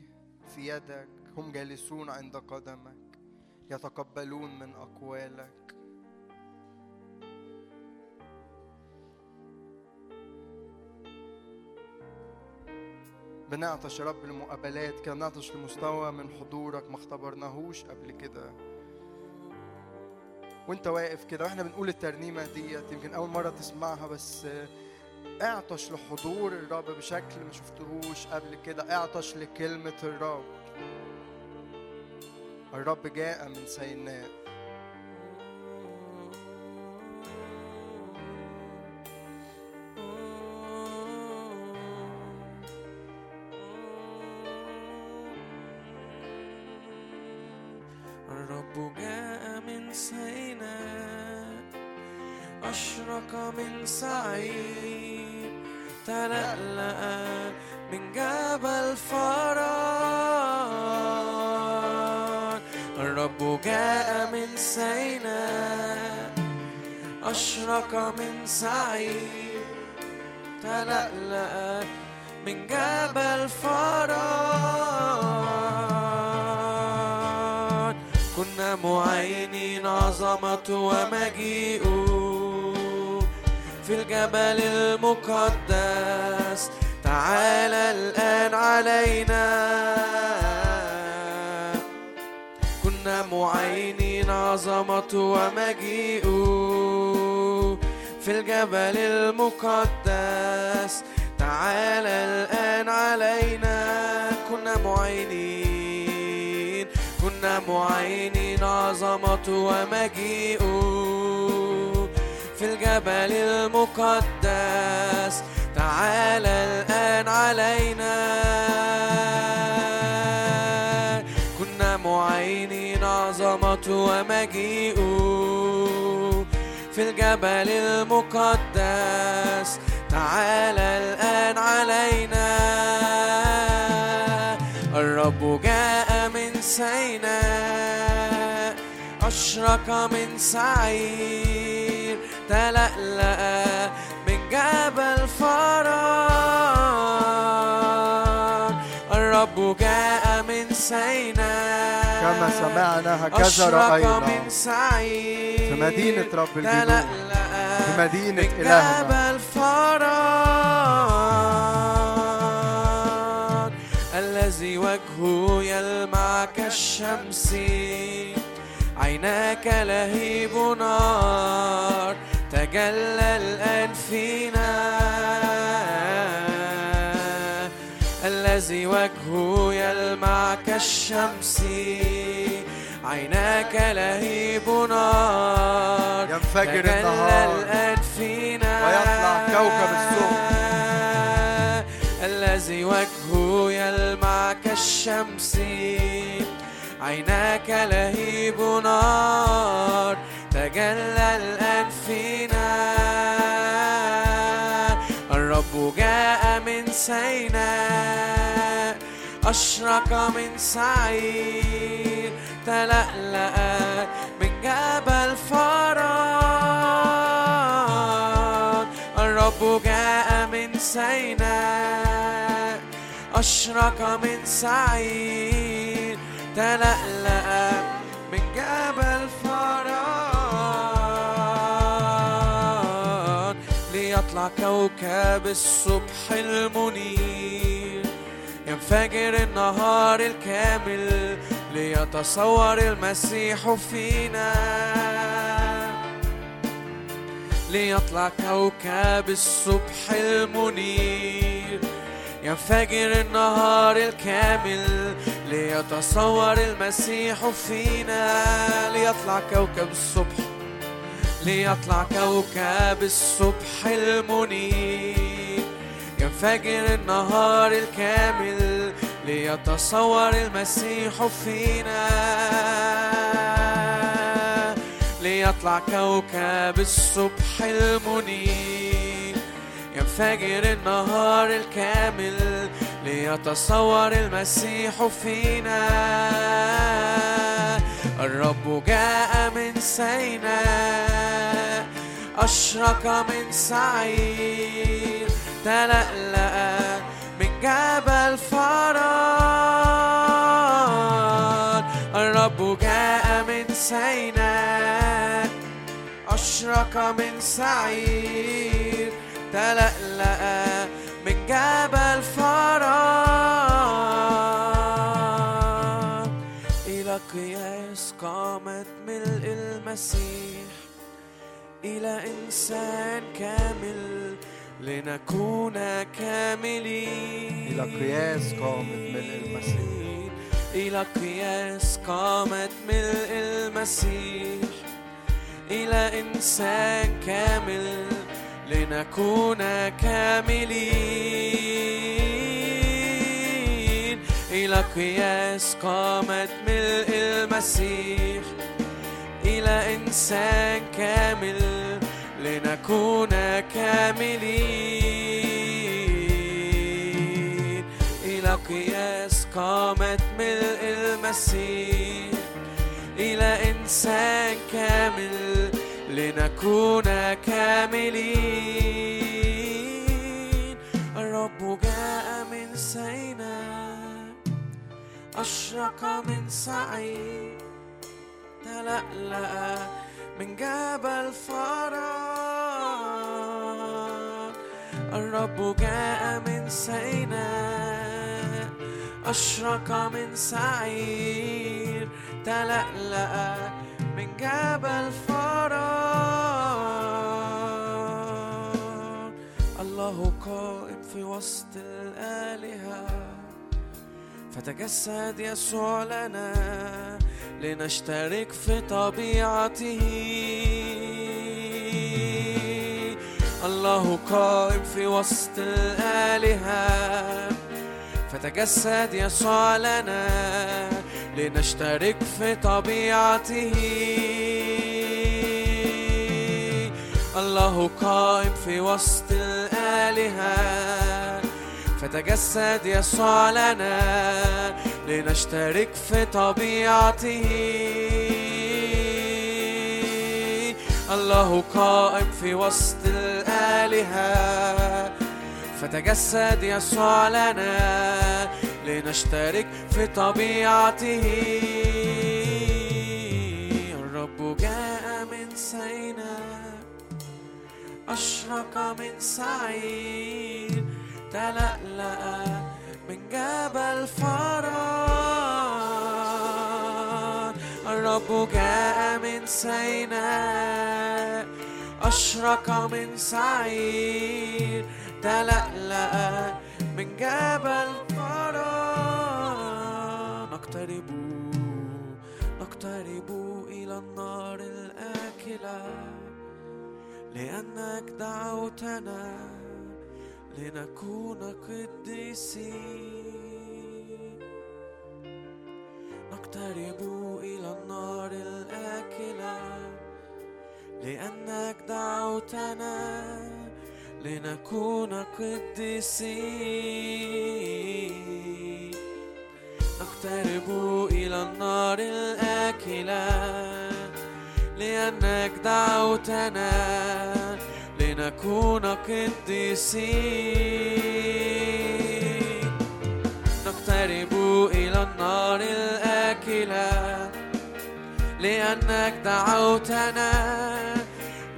في يدك، هم جالسون عند قدمك، يتقبلون من أقوالك. بنعطش يا رب لمقابلات كده، بنعطش لمستوى من حضورك ما اختبرناهوش قبل كده. وانت واقف كده واحنا بنقول الترنيمه ديت، يمكن اول مره تسمعها، بس اعطش لحضور الرب بشكل ما شفتهوش قبل كده. اعطش لكلمة الرب. الرب جاء من سيناء. الرب جاء من سيناء، أشرق من صعيد، تلألأ من جبل فرات. الرب جاء من سيناء، أشرق من صعيد، تلألأ من جبل فرات. كنا معينين عظمته ومجيئه في الجبل المقدس، تعالى الآن علينا. كنا معينين عظمته ومجيئه في الجبل المقدس، تعالى الآن علينا. كنا معينين كنا معينين عظمته ومجيئه في الجبل المقدس، تعالى الآن علينا. كنا معينين عظمته ومجيئه في الجبل المقدس، تعالى الآن علينا. الرب جاء من سيناء، أشرق من سعير، تلألأ من جبل فرات. الرب جاء من سيناء، كما سمعنا هكذا رأينا، في مدينة رب الجنود، في مدينة إلهنا، من جبل فرات. الذي وجهه يلمع كالشمس، عيناك لهيب نار، تجلى الآن فينا. الذي وجهه يلمع كالشمس، عيناك لهيب نار، ينفجر النهار الآن فينا، ويطلع كوكب السوق. الذي وجهه يلمع كالشمس، عيناك لهيب نار، تجلى الآن فينا. الرب جاء من سيناء، أشرق من سعير، تلألأ من جبل فرات. الرب جاء من سيناء، أشرق من سعير، تلألأ من جبل فرات. ليطلع كوكب الصبح المنير، ينفجر النهار الكامل، ليتصور المسيح فينا. ليطلع كوكب الصبح المنير، ينفجر النهار الكامل، ليتصور المسيح فينا. ليطلع كوكب الصبح، ليطلع كوكب الصبح المنير، ينفجر النهار الكامل، ليتصور المسيح فينا. ليطلع كوكب الصبح المنير، ينفجر النهار الكامل، ليتصور المسيح فينا. الرب جاء من سيناء، أشرق من سعير، تلألأ من جبل فرات. الرب جاء من سيناء، أشرق من سعير، تلألأ من جبل فرات. إلى قياس قامت ملء المسيح، إلى إنسان كامل، لنكون كاملين. إلى قياس قامت ملء المسيح. إلى قياس قامت ملء المسيح. إلى إنسان كامل لنكون كاملين. إلى قياس قامت ملء المسيح. إلى إنسان كامل لنكون كاملين. إلى قياس قامت ملء المسيح. إلى إنسان كامل لنكون كاملين. الرب جاء من سيناء، أشرق من سعي، تلألأ من جبل فرات. الرب جاء من سيناء، أشرق من سعير، تلألأ من جبل فرات. الله قائم في وسط الآلهة، فتجسد يسوع لنا لنشترك في طبيعته. الله قائم في وسط الآلهة، فتجسد يسوع لنا لنشترك في طبيعته. الله قائم في وسط الآلهة، فتجسد يسوع لنا لنشترك في طبيعته. الله قائم في وسط الآلهة، فتجسد يسوع لنا لنشترك في طبيعته. الرب جاء من سيناء، أشرق من سعير، تلألأ من جبل فرات. الرب جاء من سيناء، أشرق من سعير، تلألأ من جبل فرات. نقترب نقترب إلى النار الآكلة، لأنك دعوتنا لنكون قديسين. نقترب إلى النار الآكلة، لأنك دعوتنا لنكون قديسين. نقترب إلى النار الآكلة، لأنك دعوتنا لنكون قديسين. نقترب إلى النار الآكلة، لأنك دعوتنا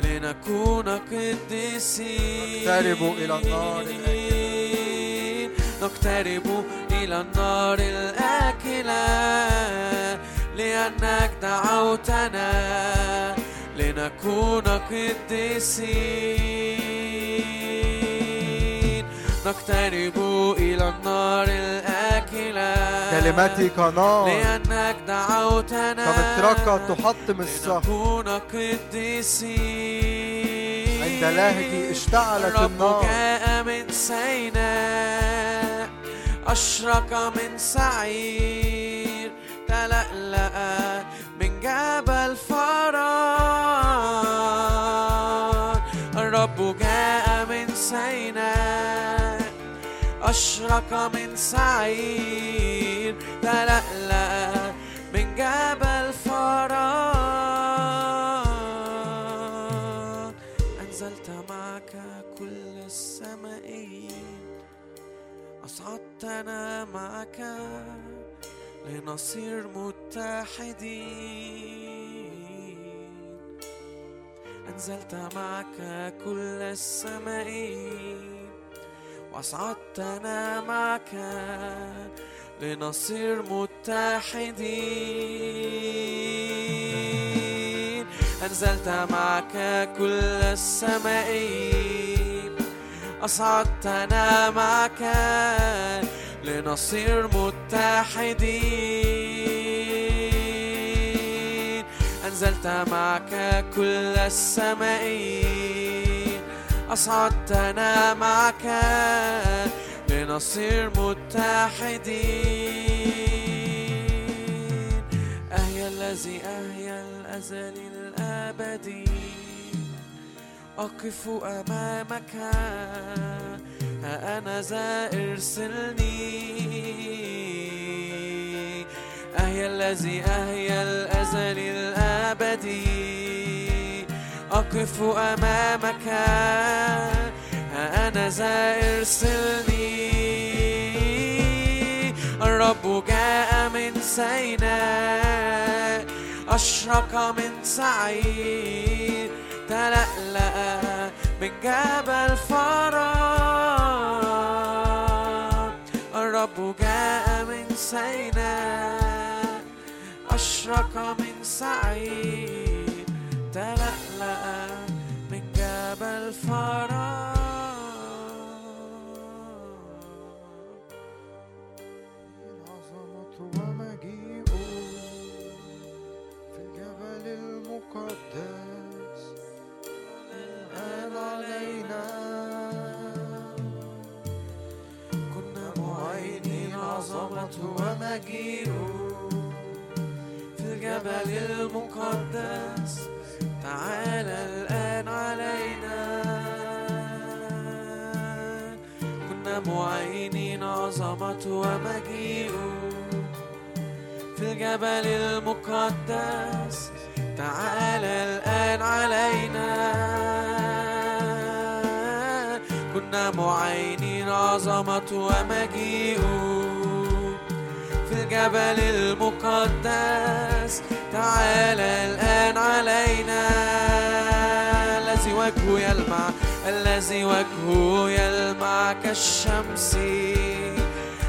لنكون قديسين. نقترب إلى النار الآكلة، نقترب إلى النار الآكلة، لأنك دعوتنا لنكون قديسين. نقترب إلى النار الآكلة، كلمتك نار، لأنك دعوتنا فبتركها تحطم الصخر. لنكون قديسين، عند لاهجي اشتعلت النار. الرب جاء من سيناء، أشرق من سعير، تلألأ من جبل فرات. الرب جاء من سيناء، أشرق من سعير، تلألأ من جبل فرات. أنزلت معك كل السمائيين، أصعدتنا معك لنصير متحدين. أنزلت معك كل السمائين، وأصعدتنا معك لنصير متحدين. أنزلت معك كل السمائين، أصعدتنا معك لنصير متحدين. أنزلت معك كل السمائين، أصعدتنا معك لنصير متحدين. أهيا الذي أهيا الأزل الأبدي، أقف أمامك، ها أنا ذا ارسلني. أهيا الذي أهيا الأزل الأبدي، أقف أمامك، ها أنا ذا ارسلني. الرب جاء من سيناء، أشرق من سعير، تلألأ من جبل فرات. الرب جاء من سيناء، أشرق من سعير، تلألأ من جبل فرات. عظمته ومجيئه في الجبل المقدس، علينا كنا معينين عظمته ومجيئه في الجبل المقدس. تعالى الآن علينا، كنا معينين عظمته ومجيئه في الجبل المقدس. تعالى الآن علينا، كنا معينين عظمته ومجيئه في الجبل المقدس. تعالى الآن علينا. الذي وجهه يلمع، الذي وجهه يلمع كالشمس،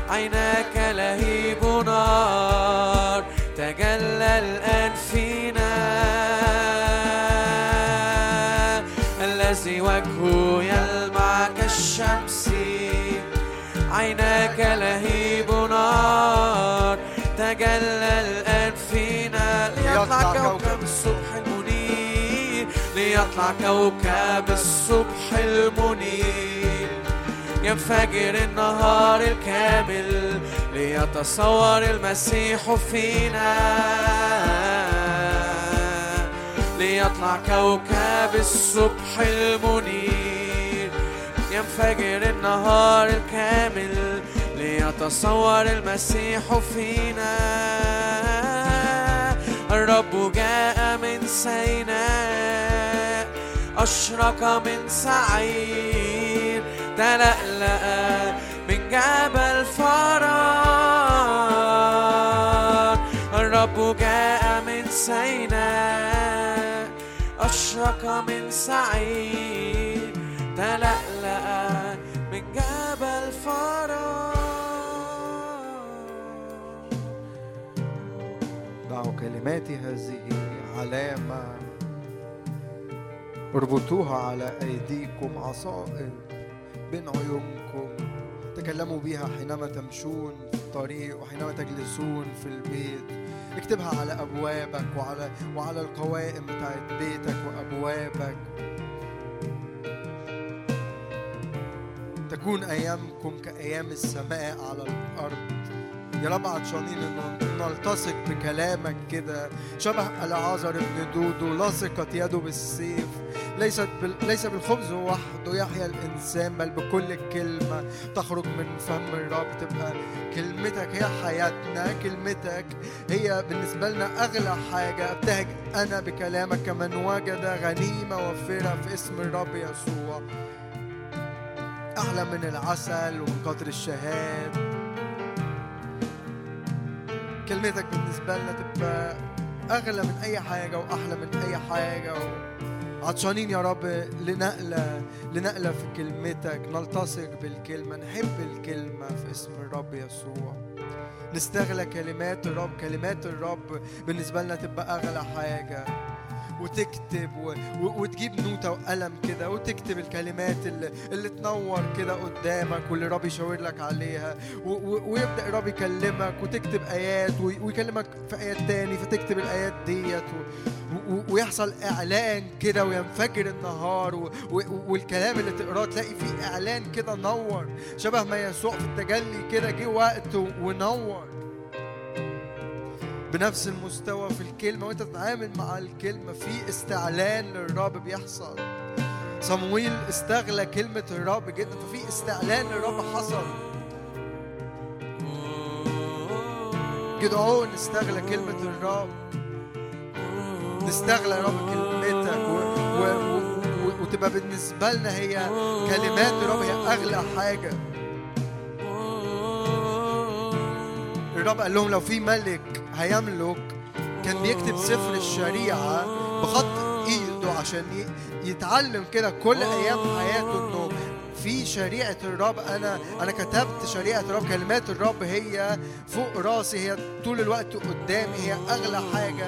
عيناك لهيب نار، تجلى الآن فينا. الذي وجهه يلمع كالشمس، عيناك لهيب نار، تجلى الآن فينا. ليطلع كوكب الصبح المنير، ليطلع كوكب الصبح المنير، ينفجر النهار الكامل، ليتصور المسيح فينا. ليطلع كوكب الصبح المنير، ينفجر النهار الكامل، ليتصور المسيح فينا. الرب جاء من سيناء، أشرق من سعير، تلألأ من جبل فرات. الرب جاء من سيناء، أشرق من سعير، تلألأ من جبل فرات. دعوا كلماتي هذه علامة، اربطوها على أيديكم، عصائل بين عيونكم، تكلموا بها حينما تمشون في الطريق، وحينما تجلسون في البيت. اكتبها على أبوابك وعلى وعلى القوائم بتاعت بيتك وأبوابك. تكون أيامكم كأيام السماء على الأرض. يا رب عطشانين إن نلتصق بكلامك كده، شبه العازر ابن دودو لصقت يده بالسيف. ليست بال... ليس بالخبز وحده يحيا الإنسان، بل بكل كلمة تخرج من فم الرب. تبقى كلمتك هي حياتنا، كلمتك هي بالنسبة لنا أغلى حاجة. ابتهج أنا بكلامك كمن وجد غنيمة وفرة في اسم الرب يسوع، أحلى من العسل ومن قطر الشهاد. كلمتك بالنسبة لنا تبقى أغلى من أي حاجة وأحلى من أي حاجة. عطشانين يا رب لنقلة لنقلة في كلمتك، نلتصق بالكلمة، نحب الكلمة في اسم الرب يسوع. نستغلى كلمات الرب، كلمات الرب بالنسبة لنا تبقى أغلى حاجة. وتكتب و... وتجيب نوتة وقلم كده وتكتب الكلمات اللي, اللي تنور كده قدامك واللي ربي يشاور لك عليها و... و... ويبدأ ربي يكلمك وتكتب آيات و... ويكلمك في آيات تاني فتكتب الآيات ديت و... ويحصل إعلان كده وينفجر النهار و... و... والكلام اللي تقراه تلاقي فيه إعلان كده نور شبه ما يسوع في التجلي كده جه وقت و... ونور بنفس المستوى في الكلمة وانت تتعامل مع الكلمة في استعلان للرب بيحصل. صمويل استغلى كلمة الرب جدا ففي استعلان للرب حصل. جدعون استغلى كلمة الرب. نستغلى رب كلمتك و... و... و... وتبقى بالنسبة لنا هي كلمات الرب هي أغلى حاجة. الرب قال لهم لو في ملك هيملك كان بيكتب سفر الشريعة بخط إيده عشان ي... يتعلم كده كل أيام حياته إنه في شريعة الرب. أنا أنا كتبت شريعة الرب كلمات الرب هي فوق راسي هي طول الوقت قدامي هي أغلى حاجة.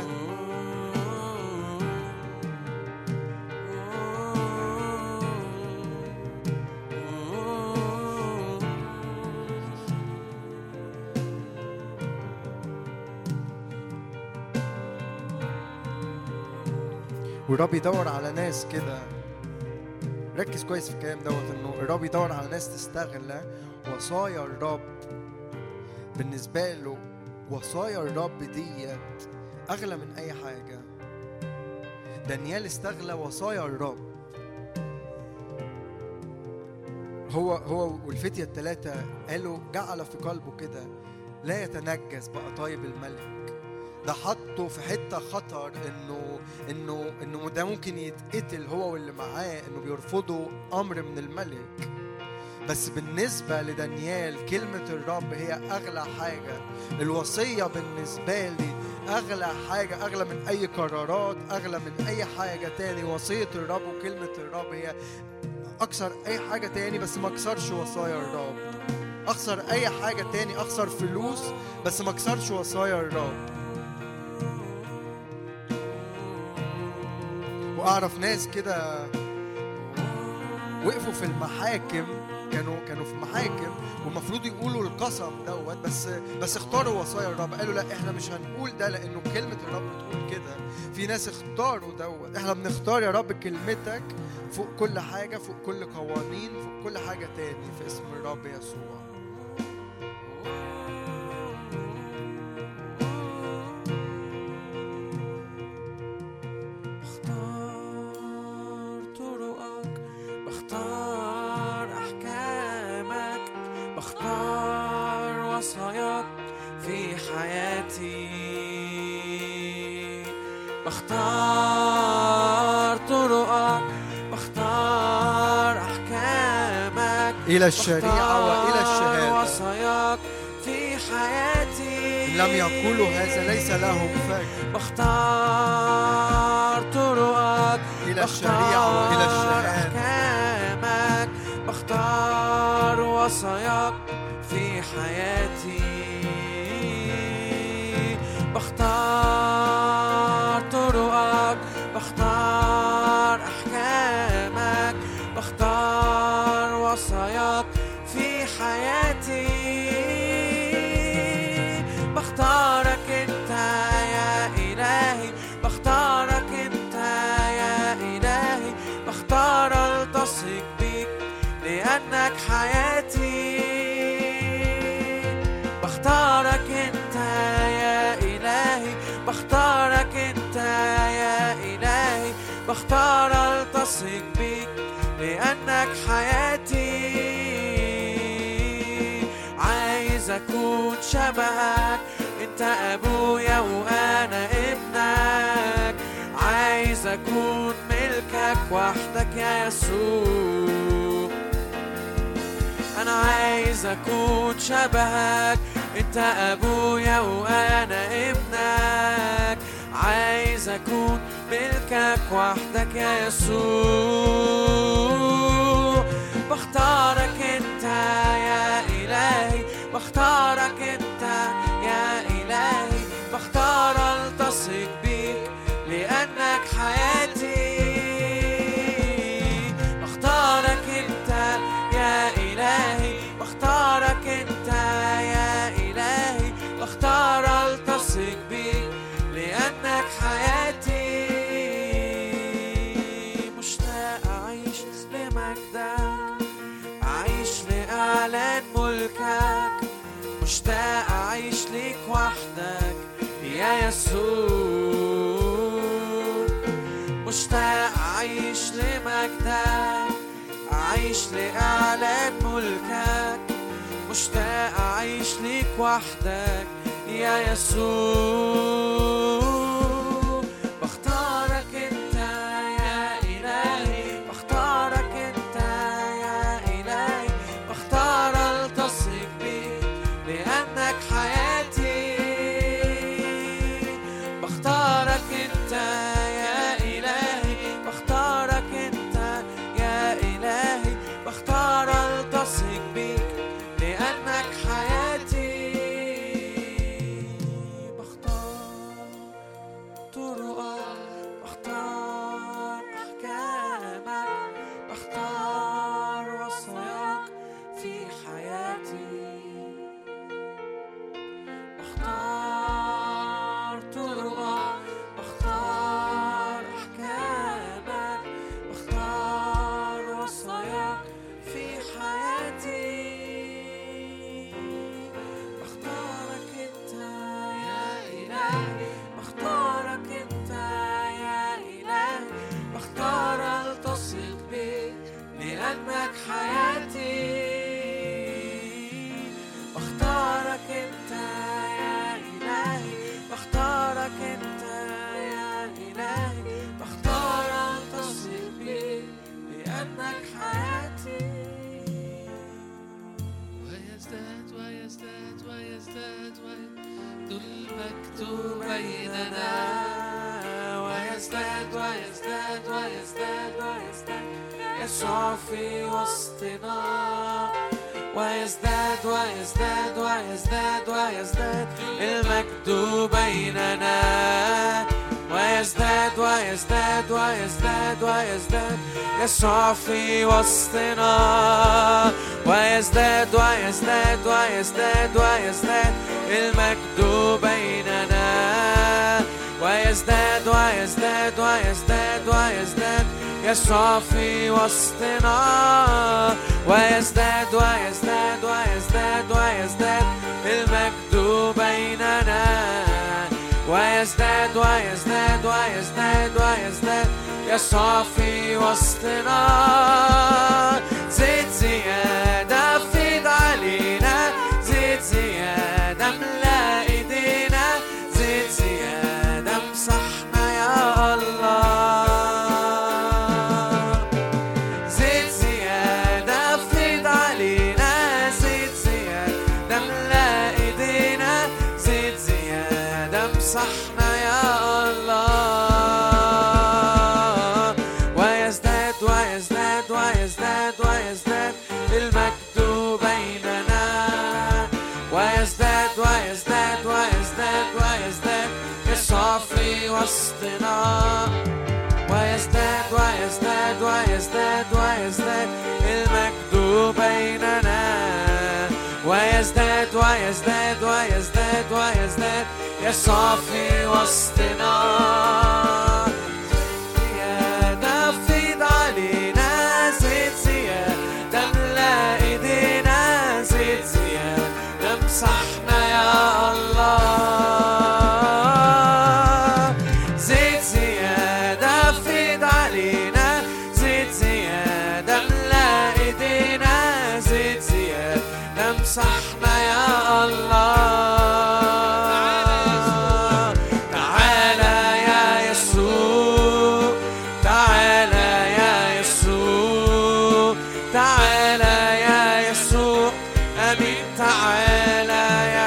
والرب يدور على ناس كده. ركز كويس في الكلام دوت انه الرب يدور على ناس تستغل وصايا الرب. بالنسبه له وصايا الرب ديت اغلى من اي حاجه. دانيال استغلى وصايا الرب. هو هو والفتيه الثلاثه قالوا جعل في قلبه كده لا يتنجس بقى طيب الملك. ده حطه في حته خطر انه انه انه ده ممكن يتقتل هو واللي معاه انه بيرفضوا امر من الملك. بس بالنسبه لدانيال كلمه الرب هي اغلى حاجه. الوصيه بالنسبه لي اغلى حاجه اغلى من اي قرارات اغلى من اي حاجه تاني. وصيه الرب وكلمه الرب هي اكثر اي حاجه تاني. بس ما اكسرش وصايا الرب. اخسر اي حاجه تاني اخسر فلوس بس ما اكسرش وصايا الرب. وأعرف ناس كده وقفوا في المحاكم كانوا كانوا في محاكم ومفروض يقولوا القسم دوت بس بس اختاروا وصايا الرب. قالوا لا احنا مش هنقول ده لأنه كلمة الرب بتقول كده. في ناس اختاروا دوت. احنا بنختار يا رب كلمتك فوق كل حاجة فوق كل قوانين فوق كل حاجة تاني في اسم الرب يسوع. إلى الشريعة وإلى الشهادة. وصاياك في حياتي. إن لم يقولوا هذا ليس لهم فاكر. بختار طرقك. إلى الشريعة وإلى الشهادة. أحكامك. بختار وصاياك في حياتي. بختار طرقك. بختار أحكامك. بختار وصاياك في حياتي. بختارك انت يا إلهي. بختارك انت يا إلهي. بختار التصق بيك لأنك حياتي. بختارك انت يا إلهي. بختارك انت يا إلهي. بختار التصق بيك لأنك حياتي. عايز أكون شبهك أنت أبويا وأنا ابنك. عايز أكون ملكك وحدك يا يسوع. أنا عايز أكون شبهك أنت أبويا وأنا ابنك. عايز أكون ملكك وحدك يا يسوع. بختارك أنت يا إلهي. بختارك أنت يا إلهي. بختار التصق بيك لأنك حياتي، بختارك انت يا إلهي، بختارك انت يا إلهي، بختار التصق بيك لأنك حياتي. مشتاق أعيش لمجدك، أعيش لإعلان ملكك، مشتاق أعيش ليك وحدك يا يسوع. مشتاق أعيش لمجدك، أعيش لإعلان ملكك، مشتاق أعيش ليك وحدك يا يسوع. بختارك أنت يا إلهي، بختارك أنت يا إلهي، بختار التصق بيك لأنك حياتي. بختارك أنت يا إلهي، بختارك أنت يا إلهي، بختار التصق بيك لأنك حياتي. بختار طرقك، بختار أحكامك، بختار وصاياك في حياتي. بختار طرقك، بختار أحكامك، بختار وصاياك في حياتي. بختارك أنت يا إلهي، بختارك أنت يا إلهي، بختار التصق بيك لأنك حياتي. بختارك أنت يا إلهي، بختارك أنت يا إلهي، بختار التصق بيك لأنك حياتي. ويزداد ويزداد ويزداد ظلمك بيننا، ويزداد ويزداد ويزداد ويزداد يسوع في وسطنا. ويزداد ويزداد ويزداد ويزداد المجد بيننا، ويزداد ويزداد ويزداد ويزداد يسوع في وسطنا. ويزداد ويزداد ويزداد ويزداد المجد بيننا، ويزداد ويزداد ويزداد ويزداد يسوع في وسطنا. ويزداد ويزداد ويزداد ويزداد المجد بيننا، ويزداد ويزداد ويزداد ويزداد يسوع في وسطنا. زيد زيادة فيض علينا، زيد زيادة املا ايدينا، زيد زيادة امسحنا يا الله. صحنا يا الله. ويزداد ويزداد ويزداد ويزداد المجد بيننا، ويزداد ويزداد ويزداد ويزداد يسوع في وسطنا. ويزداد ويزداد ويزداد ويزداد المجد بيننا، ويزداد ويزداد ويزداد ويزداد يسوع في وسطنا. زيد زيادة فيض علينا، زيد زيادة املا ايدينا، زيد زيادة امسحنا يا الله. زيد زيادة فيض علينا، زيد زيادة املا ايدينا، زيد زيادة امسحنا يا الله. تعالى يا يسوع، أمين تعالى يا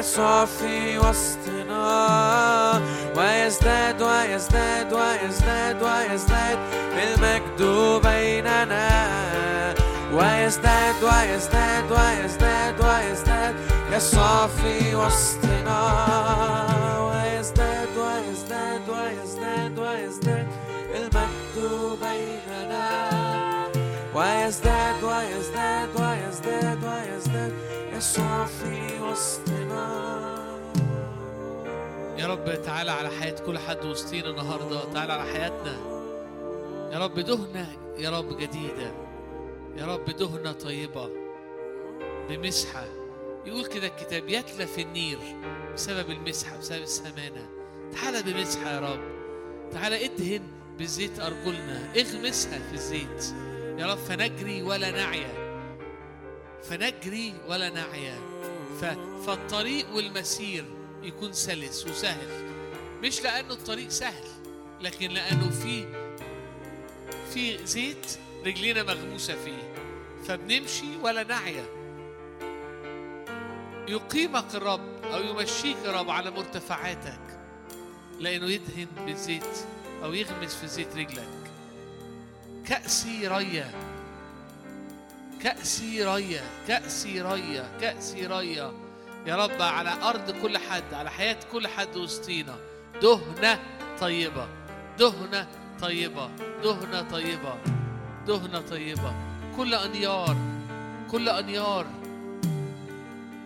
يسوع في وسطنا ويزداد ويزداد ويزداد ويزداد المجد بيننا ويزداد ويزداد ويزداد ويزداد يسوع في وسطنا ويزداد ويزداد ويزداد ويزداد المجد بيننا ويزداد ويزداد ويزداد ويزداد يسوع في وسطنا. يا رب تعالى على حياة كل حد وسطينا النهارده، تعالى على حياتنا يا رب، دهنة يا رب جديدة، يا رب دهنة طيبة بمسحة. يقول كده الكتاب يتلف النير بسبب المسحة، بسبب السمانة. تعالى بمسحة يا رب، تعالى ادهن بزيت أرجلنا، اغمسها في الزيت يا رب، فنجري ولا نعيا، فنجري ولا نعيا، فالطريق والمسير يكون سلس وسهل، مش لأنه الطريق سهل لكن لأنه في في زيت رجلينا مغموسة فيه، فبنمشي ولا نعيا. يقيمك الرب أو يمشيك الرب على مرتفعاتك لأنه يدهن بالزيت أو يغمس في زيت رجلك. كأسي ريا، كأسي ريا، كأسي ريا، كأسي ريا يا رب على أرض كل حد، على حياة كل حد وسطينا، دهنة طيبة، دهنة طيبة، دهنة طيبة، دهنة طيبة. كل أنيار، كل أنيار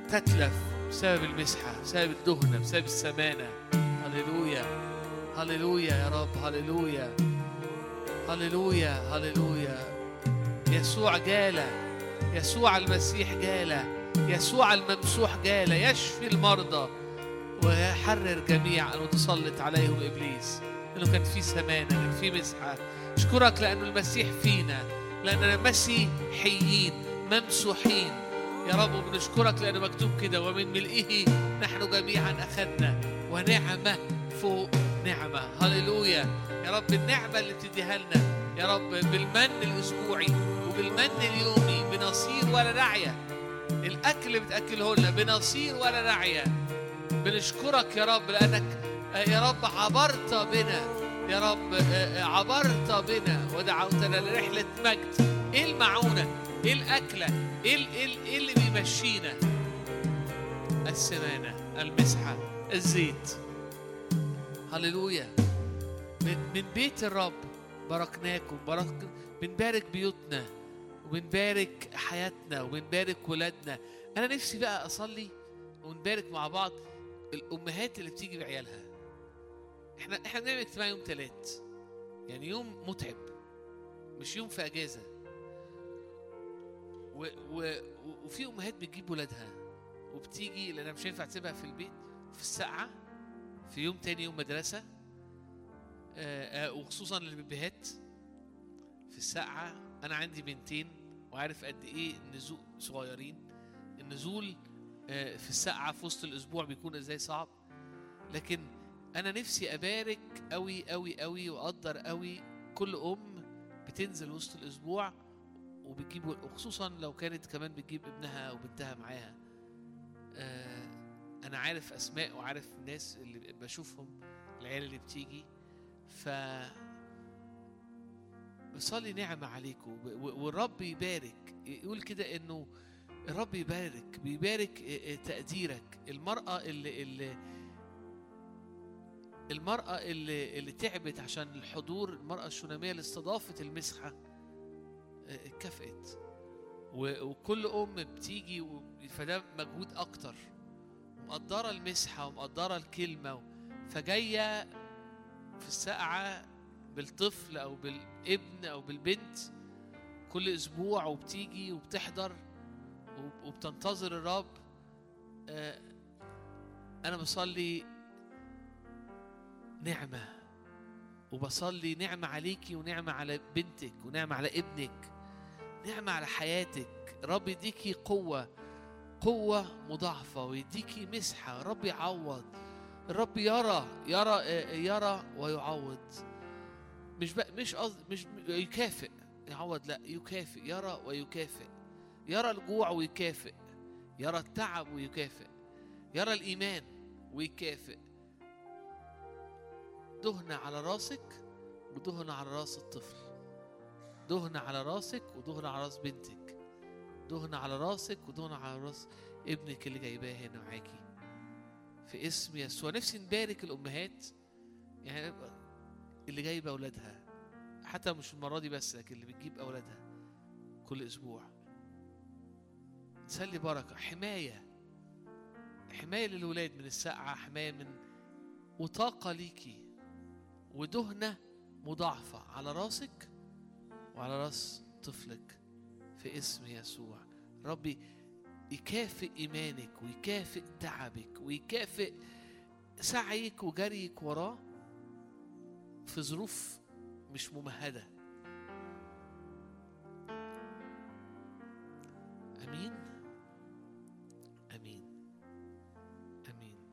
تتلف بسبب المسحة، بسبب الدهنة، بسبب السمانة. هللويا، هللويا يا رب، هللويا، هللويا، هللويا. يسوع جاله، يسوع المسيح جاله، يسوع الممسوح جاله، يشفي المرضى ويحرر جميع المتسلط عليهم إبليس. إنه كان في سمانة، كان في مسحة. أشكرك لأنه المسيح فينا، لأننا مسيحيين ممسوحين يا رب، وبنشكرك لأنه مكتوب كده ومن ملئه نحن جميعا أخذنا ونعمة فوق نعمة. هللويا يا رب، النعمة اللي بتديها لنا يا رب بالمن الأسبوعي وبالمن اليومي، بنصير ولا نعية. الأكل بتأكله لنا بنصير ولا نعيا. بنشكرك يا رب لأنك يا رب عبرت بنا، يا رب عبرت بنا ودعوتنا لرحلة مجد. إيه المعونة؟ إيه الأكلة؟ إيه, إيه, إيه اللي بيمشينا؟ السمانة، المسحة، الزيت. هللويا. من بيت الرب باركناكم، بارك بنبارك بيوتنا وبنبارك حياتنا وبنبارك ولادنا. أنا نفسي بقى أصلي ونبارك مع بعض الأمهات اللي بتيجي بعيالها. إحنا إحنا بنعمل اجتماع يوم ثلاث، يعني يوم متعب، مش يوم في أجازة. و... و... وفي أمهات بتجيب ولادها وبتيجي، لأنها مش هينفع تسيبها في البيت في السقعة في يوم تاني يوم مدرسة، وخصوصا للبيبيهات في السقعة. أنا عندي بنتين وعارف قد إيه النزول، صغيرين، النزول في السقعة في وسط الأسبوع بيكون إزاي صعب. لكن أنا نفسي أبارك أوي أوي أوي وأقدر أوي كل أم بتنزل وسط الأسبوع وبتجيب، وخصوصا لو كانت كمان بتجيب ابنها وبنتها معاها. أنا عارف أسماء وعارف الناس اللي بشوفهم، العيال اللي بتيجي، ف بصلي نعمة عليكم والرب يبارك. يقول كده إنه الرب يبارك، بيبارك تقديرك. المرأة اللي, اللي المرأة اللي, اللي تعبت عشان الحضور، المرأة الشونامية اللي استضافت المسحة اتكافئت. وكل أم بتيجي فده مجهود أكتر، ومقدرة المسحة ومقدرة الكلمة، فجاية في الساعة بالطفل أو بالابن أو بالبنت كل أسبوع، وبتيجي وبتحضر وبتنتظر الرب. أنا بصلي نعمة، وبصلي نعمة عليكي ونعمة على بنتك ونعمة على ابنك، نعمة على حياتك. رب يديكي قوة قوة مضاعفة ويديكي مسحة. رب يعوض، رب يرى يرى يرى ويعوض. مش بقى مش قصدي مش يكافئ يعوض، لا يكافئ، يرى ويكافئ، يرى الجوع ويكافئ، يرى التعب ويكافئ، يرى الإيمان ويكافئ. دهن على راسك ودهن على راس الطفل، دهن على راسك ودهن على راس بنتك، دهن على راسك ودهن على راس ابنك اللي جايباه هنا معاكي في اسم يسوع. نفسي نبارك الأمهات يعني اللي جايبة أولادها، حتى مش المرة دي بس، لكن اللي بتجيب أولادها كل أسبوع. نسلي بركة، حماية حماية للولاد من السقعة، حماية من وطاقة ليكي، ودهنة مضاعفة على راسك وعلى راس طفلك في اسم يسوع. ربي يكافئ إيمانك ويكافئ تعبك ويكافئ سعيك وجريك وراه في ظروف مش ممهدة. أمين أمين أمين.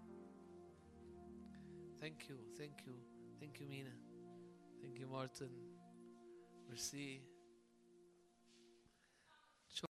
Thank you Thank you Thank you Mina. Thank you Martin. Merci.